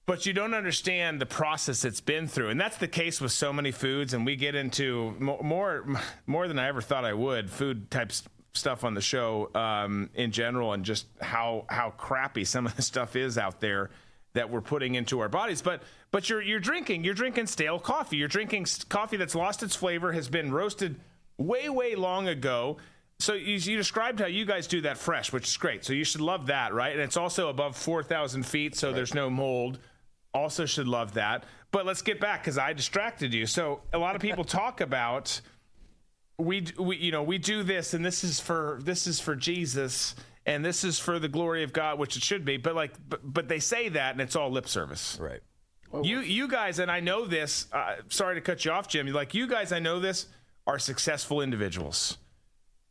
But you don't understand the process it's been through. And that's the case with so many foods. And we get into more more than I ever thought I would, food type stuff on the show um, in general, and just how how crappy some of the stuff is out there that we're putting into our bodies. But but you're you're drinking. You're drinking stale coffee. You're drinking coffee that's lost its flavor, has been roasted way, way long ago. So you, you described how you guys do that fresh, which is great. So you should love that, right? And it's also above four thousand feet, so there's no mold. Also should love that. But let's get back, because I distracted you. So a lot of people talk about we, we, you know, we do this, and this is for this is for Jesus, and this is for the glory of God, which it should be. But like, but, but they say that, and it's all lip service, right? Well, you you guys, and I know this. Uh, sorry to cut you off, Jim. Like you guys, I know this are successful individuals.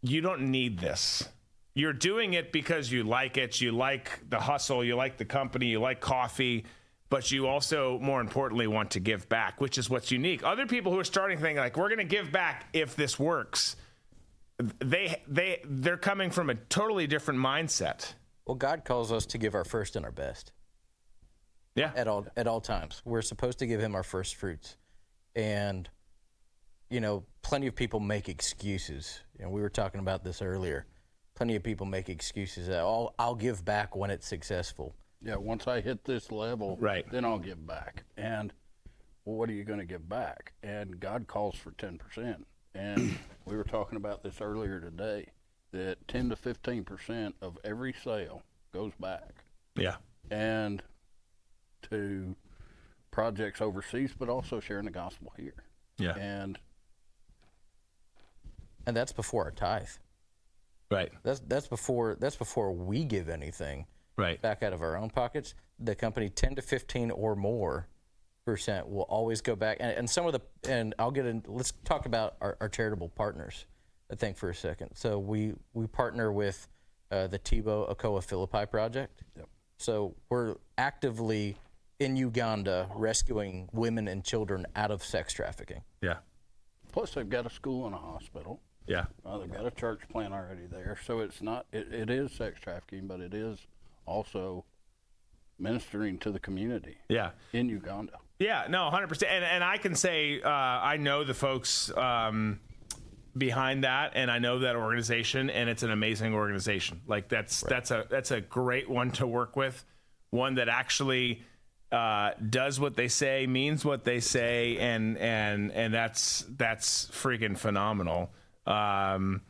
You don't need this. You're doing it because you like it. You like the hustle. You like the company. You like coffee. But you also, more importantly, want to give back, which is what's unique. Other people who are starting thinking like, we're going to give back if this works, they they they're coming from a totally different mindset. Well, God calls us to give our first and our best. Yeah, at all at all times, we're supposed to give Him our first fruits, and you know, plenty of people make excuses. You know, we were talking about this earlier. Plenty of people make excuses that I'll I'll give back when it's successful. Yeah, once I hit this level, right, then I'll give back. And well, what are you going to give back? And God calls for ten percent. And we were talking about this earlier today, that ten to fifteen percent of every sale goes back. Yeah. And to projects overseas, but also sharing the gospel here. Yeah. And and that's before our tithe. Right. That's that's before that's before we give anything. Right. Back out of our own pockets, the company ten to fifteen or more percent will always go back. And, and some of the, and I'll get in, let's talk about our, our charitable partners, I think, for a second. So we, we partner with uh, the Tebow Okoa Philippi Project. Yep. So we're actively in Uganda rescuing women and children out of sex trafficking. Yeah. Plus, they've got a school and a hospital. Yeah. Uh, they've got a church plant already there. So it's not, it, it is sex trafficking, but it is also ministering to the community, yeah, in Uganda. Yeah, no, one hundred percent. And, and I can say uh, I know the folks um, behind that, and I know that organization, and it's an amazing organization. Like that's right. that's a that's a great one to work with, one that actually uh, does what they say, means what they say, and and and that's that's freaking phenomenal. Um,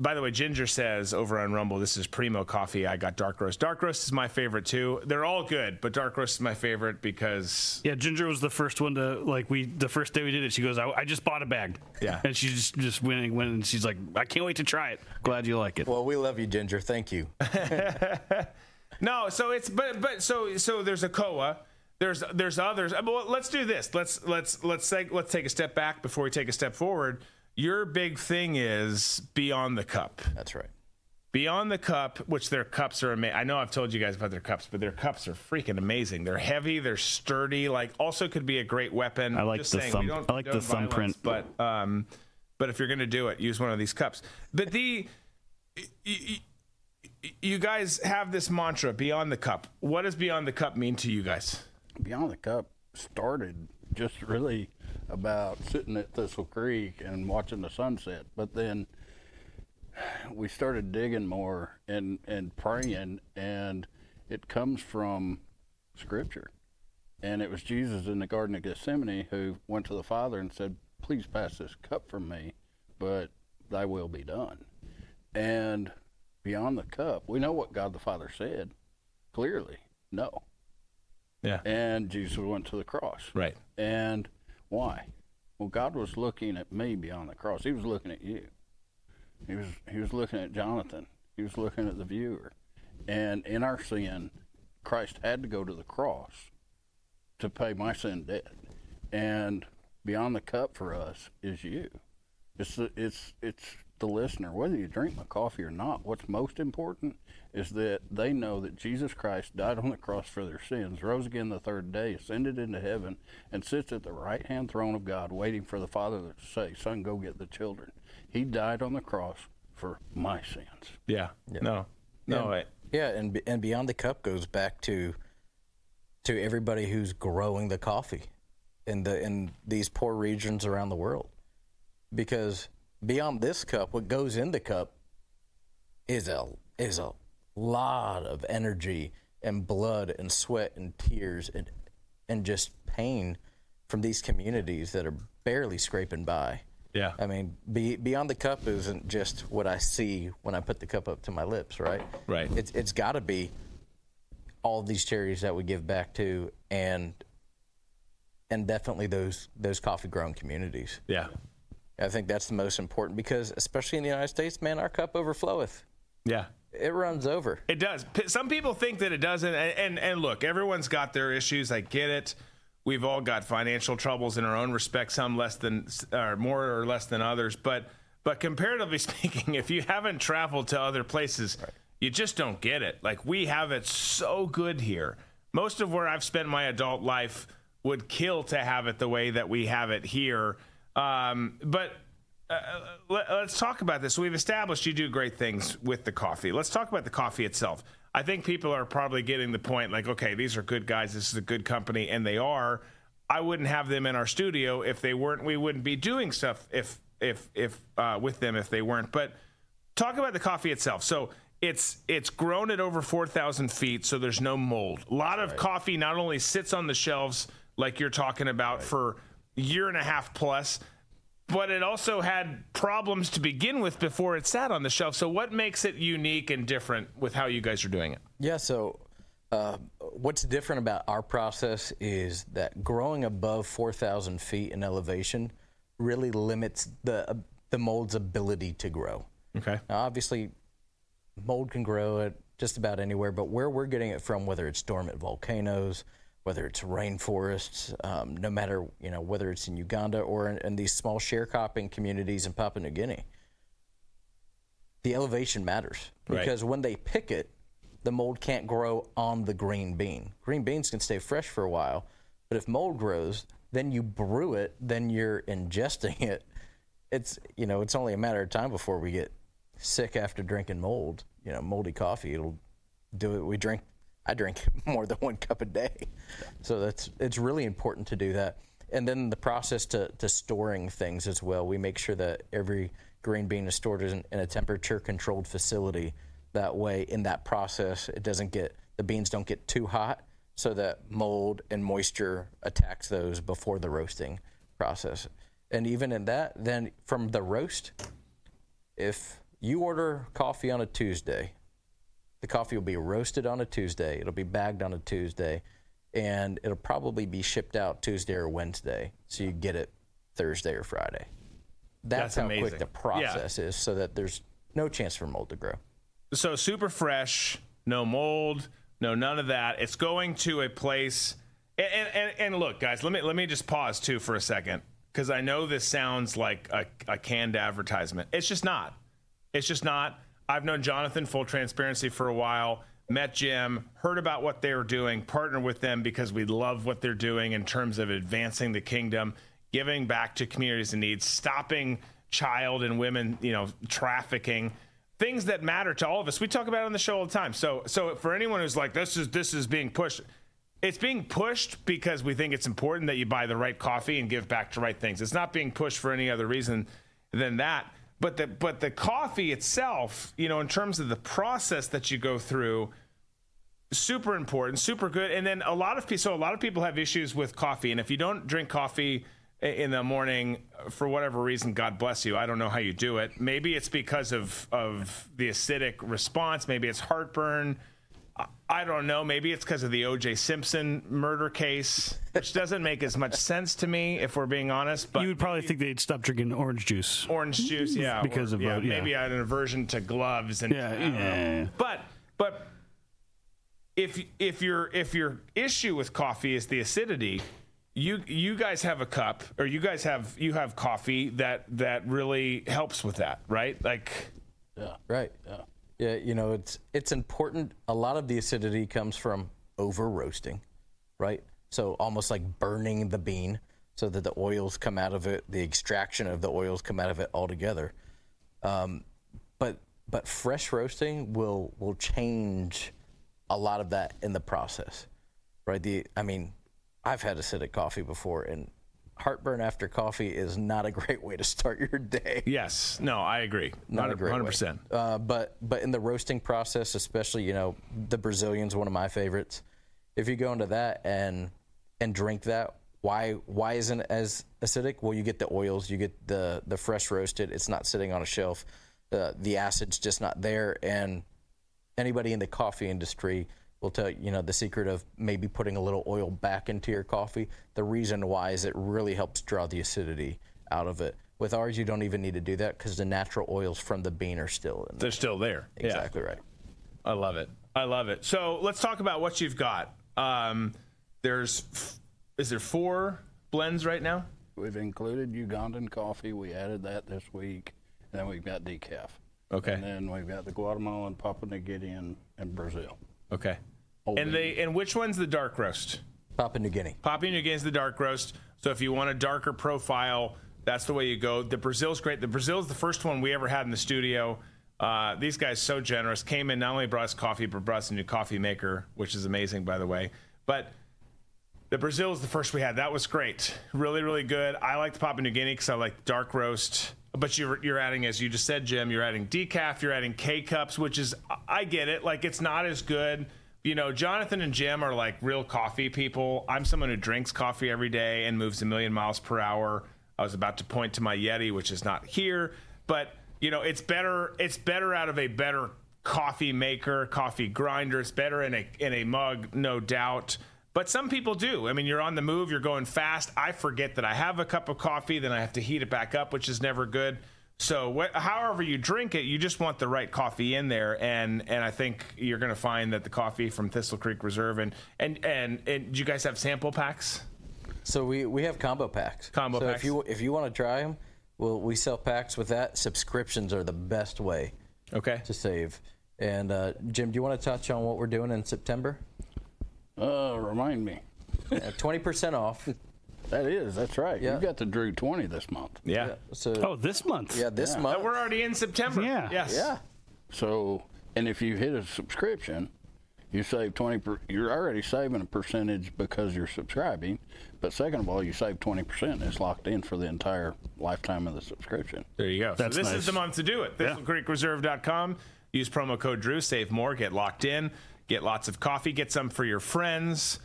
By the way, Ginger says over on Rumble, this is Primo Coffee. I got Dark Roast. Dark Roast is my favorite, too. They're all good, but Dark Roast is my favorite because... Yeah, Ginger was the first one to, like, we the first day we did it, she goes, I, I just bought a bag. Yeah. And she just, just went and went, and she's like, I can't wait to try it. Glad you like it. Well, we love you, Ginger. Thank you. No, so it's... But but so so there's Okoa. There's there's others. Well, let's do this. Let's let's let's say, let's take a step back before we take a step forward. Your big thing is Beyond the Cup. That's right. Beyond the Cup, which their cups are amazing. I know I've told you guys about their cups, but their cups are freaking amazing. They're heavy. They're sturdy. Like, also could be a great weapon. I like Just the saying, thumb. I like the violence, thumbprint. But um, but if you're gonna do it, use one of these cups. But the you, you guys have this mantra, Beyond the Cup. What does Beyond the Cup mean to you guys? Beyond the Cup started just really about sitting at Thistle Creek and watching the sunset, but then we started digging more and and praying, and it comes from Scripture. And it was Jesus in the Garden of Gethsemane who went to the Father and said, please pass this cup from me, but thy will be done. And beyond the cup, we know what God the Father said clearly, no. Yeah. And Jesus went to the cross. Right. And why? Well, God was looking at me beyond the cross. He was looking at you. He was he was looking at Jonathan. He was looking at the viewer. And in our sin, Christ had to go to the cross to pay my sin debt. And beyond the cup for us is you. It's the, it's it's the listener. Whether you drink my coffee or not, what's most important is that they know that Jesus Christ died on the cross for their sins, rose again the third day, ascended into heaven, and sits at the right-hand throne of God waiting for the Father to say, son, go get the children. He died on the cross for my sins. Yeah. yeah. No. No way. Yeah, and and Beyond the Cup goes back to to everybody who's growing the coffee in the in these poor regions around the world. Because beyond this cup, what goes in the cup is a is a lot of energy and blood and sweat and tears and and just pain from these communities that are barely scraping by. Yeah. I mean, be, Beyond the Cup isn't just what I see when I put the cup up to my lips, right? Right. It's it's got to be all these charities that we give back to, and and definitely those those coffee grown communities. Yeah. I think that's the most important, because especially in the United States, man, our cup overfloweth. Yeah. It runs over. It does. Some people think that it doesn't. And, and, and look, everyone's got their issues. I get it. We've all got financial troubles in our own respect, some less than or more or less than others. But but comparatively speaking, if you haven't traveled to other places, right, you just don't get it. Like, we have it so good here. Most of where I've spent my adult life would kill to have it the way that we have it here. Um, but uh, let, let's talk about this. We've established you do great things with the coffee. Let's talk about the coffee itself. I think people are probably getting the point, like, okay, these are good guys. This is a good company, and they are. I wouldn't have them in our studio if they weren't. We wouldn't be doing stuff if if if uh, with them if they weren't. But talk about the coffee itself. So it's it's grown at over four thousand feet, so there's no mold. A lot of right. coffee not only sits on the shelves, like you're talking about, right, for year and a half plus, but it also had problems to begin with before it sat on the shelf. So what makes it unique and different with how you guys are doing it? Yeah, so uh, what's different about our process is that growing above four thousand feet in elevation really limits the uh, the mold's ability to grow. Okay. Now, obviously, mold can grow at just about anywhere, but where we're getting it from, whether it's dormant volcanoes, whether it's rainforests, um, no matter, you know, whether it's in Uganda or in, in these small sharecropping communities in Papua New Guinea, the elevation matters. Because right. when they pick it, the mold can't grow on the green bean. Green beans can stay fresh for a while, but if mold grows, then you brew it, then you're ingesting it. It's, you know, it's only a matter of time before we get sick after drinking mold, you know, moldy coffee. It'll do it. We drink I drink more than one cup a day. So that's it's really important to do that. And then the process to, to storing things as well. We make sure that every green bean is stored in, in a temperature-controlled facility. That way, in that process, it doesn't get the beans don't get too hot so that mold and moisture attacks those before the roasting process. And even in that, then from the roast, if you order coffee on a Tuesday, the coffee will be roasted on a Tuesday. It'll be bagged on a Tuesday, and it'll probably be shipped out Tuesday or Wednesday, so you get it Thursday or Friday. That's, That's how amazing. Quick the process yeah. is, so that there's no chance for mold to grow. So super fresh, no mold, no none of that. It's going to a place. And and, and look, guys, let me let me just pause too for a second, because I know this sounds like a, a canned advertisement. It's just not. It's just not. I've known Jonathan, full transparency, for a while, met Jim, heard about what they were doing, partnered with them because we love what they're doing in terms of advancing the kingdom, giving back to communities in need, stopping child and women, you know, trafficking, things that matter to all of us. We talk about it on the show all the time. So so for anyone who's like, this is this is being pushed, it's being pushed because we think it's important that you buy the right coffee and give back to right things. It's not being pushed for any other reason than that. But the but the coffee itself, you know, in terms of the process that you go through, super important, super good. And then a lot of people, so a lot of people have issues with coffee. And if you don't drink coffee in the morning for whatever reason, God bless you. I don't know how you do it. Maybe it's because of of the acidic response. Maybe it's heartburn. I don't know. Maybe it's because of the O J Simpson murder case, which doesn't make as much sense to me, if we're being honest. But you would probably maybe, think they'd stop drinking orange juice. Orange juice, yeah. Because or, of yeah, yeah. maybe I had an aversion to gloves and. Yeah, yeah. But but if if your if your issue with coffee is the acidity, you you guys have a cup or you guys have you have coffee that that really helps with that, right? Like. Yeah. Right. Yeah. Yeah, you know, it's it's important. A lot of the acidity comes from over roasting, right? So almost like burning the bean so that the oils come out of it, the extraction of the oils come out of it altogether. Um, but but fresh roasting will will change a lot of that in the process, right? The I mean, I've had acidic coffee before, and heartburn after coffee is not a great way to start your day. Yes. No, I agree. Not, not a great one hundred percent. Way. Uh, but, but in the roasting process, especially, you know, the Brazilian's one of my favorites. If you go into that and and drink that, why why isn't it as acidic? Well, you get the oils. You get the, the fresh roasted. It's not sitting on a shelf. Uh, the acid's just not there. And anybody in the coffee industry will tell you, you know, the secret of maybe putting a little oil back into your coffee. The reason why is it really helps draw the acidity out of it. With ours, you don't even need to do that because the natural oils from the bean are still in there. They're still there. Exactly yeah. right. I love it. I love it. So let's talk about what you've got. Um, there's, f- is there four blends right now? We've included Ugandan coffee. We added that this week. And then we've got decaf. Okay. And then we've got the Guatemalan, Papua New Guinea, and, and Brazil. Okay. Old and they and which one's the dark roast? Papua New Guinea. Papua New Guinea is the dark roast. So if you want a darker profile, that's the way you go. The Brazil's great. The Brazil's the first one we ever had in the studio. Uh, these guys so generous. Came in, not only brought us coffee, but brought us a new coffee maker, which is amazing, by the way. But the Brazil is the first we had. That was great. Really, really good. I like the Papua New Guinea because I like the dark roast. But you're, you're adding, as you just said, Jim, you're adding decaf, you're adding K-cups, which is, I get it. Like, it's not as good. You know, Jonathan and Jim are like real coffee people. I'm someone who drinks coffee every day and moves a million miles per hour. I was about to point to my Yeti, which is not here. But, you know, it's better It's better out of a better coffee maker, coffee grinder. It's better in a in a mug, no doubt. But some people do. I mean, you're on the move. You're going fast. I forget that I have a cup of coffee. Then I have to heat it back up, which is never good. So wh- however you drink it, you just want the right coffee in there. And and I think you're going to find that the coffee from Thistle Creek Reserve. And and, and, and do you guys have sample packs? So we, we have combo packs. Combo so packs. If you, if you want to try them, well, we sell packs with that. Subscriptions are the best way okay. to save. And, uh, Jim, do you want to touch on what we're doing in September? Uh, remind me. twenty percent off. That is, that's right. Yeah. You got the Drew twenty this month. Yeah. yeah. So Oh, this month. Yeah, this yeah. month. Oh, we're already in September. Yeah. Yes. Yeah. So, and if you hit a subscription, you save twenty percent. You're already saving a percentage because you're subscribing. But second of all, you save twenty percent. It's locked in for the entire lifetime of the subscription. There you go. That's so this nice. Is the month to do it. Thistle Creek Reserve dot com. Use promo code Drew. Save more. Get locked in. Get lots of coffee. Get some for your friends.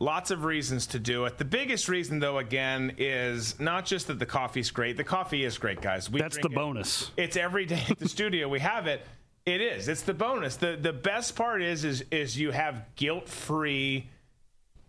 Lots of reasons to do it. The biggest reason, though, again, is not just that the coffee's great. The coffee is great, guys. We That's the it. bonus. It's every day at the studio. We have it. It is. It's the bonus. The The best part is is is you have guilt-free,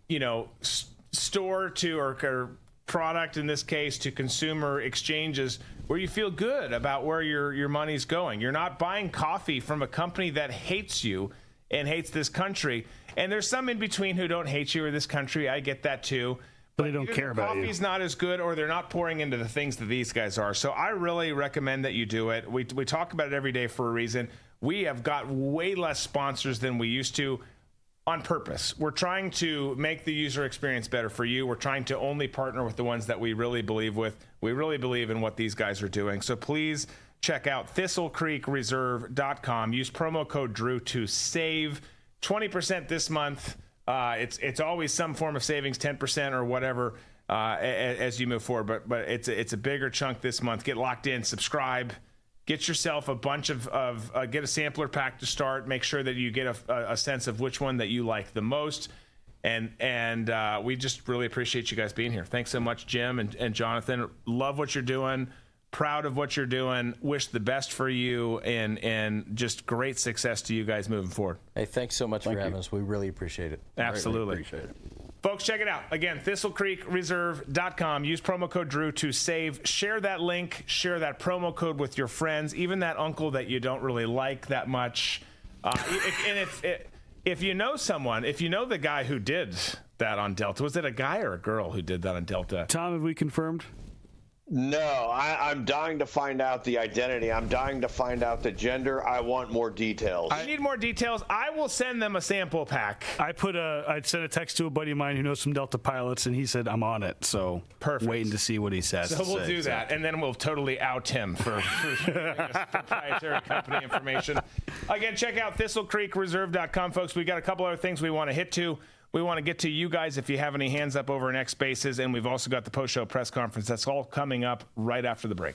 you know, s- store to or, or product, in this case, to consumer exchanges where you feel good about where your, your money's going. You're not buying coffee from a company that hates you and hates this country. And there's some in between who don't hate you or this country. I get that too. But they don't care about you. Coffee's not as good, or they're not pouring into the things that these guys are. So I really recommend that you do it. We we talk about it every day for a reason. We have got way less sponsors than we used to on purpose. We're trying to make the user experience better for you. We're trying to only partner with the ones that we really believe with. We really believe in what these guys are doing. So please check out thistle creek reserve dot com. Use promo code Drew to save twenty percent this month. Uh, it's it's always some form of savings, ten percent or whatever, uh, as, as you move forward. But but it's a, it's a bigger chunk this month. Get locked in. Subscribe. Get yourself a bunch of, of uh, get a sampler pack to start. Make sure that you get a, a sense of which one that you like the most. And and uh, we just really appreciate you guys being here. Thanks so much, Jim and, and Jonathan. Love what you're doing. Proud of what you're doing. Wish the best for you, and and just great success to you guys moving forward. Hey, thanks so much Thank for having you. us. We really appreciate it. Absolutely. Really appreciate it. Folks, check it out. Again, thistle creek reserve dot com. Use promo code Drew to save. Share that link. Share that promo code with your friends, even that uncle that you don't really like that much. Uh, if, and if, if if you know someone, if you know the guy who did that on Delta, was it a guy or a girl who did that on Delta? Tom, have we confirmed? No, I, I'm dying to find out the identity. I'm dying to find out the gender. I want more details. I need more details. I will send them a sample pack. I put a, I sent a text to a buddy of mine who knows some Delta pilots, and he said, I'm on it. So Perfect. waiting to see what he says. So we'll say, do that, so. and then we'll totally out him for, for proprietary company information. Again, check out thistle creek reserve dot com, folks. We got a couple other things we want to hit to. We want to get to you guys if you have any hands up over in X Spaces, and we've also got the post-show press conference. That's all coming up right after the break.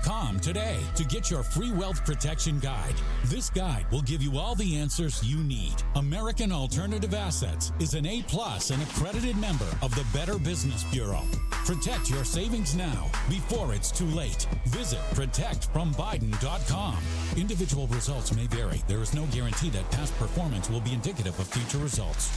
com today to get your free wealth protection guide. This guide will give you all the answers you need. American Alternative Assets is an A-plus and accredited member of the Better Business Bureau. Protect your savings now before it's too late. Visit protect from biden dot com. Individual results may vary. There is no guarantee that past performance will be indicative of future results.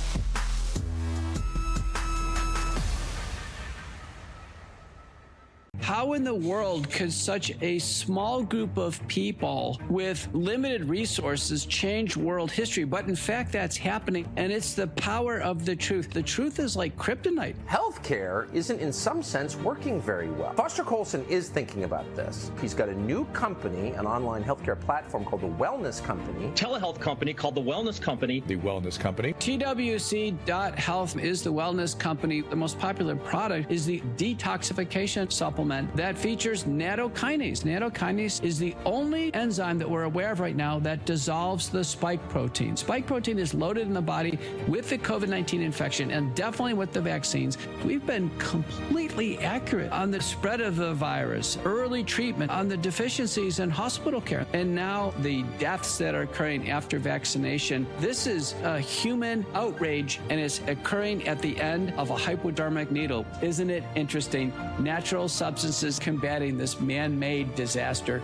How in the world could such a small group of people with limited resources change world history? But in fact, that's happening, and it's the power of the truth. The truth is like kryptonite. Healthcare isn't, in some sense, working very well. Foster Colson is thinking about this. He's got a new company, an online healthcare platform called The Wellness Company. Telehealth company called The Wellness Company. The Wellness Company. T W C dot health is The Wellness Company. The most popular product is the detoxification supplement that features nattokinase. Nattokinase is the only enzyme that we're aware of right now that dissolves the spike protein. Spike protein is loaded in the body with the covid nineteen infection and definitely with the vaccines. We've been completely accurate on the spread of the virus, early treatment, on the deficiencies in hospital care, and now the deaths that are occurring after vaccination. This is a human outrage, and it's occurring at the end of a hypodermic needle. Isn't it interesting? Natural substance combating this man-made disaster.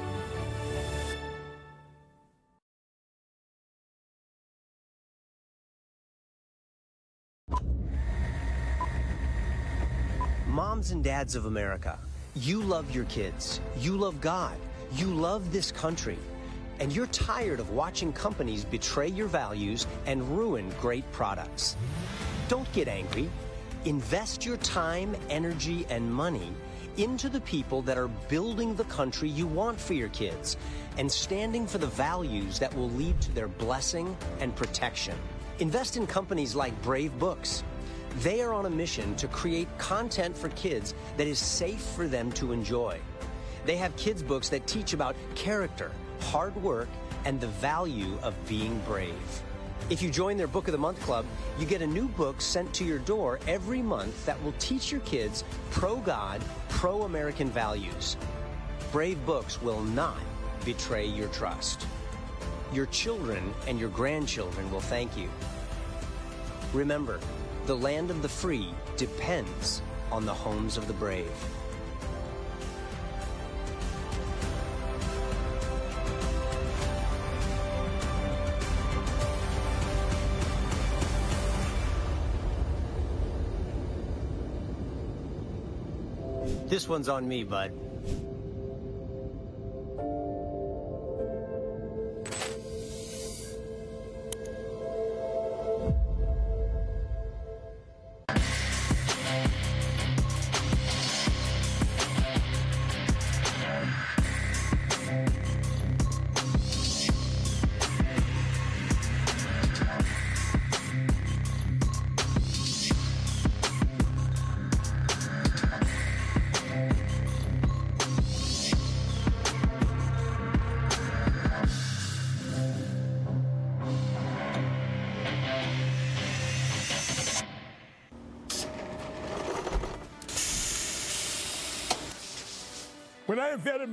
Moms and dads of America, you love your kids, you love God, you love this country, and you're tired of watching companies betray your values and ruin great products. Don't get angry. Invest your time, energy, and money into the people that are building the country you want for your kids and standing for the values that will lead to their blessing and protection. Invest in companies like Brave Books. They are on a mission to create content for kids that is safe for them to enjoy. They have kids' books that teach about character, hard work, and the value of being brave. If you join their Book of the Month Club, you get a new book sent to your door every month that will teach your kids pro-God, pro-American values. Brave Books will not betray your trust. Your children and your grandchildren will thank you. Remember, the land of the free depends on the homes of the brave. This one's on me, bud. When I invented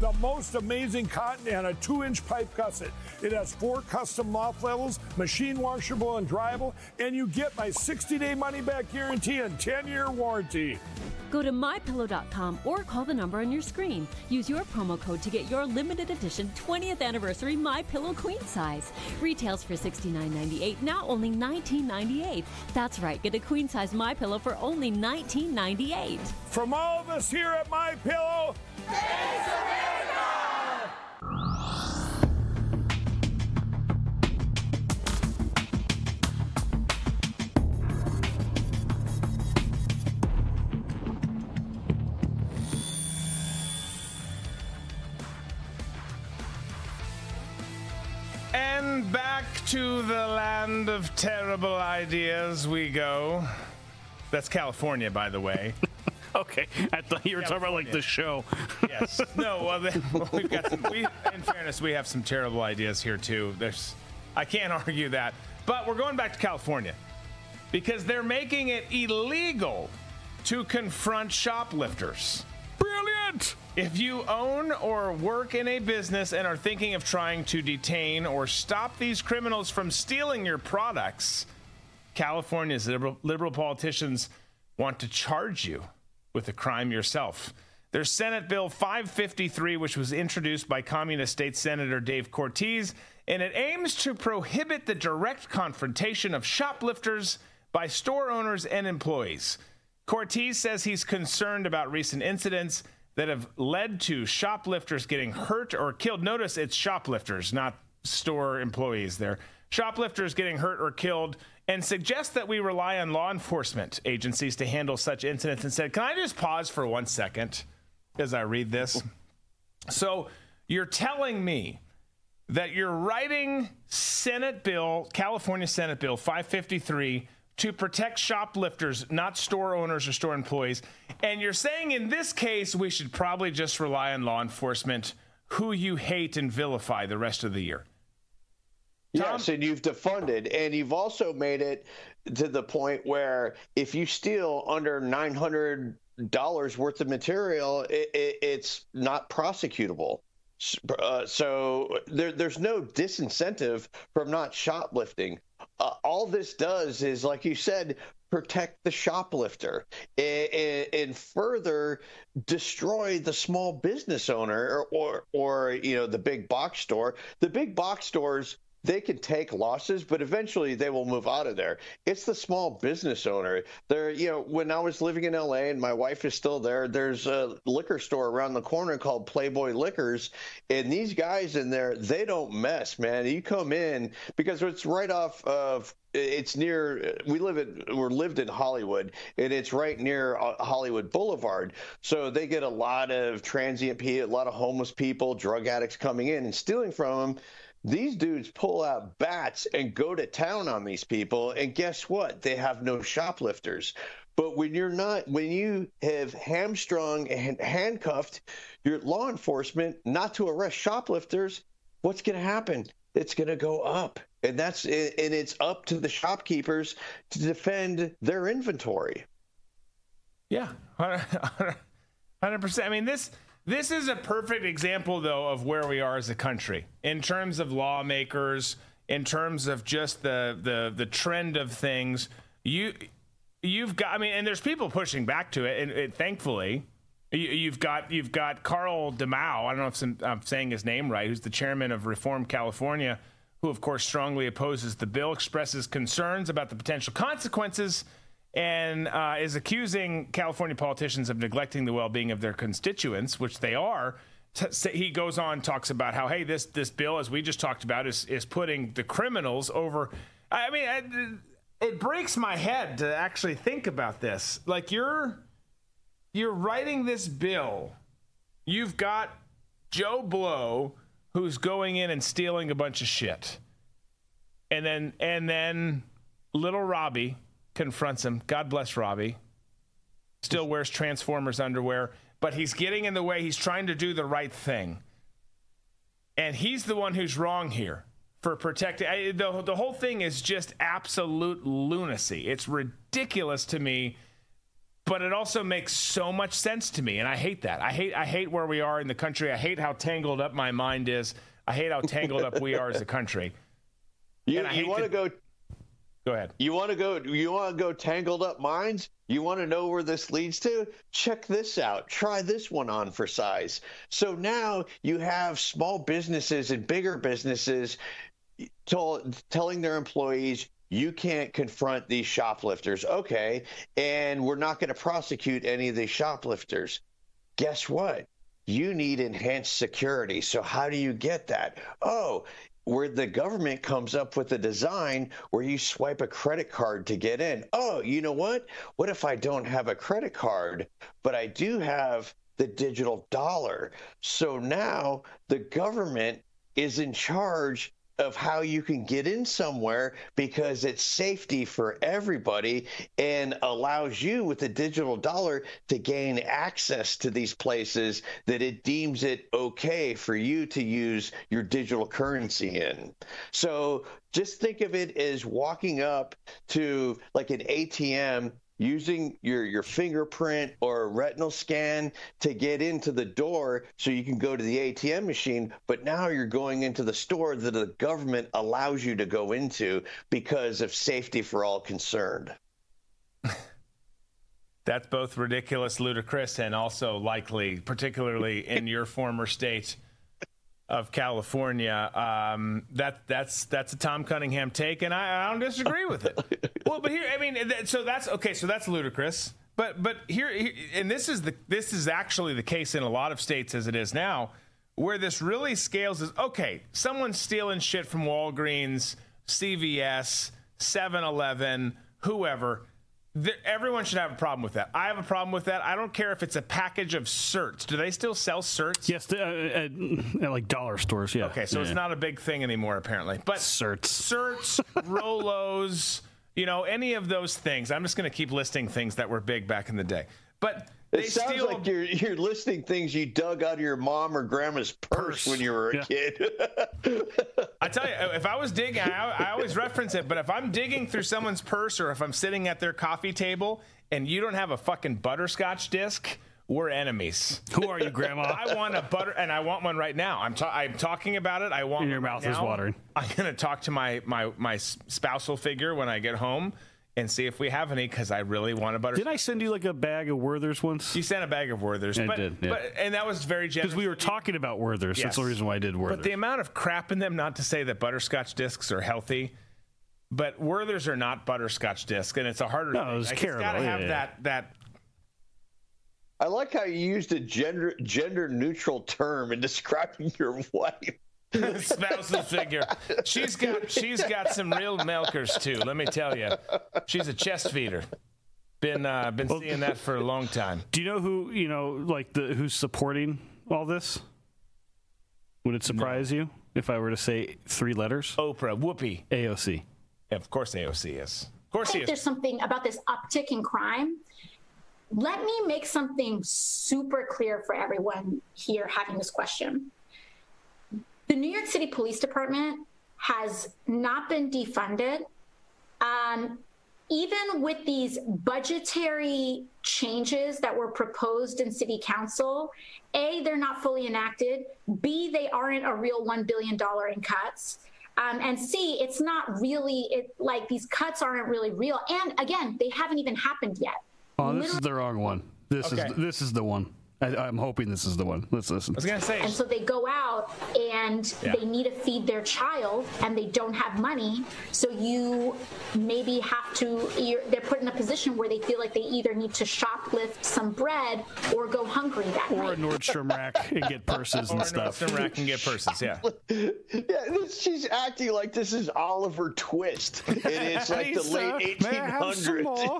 the most amazing cotton and a two-inch pipe gusset. It has four custom loft levels, machine washable and dryable, and you get my sixty-day money-back guarantee and ten-year warranty. Go to my pillow dot com or call the number on your screen. Use your promo code to get your limited edition twentieth anniversary My Pillow queen size. Retails for sixty-nine ninety-eight, now only nineteen ninety-eight. That's right, get a queen size My Pillow for only nineteen ninety-eight. From all of us here at My Pillow, thanks America! And back to the land of terrible ideas we go. That's California, by the way. Okay, I thought you were California. Talking about like the show. Yes. No. Well, then, well we've got. Some, we, in fairness, we have some terrible ideas here too. There's, I can't argue that. But we're going back to California because they're making it illegal to confront shoplifters. Brilliant. If you own or work in a business and are thinking of trying to detain or stop these criminals from stealing your products, California's liberal, liberal politicians want to charge you with the crime yourself. Their Senate Bill five fifty-three, which was introduced by Communist State Senator Dave Cortez, and it aims to prohibit the direct confrontation of shoplifters by store owners and employees. Cortez says he's concerned about recent incidents that have led to shoplifters getting hurt or killed. Notice it's shoplifters, not store employees there. Shoplifters getting hurt or killed, and suggests that we rely on law enforcement agencies to handle such incidents, and said, can I just pause for one second as I read this? So you're telling me that you're writing Senate Bill, California Senate Bill five fifty-three, to protect shoplifters, not store owners or store employees. And you're saying in this case, we should probably just rely on law enforcement, who you hate and vilify the rest of the year. Tom? Yes, and you've defunded, and you've also made it to the point where if you steal under nine hundred dollars worth of material, it, it, it's not prosecutable. Uh, so there, there's no disincentive from not shoplifting. Uh, all this does is, like you said, protect the shoplifter and, and further destroy the small business owner or, or, or, you know, the big box store. The big box stores, they can take losses, but eventually they will move out of there. It's the small business owner. There, you know, when I was living in L A and my wife is still there, there's a liquor store around the corner called Playboy Liquors, and these guys in there, they don't mess, man. You come in because it's right off of. It's near. We live in. We're lived in Hollywood, and it's right near Hollywood Boulevard. So they get a lot of transient people, a lot of homeless people, drug addicts coming in and stealing from them. These dudes pull out bats and go to town on these people, and guess what? They have no shoplifters. But when you're not, when you have hamstrung and handcuffed your law enforcement not to arrest shoplifters, what's going to happen? It's going to go up, and that's and it's up to the shopkeepers to defend their inventory. Yeah, one hundred percent. I mean, this. This is a perfect example, though, of where we are as a country in terms of lawmakers, in terms of just the the, the trend of things. You, you've got. I mean, and there's people pushing back to it, and it, thankfully, you, you've got you've got Carl DeMao. I don't know if some, I'm saying his name right. Who's the chairman of Reform California, who of course strongly opposes the bill, expresses concerns about the potential consequences, and uh, is accusing California politicians of neglecting the well-being of their constituents, which they are. T- he goes on, talks about how, hey, this this bill, as we just talked about, is is putting the criminals over. I mean, I, it breaks my head to actually think about this. Like, you're you're writing this bill. You've got Joe Blow, who's going in and stealing a bunch of shit. And then and then little Robbie confronts him. God bless Robbie. Still wears Transformers underwear, but he's getting in the way. He's trying to do the right thing. And he's the one who's wrong here for protecting. I, the, the whole thing is just absolute lunacy. It's ridiculous to me. But it also makes so much sense to me, and I hate that. I hate I hate where we are in the country. I hate how tangled up my mind is. I hate how tangled up we are as a country. You, you want to go? Go ahead. You want to go? You want to go tangled up minds? You want to know where this leads to? Check this out. Try this one on for size. So now you have small businesses and bigger businesses tol- telling their employees, you can't confront these shoplifters, okay, and we're not going to prosecute any of these shoplifters. Guess what? You need enhanced security. So how do you get that? Oh, where the government comes up with a design where you swipe a credit card to get in. Oh, you know what? What if I don't have a credit card, but I do have the digital dollar? So now the government is in charge of how you can get in somewhere because it's safety for everybody and allows you with the digital dollar to gain access to these places that it deems it okay for you to use your digital currency in. So just think of it as walking up to like an A T M, using your, your fingerprint or a retinal scan to get into the door so you can go to the A T M machine, but now you're going into the store that the government allows you to go into because of safety for all concerned. That's both ridiculous, ludicrous, and also likely, particularly in your former state of California. Um, that that's that's a Tom Cunningham take, and I, I don't disagree with it. Well, but here, I mean, th- so that's okay. So that's ludicrous. But but here, here, and this is the this is actually the case in a lot of states as it is now, where this really scales is okay. Someone's stealing shit from Walgreens, C V S, seven eleven, whoever. There, everyone should have a problem with that. I have a problem with that. I don't care if it's a package of certs. Do they still sell certs? Yes, at, at like dollar stores, yeah. Okay, so yeah. It's not a big thing anymore, apparently. But certs, certs Rolos, you know, any of those things. I'm just going to keep listing things that were big back in the day. But they it sounds steal... like you're, you're listing things you dug out of your mom or grandma's purse, purse. when you were a yeah. kid. I tell you, if I was digging, I, I always reference it, but if I'm digging through someone's purse or if I'm sitting at their coffee table and you don't have a fucking butterscotch disc, we're enemies. Who are you, Grandma? I want a butter, and I want one right now. I'm, ta- I'm talking about it. I want your one mouth right is now. Watering. I'm going to talk to my, my, my spousal figure when I get home and see if we have any, because I really want a butterscotch. Did I send you like a bag of Werther's once? You sent a bag of Werther's. Yeah, but, I did, yeah. But, and that was very generous. Because we were talking about Werther's. Yes. That's the reason why I did Werther's. But the amount of crap in them, not to say that butterscotch discs are healthy, but Werther's are not butterscotch discs, and it's a harder no, thing. No, it's like, caramel. It's got to have yeah, yeah. that... that I like how you used a gender gender neutral term in describing your wife. Spousal figure. She's got she's got some real milkers too. Let me tell you, she's a chest feeder. Been uh, been well, seeing that for a long time. Do you know who you know like the who's supporting all this? Would it surprise no. you if I were to say three letters? Oprah, Whoopi, A O C. Yeah, of course, A O C is. Of course, I think he is. There's something about this uptick in crime. Let me make something super clear for everyone here having this question. The New York City Police Department has not been defunded. Um, even with these budgetary changes that were proposed in City Council, A, they're not fully enacted. B, they aren't a real one billion dollars in cuts. Um, and C, it's not really, it, like these cuts aren't really real. And again, they haven't even happened yet. Oh, this is the wrong one. This okay. is this is the one. I, I'm hoping this is the one. Let's listen. I was gonna say. And so they go out and yeah. they need to feed their child, and they don't have money. So you maybe have to. You're, they're put in a position where they feel like they either need to shoplift some bread or go hungry that or night. Or a Nordstrom rack and get purses and or stuff. Or a Nordstrom rack and get purses. Yeah. yeah. This, she's acting like this is Oliver Twist, and it's like the late eighteen hundreds. May I have some more?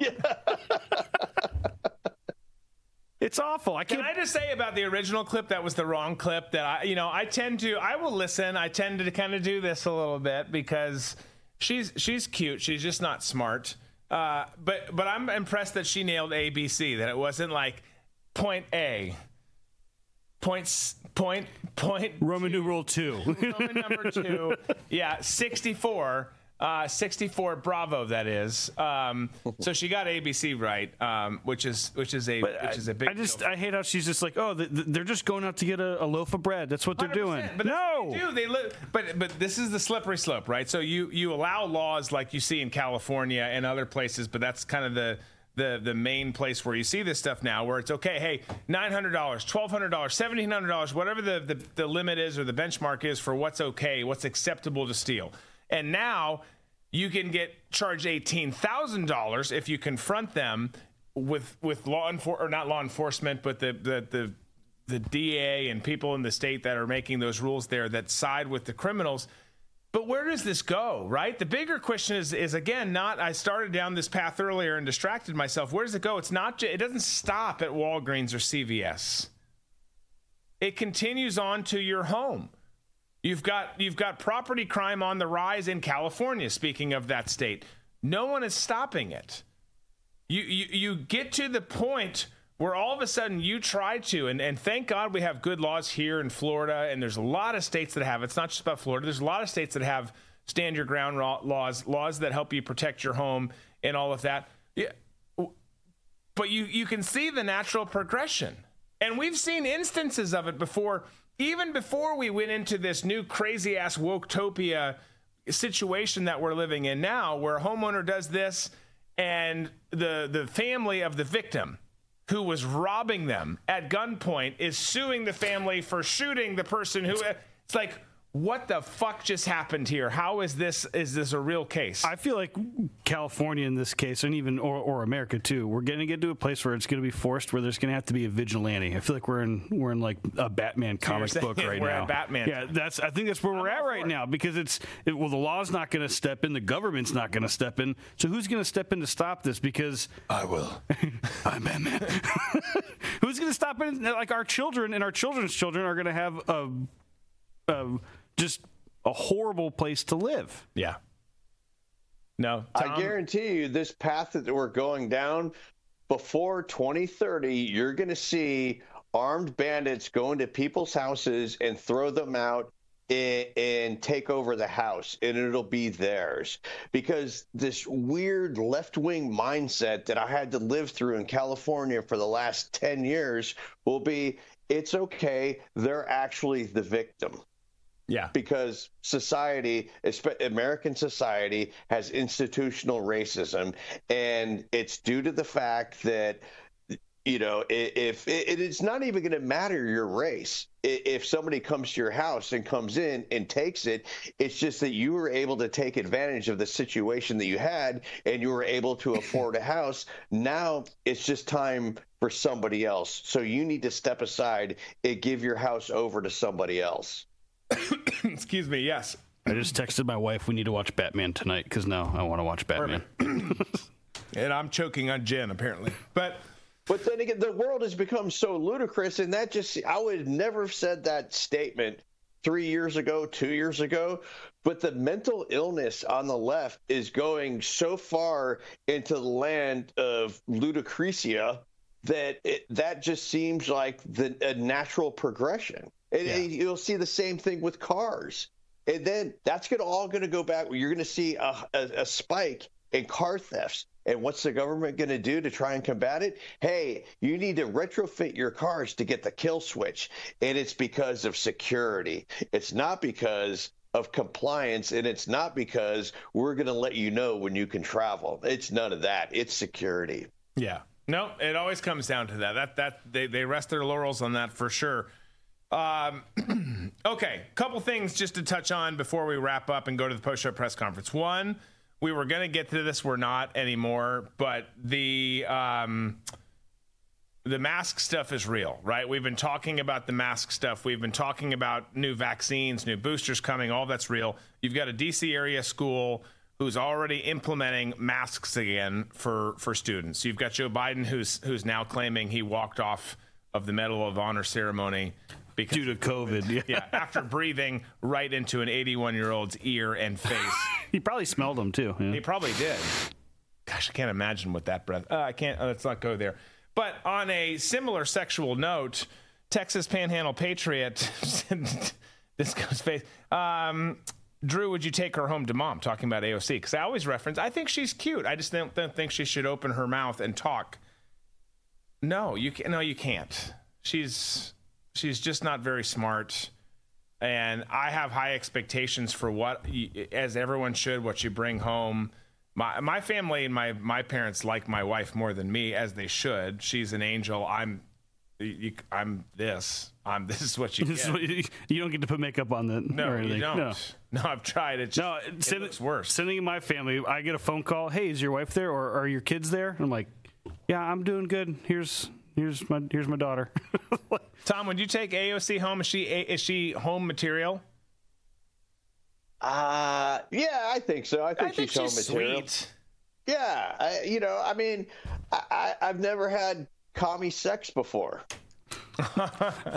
It's awful. I can't... Can I just say about the original clip, that was the wrong clip that I, you know, I tend to, I will listen. I tend to kind of do this a little bit because she's, she's cute. She's just not smart. Uh, but, but I'm impressed that she nailed A, B, C, that it wasn't like point A, points, point, point. Roman numeral two. Roman number two. Yeah. sixty-four. Uh, sixty-four Bravo, that is. Um, so she got A B C right, um, which is which is a but which I, is a big. I just deal. I hate how she's just like, oh, they're just going out to get a, a loaf of bread. That's what they're doing. But no, what they do they li- But but this is the slippery slope, right? So you you allow laws like you see in California and other places, but that's kind of the the the main place where you see this stuff now, where it's okay. Hey, nine hundred dollars, twelve hundred dollars, seventeen hundred dollars, whatever the, the the limit is or the benchmark is for what's okay, what's acceptable to steal. And now you can get charged eighteen thousand dollars if you confront them with with law enfor- or not law enforcement, but the, the the the D A and people in the state that are making those rules there that side with the criminals. But where does this go, right? The bigger question is is again not. I started down this path earlier and distracted myself. Where does it go? It's not. It doesn't stop at Walgreens or C V S. It continues on to your home. You've got you've got property crime on the rise in California, speaking of that state. No one is stopping it. You you, you get to the point where all of a sudden you try to, and, and thank God we have good laws here in Florida, and there's a lot of states that have, it's not just about Florida, there's a lot of states that have stand your ground laws, laws that help you protect your home and all of that. Yeah. But you, you can see the natural progression. And we've seen instances of it before. Even before we went into this new crazy-ass woketopia situation that we're living in now, where a homeowner does this and the the family of the victim who was robbing them at gunpoint is suing the family for shooting the person who... It's like, what the fuck just happened here? How is this is this a real case? I feel like California in this case, and even or, or America too, we're going to get to a place where it's going to be forced, where there's going to have to be a vigilante. I feel like we're in we're in like a Batman comic book right we're now. We're Batman. Yeah, that's. I think that's where I'm we're at right it. now because it's it, well, the law's not going to step in, the government's not going to step in. So who's going to step in to stop this? Because I will. I'm Batman. Who's going to stop in? Like our children and our children's children are going to have a. Um, just a horrible place to live. Yeah. No, Tom? I guarantee you this path that we're going down, before twenty thirty, you're going to see armed bandits go into people's houses and throw them out and, and take over the house, and it'll be theirs. Because this weird left-wing mindset that I had to live through in California for the last ten years will be, it's okay, they're actually the victim. Yeah, because society, American society, has institutional racism, and it's due to the fact that, you know, if, if it's not even going to matter your race. If somebody comes to your house and comes in and takes it, it's just that you were able to take advantage of the situation that you had, and you were able to afford a house. Now it's just time for somebody else. So you need to step aside and give your house over to somebody else. Excuse me. Yes, I just texted my wife. We need to watch Batman tonight because now I want to watch Batman. And I'm choking on gin apparently. But but then again, the world has become so ludicrous, and that just I would have never have said that statement three years ago, two years ago. But the mental illness on the left is going so far into the land of ludicretia that it, that just seems like the a natural progression. And yeah. You'll see the same thing with cars. And then that's gonna all going to go back. You're going to see a, a, a spike in car thefts. And what's the government going to do to try and combat it? Hey, you need to retrofit your cars to get the kill switch. And it's because of security. It's not because of compliance. And it's not because we're going to let you know when you can travel. It's none of that. It's security. Yeah. No, it always comes down to that. That that they, they rest their laurels on that for sure. Um, okay, couple things just to touch on before we wrap up and go to the post-show press conference. One, we were going to get to this, we're not anymore, but the um, the mask stuff is real, right? We've been talking about the mask stuff. We've been talking about new vaccines, new boosters coming, all that's real. You've got a D C area school who's already implementing masks again for, for students. You've got Joe Biden, who's who's now claiming he walked off of the Medal of Honor ceremony because due to COVID, yeah. yeah, after breathing right into an eighty-one-year-old's ear and face. He probably smelled them too. Yeah. He probably did. Gosh, I can't imagine what that breath. Uh, I can't. Uh, let's not go there. But on a similar sexual note, Texas Panhandle Patriot, this guy's face. Um, Drew, would you take her home to mom, talking about A O C? Because I always reference, I think she's cute. I just don't, don't think she should open her mouth and talk. No, you can't. No, you can't. She's she's just not very smart. And I have high expectations for what, you, as everyone should, what you bring home. My my family and my, my parents like my wife more than me, as they should. She's an angel. I'm you, I'm this. I'm this is what you get. You don't get to put makeup on that. No, or you don't. No. no, I've tried it. Just, no, it send, looks worse. Sending my family, I get a phone call. Hey, is your wife there, or are your kids there? And I'm like, yeah, I'm doing good. Here's here's my here's my daughter. Tom, would you take A O C home? Is she is she home material? Uh yeah, I think so. I think, I think she's, she's home material. Sweet. Yeah, I, you know, I mean, I, I, I've never had commie sex before.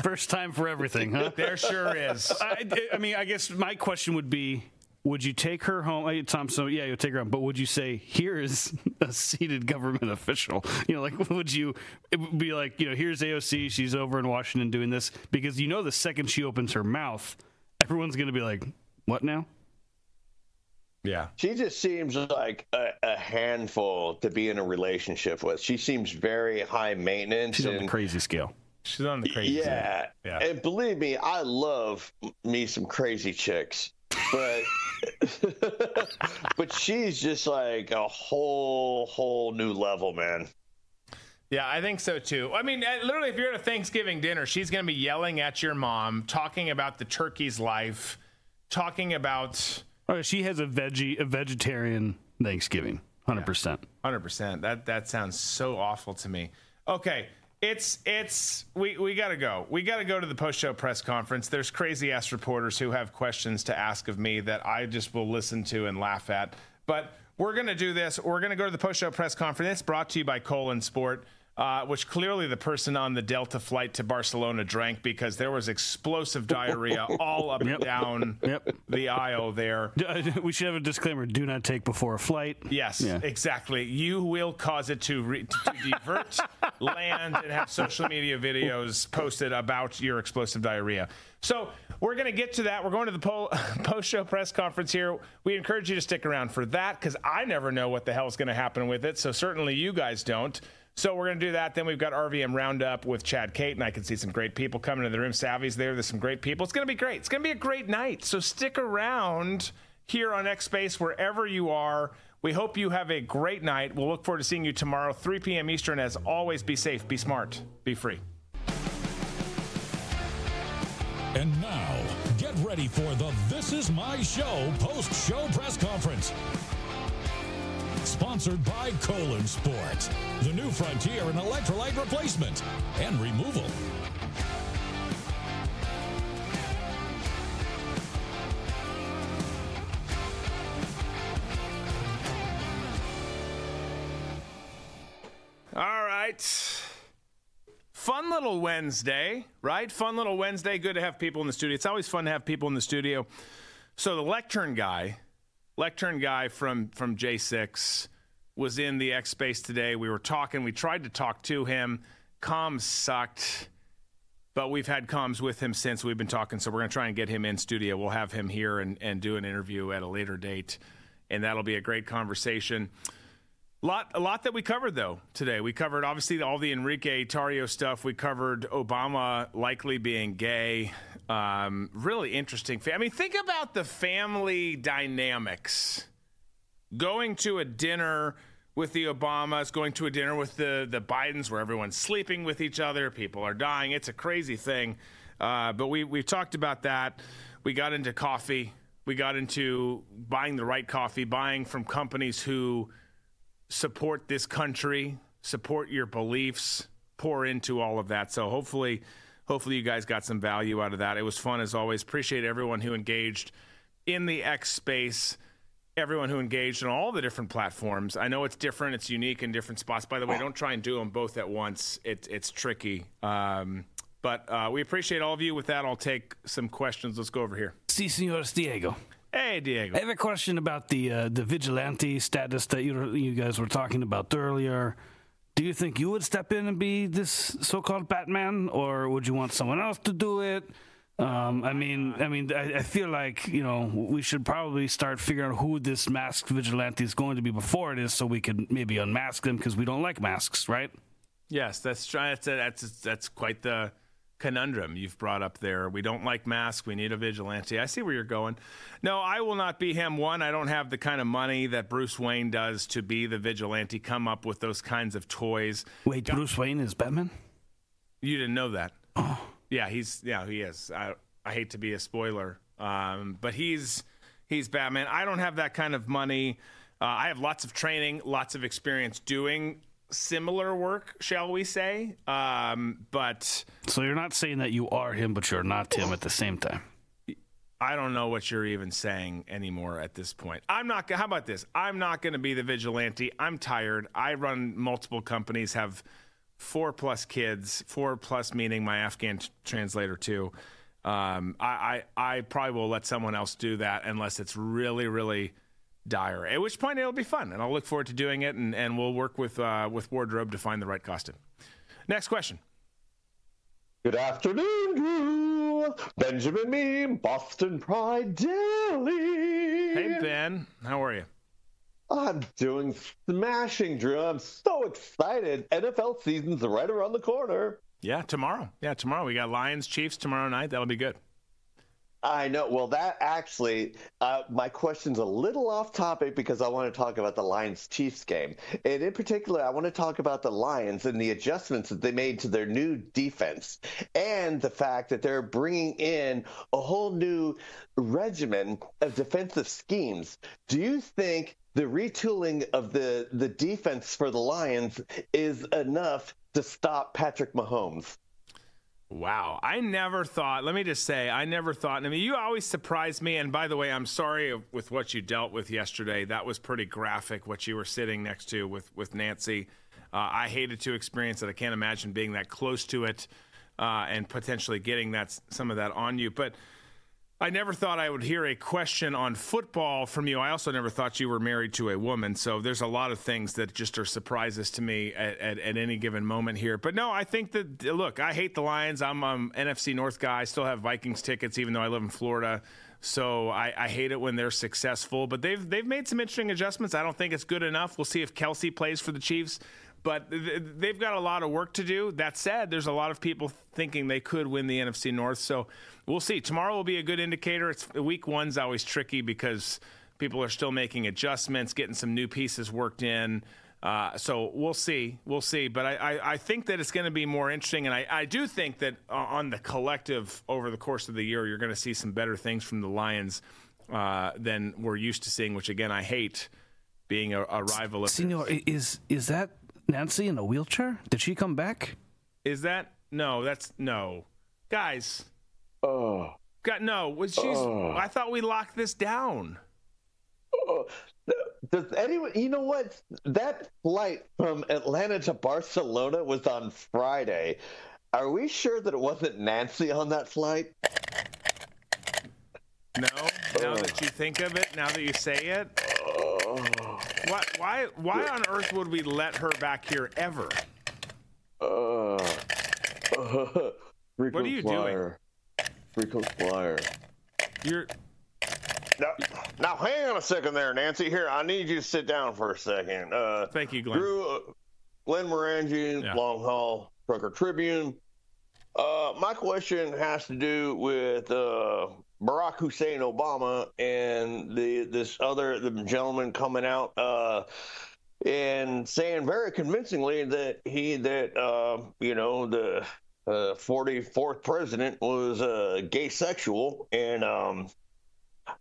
First time for everything, huh? There sure is. I, I mean, I guess my question would be, would you take her home? Tom, so yeah, you'll take her home. But would you say, here is a seated government official? You know, like, would you it would be like, you know, here's A O C. She's over in Washington doing this. Because, you know, the second she opens her mouth, everyone's going to be like, what now? Yeah. She just seems like a, a handful to be in a relationship with. She seems very high maintenance. She's and, on the crazy scale. She's on the crazy yeah, scale. Yeah. And believe me, I love me some crazy chicks. But but she's just like a whole whole new level, man. Yeah, I think so too. I mean, literally, if you're at a Thanksgiving dinner, she's going to be yelling at your mom, talking about the turkey's life, talking about. Oh, she has a veggie, a vegetarian Thanksgiving, hundred percent, hundred percent. That that sounds so awful to me. Okay. It's it's we, we gotta go. We gotta go to the post show press conference. There's crazy ass reporters who have questions to ask of me that I just will listen to and laugh at. But we're gonna do this. We're gonna go to the post show press conference. It's brought to you by Colon Sport, uh, which clearly the person on the Delta flight to Barcelona drank, because there was explosive diarrhea all up yep. and down yep. the aisle there. We should have a disclaimer: do not take before a flight. Yes, yeah. Exactly. You will cause it to re- to divert. Land and have social media videos posted about your explosive diarrhea. So we're going to get to that. We're going to the po- post-show press conference here. We encourage you to stick around for that, because I never know what the hell is going to happen with it. So certainly you guys don't. So we're going to do that. Then we've got R V M Roundup with Chad Kate, and I can see some great people coming into the room. Savvy's there. There's some great people. It's going to be great. It's going to be a great night. So stick around here on X Space, wherever you are. We hope you have a great night. We'll look forward to seeing you tomorrow, three p.m. Eastern. As always, be safe, be smart, be free. And now, get ready for the This Is My Show post-show press conference. Sponsored by Colon Sport, the new frontier in electrolyte replacement and removal. All right. Fun little Wednesday, right? Fun little Wednesday. Good to have people in the studio. It's always fun to have people in the studio. So the lectern guy, lectern guy from, from J six was in the X Space today. We were talking. We tried to talk to him. Comms sucked, but we've had comms with him since we've been talking, so we're going to try and get him in studio. We'll have him here and, and do an interview at a later date, and that'll be a great conversation. Lot, a lot that we covered, though, today. We covered, obviously, all the Enrique Tarrio stuff. We covered Obama likely being gay. Um, really interesting. Fa- I mean, think about the family dynamics. Going to a dinner with the Obamas, going to a dinner with the, the Bidens, where everyone's sleeping with each other, people are dying. It's a crazy thing. Uh, but we, we've talked about that. We got into coffee. We got into buying the right coffee, buying from companies who support this country, support your beliefs, pour into all of that. So hopefully, hopefully you guys got some value out of that. It was fun as always. Appreciate everyone who engaged in the X Space, everyone who engaged on all the different platforms. I know it's different. It's unique in different spots. By the way, don't try and do them both at once. It, it's tricky. Um, but uh, we appreciate all of you. With that, I'll take some questions. Let's go over here. Si, señores, Diego. Hey, Diego. I have a question about the uh, the vigilante status that you you guys were talking about earlier. Do you think you would step in and be this so-called Batman, or would you want someone else to do it? Um, I mean, I mean, I, I feel like, you know, we should probably start figuring out who this masked vigilante is going to be before it is, so we could maybe unmask them, because we don't like masks, right? Yes, that's that's that's that's quite the conundrum you've brought up there. We don't like masks. We need a vigilante. I see where you're going. No, I will not be him. One, I don't have the kind of money that Bruce Wayne does to be the vigilante. Come up with those kinds of toys. Wait, God. Bruce Wayne is Batman? You didn't know that? Oh. Yeah, he's yeah he is. I I hate to be a spoiler, um, but he's he's Batman. I don't have that kind of money. Uh, I have lots of training, lots of experience doing similar work, shall we say? Um, but so you're not saying that you are him, but you're not him at the same time. I don't know what you're even saying anymore at this point. I'm not. How about this? I'm not going to be the vigilante. I'm tired. I run multiple companies. Have four plus kids, four plus meaning my Afghan t- translator too. Um, I, I, I probably will let someone else do that unless it's really, really dire, at which point it'll be fun. And I'll look forward to doing it. And, and we'll work with, uh, with wardrobe to find the right costume. Next question. Good afternoon, Drew. Benjamin Meme, Boston Pride Daily. Hey, Ben, how are you? I'm doing smashing, Drew. I'm so excited. N F L season's right around the corner. Yeah, tomorrow. Yeah, tomorrow. We got Lions, Chiefs tomorrow night. That'll be good. I know. Well, that actually, uh, my question's a little off topic because I want to talk about the Lions-Chiefs game. And in particular, I want to talk about the Lions and the adjustments that they made to their new defense, and the fact that they're bringing in a whole new regimen of defensive schemes. Do you think the retooling of the, the defense for the Lions is enough to stop Patrick Mahomes? Wow. I never thought, let me just say, I never thought, I mean, you always surprise me. And by the way, I'm sorry with what you dealt with yesterday. That was pretty graphic, what you were sitting next to with, with Nancy. Uh, I hated to experience it. I can't imagine being that close to it uh, and potentially getting that some of that on you. But I never thought I would hear a question on football from you. I also never thought you were married to a woman. So there's a lot of things that just are surprises to me at, at, at any given moment here. But no, I think that, look, I hate the Lions. I'm an N F C North guy. I still have Vikings tickets, even though I live in Florida. So I, I hate it when they're successful. But they've they've made some interesting adjustments. I don't think it's good enough. We'll see if Kelsey plays for the Chiefs. But th- they've got a lot of work to do. That said, there's a lot of people thinking they could win the N F C North. So we'll see. Tomorrow will be a good indicator. It's week one's always tricky because people are still making adjustments, getting some new pieces worked in. Uh, so we'll see. We'll see. But I, I, I think that it's going to be more interesting. And I, I do think that on the collective over the course of the year, you're going to see some better things from the Lions uh, than we're used to seeing, which, again, I hate being a, a rival. Of Senor, is, is that Nancy in a wheelchair? Did she come back? Is that? No, that's no. Guys. Oh. God, no. Was she's oh. I thought we locked this down. Oh. Does anyone, you know what? That flight from Atlanta to Barcelona was on Friday. Are we sure that it wasn't Nancy on that flight? No. Now oh. that you think of it, now that you say it. Oh. Why, why, why on earth would we let her back here ever? Uh, uh, what are you flyer. doing? Rico Flyer. You're. Now, now, hang on a second there, Nancy. Here, I need you to sit down for a second. Uh, Thank you, Glenn. Drew, uh, Glenn Morangian, yeah. Long Haul Trucker Tribune. Uh, my question has to do with. Uh, Barack Hussein Obama and the this other the gentleman coming out uh, and saying very convincingly that he that uh, you know the uh, forty-fourth president was uh, gay sexual, and um,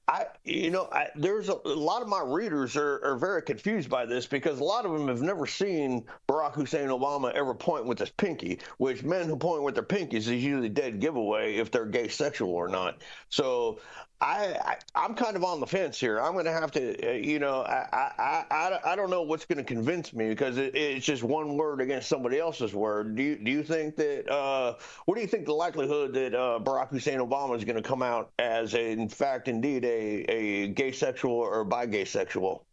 I you know I, there's a, a lot of my readers are, are very confused by this, because a lot of them have never seen Barack Hussein Obama ever point with his pinky, which men who point with their pinkies is usually a dead giveaway if they're gay sexual or not. So I, I I'm kind of on the fence here. I'm going to have to uh, you know I I, I I don't know what's going to convince me, because it, it's just one word against somebody else's word. Do you do you think that uh, what do you think the likelihood that uh, Barack Hussein Obama is going to come out as a, in fact indeed a a gay sexual or bi gay sexual?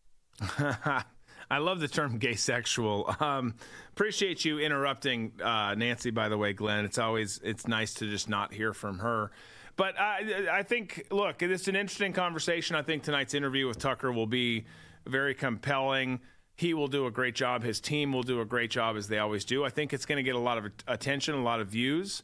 I love the term gay sexual. Um, appreciate you interrupting uh, Nancy, by the way, Glenn. It's always it's nice to just not hear from her. But I, I think, look, it's an interesting conversation. I think tonight's interview with Tucker will be very compelling. He will do a great job. His team will do a great job, as they always do. I think it's going to get a lot of attention, a lot of views.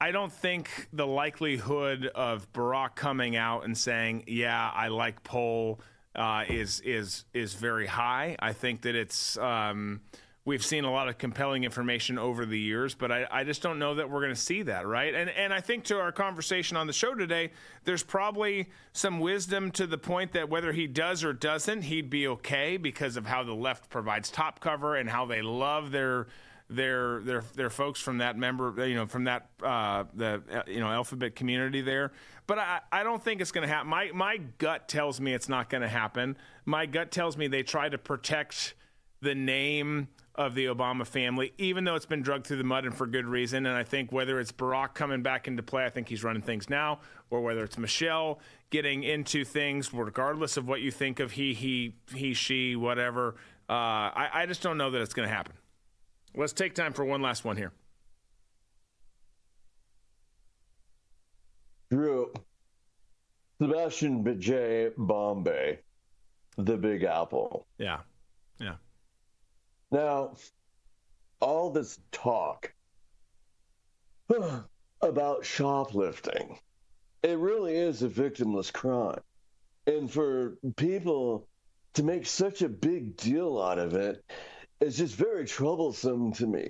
I don't think the likelihood of Barack coming out and saying, yeah, I like Poll uh, is is is very high. I think that it's um, we've seen a lot of compelling information over the years, but I, I just don't know that we're going to see that, right? And and I think to our conversation on the show today, there's probably some wisdom to the point that whether he does or doesn't, he'd be okay because of how the left provides top cover and how they love their – Their, their, their folks from that member, you know, from that uh, the uh, you know Alphabet community there. But I, I don't think it's going to happen. My my gut tells me it's not going to happen. My gut tells me they try to protect the name of the Obama family, even though it's been dragged through the mud and for good reason. And I think whether it's Barack coming back into play, I think he's running things now, or whether it's Michelle getting into things, regardless of what you think of he, he, he, she, whatever. Uh, I, I just don't know that it's going to happen. Let's take time for one last one here. Drew, Sebastian Vijay Bombay, the Big Apple. Yeah, yeah. Now, all this talk about shoplifting, it really is a victimless crime. And for people to make such a big deal out of it, it's just very troublesome to me,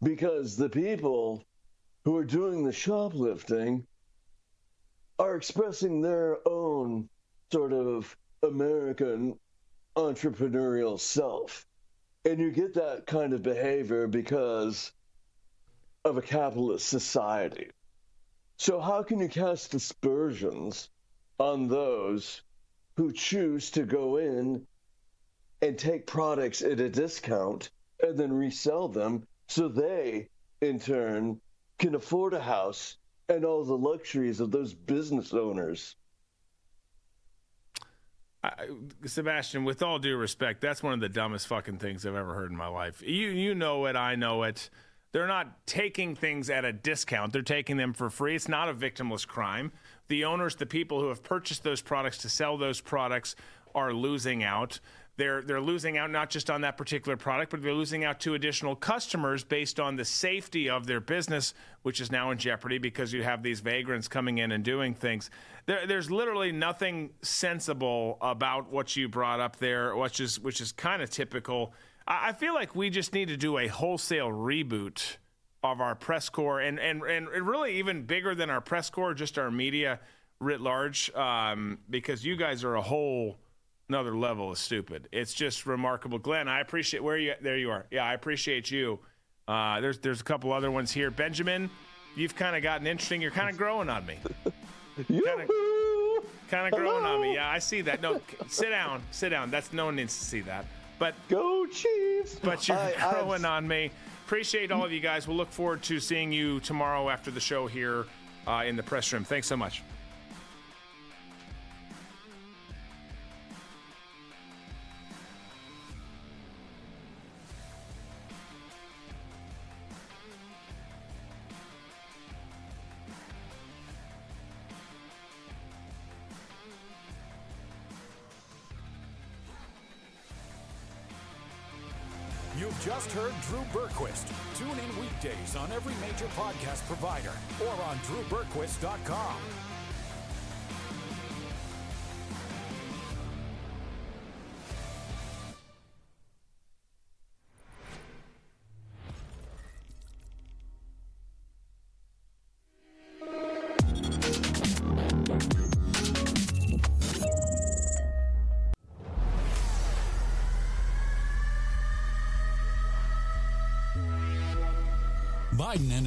because the people who are doing the shoplifting are expressing their own sort of American entrepreneurial self. And you get that kind of behavior because of a capitalist society. So how can you cast aspersions on those who choose to go in and take products at a discount and then resell them so they, in turn, can afford a house and all the luxuries of those business owners? I, Sebastian, with all due respect, that's one of the dumbest fucking things I've ever heard in my life. You you know it. I know it. They're not taking things at a discount. They're taking them for free. It's not a victimless crime. The owners, the people who have purchased those products to sell those products, are losing out. They're they're losing out not just on that particular product, but they're losing out to additional customers based on the safety of their business, which is now in jeopardy because you have these vagrants coming in and doing things. There, there's literally nothing sensible about what you brought up there, which is which is kind of typical. I, I feel like we just need to do a wholesale reboot of our press corps, and and and really even bigger than our press corps, just our media writ large, um, because you guys are a whole another level is stupid. It's just remarkable. Glenn, I appreciate where you there you are. Yeah, I appreciate you. Uh, there's there's a couple other ones here. Benjamin, you've kind of gotten interesting. You're kind of growing on me. Kind of kind of growing on me. Yeah, I see that. No, sit down. Sit down. That's no one needs to see that. But go Chiefs. But you're I, growing I've... on me. Appreciate all of you guys. We'll look forward to seeing you tomorrow after the show here uh, in the press room. Thanks so much. Just heard Drew Berquist. Tune in weekdays on every major podcast provider or on drew berquist dot com. Biden and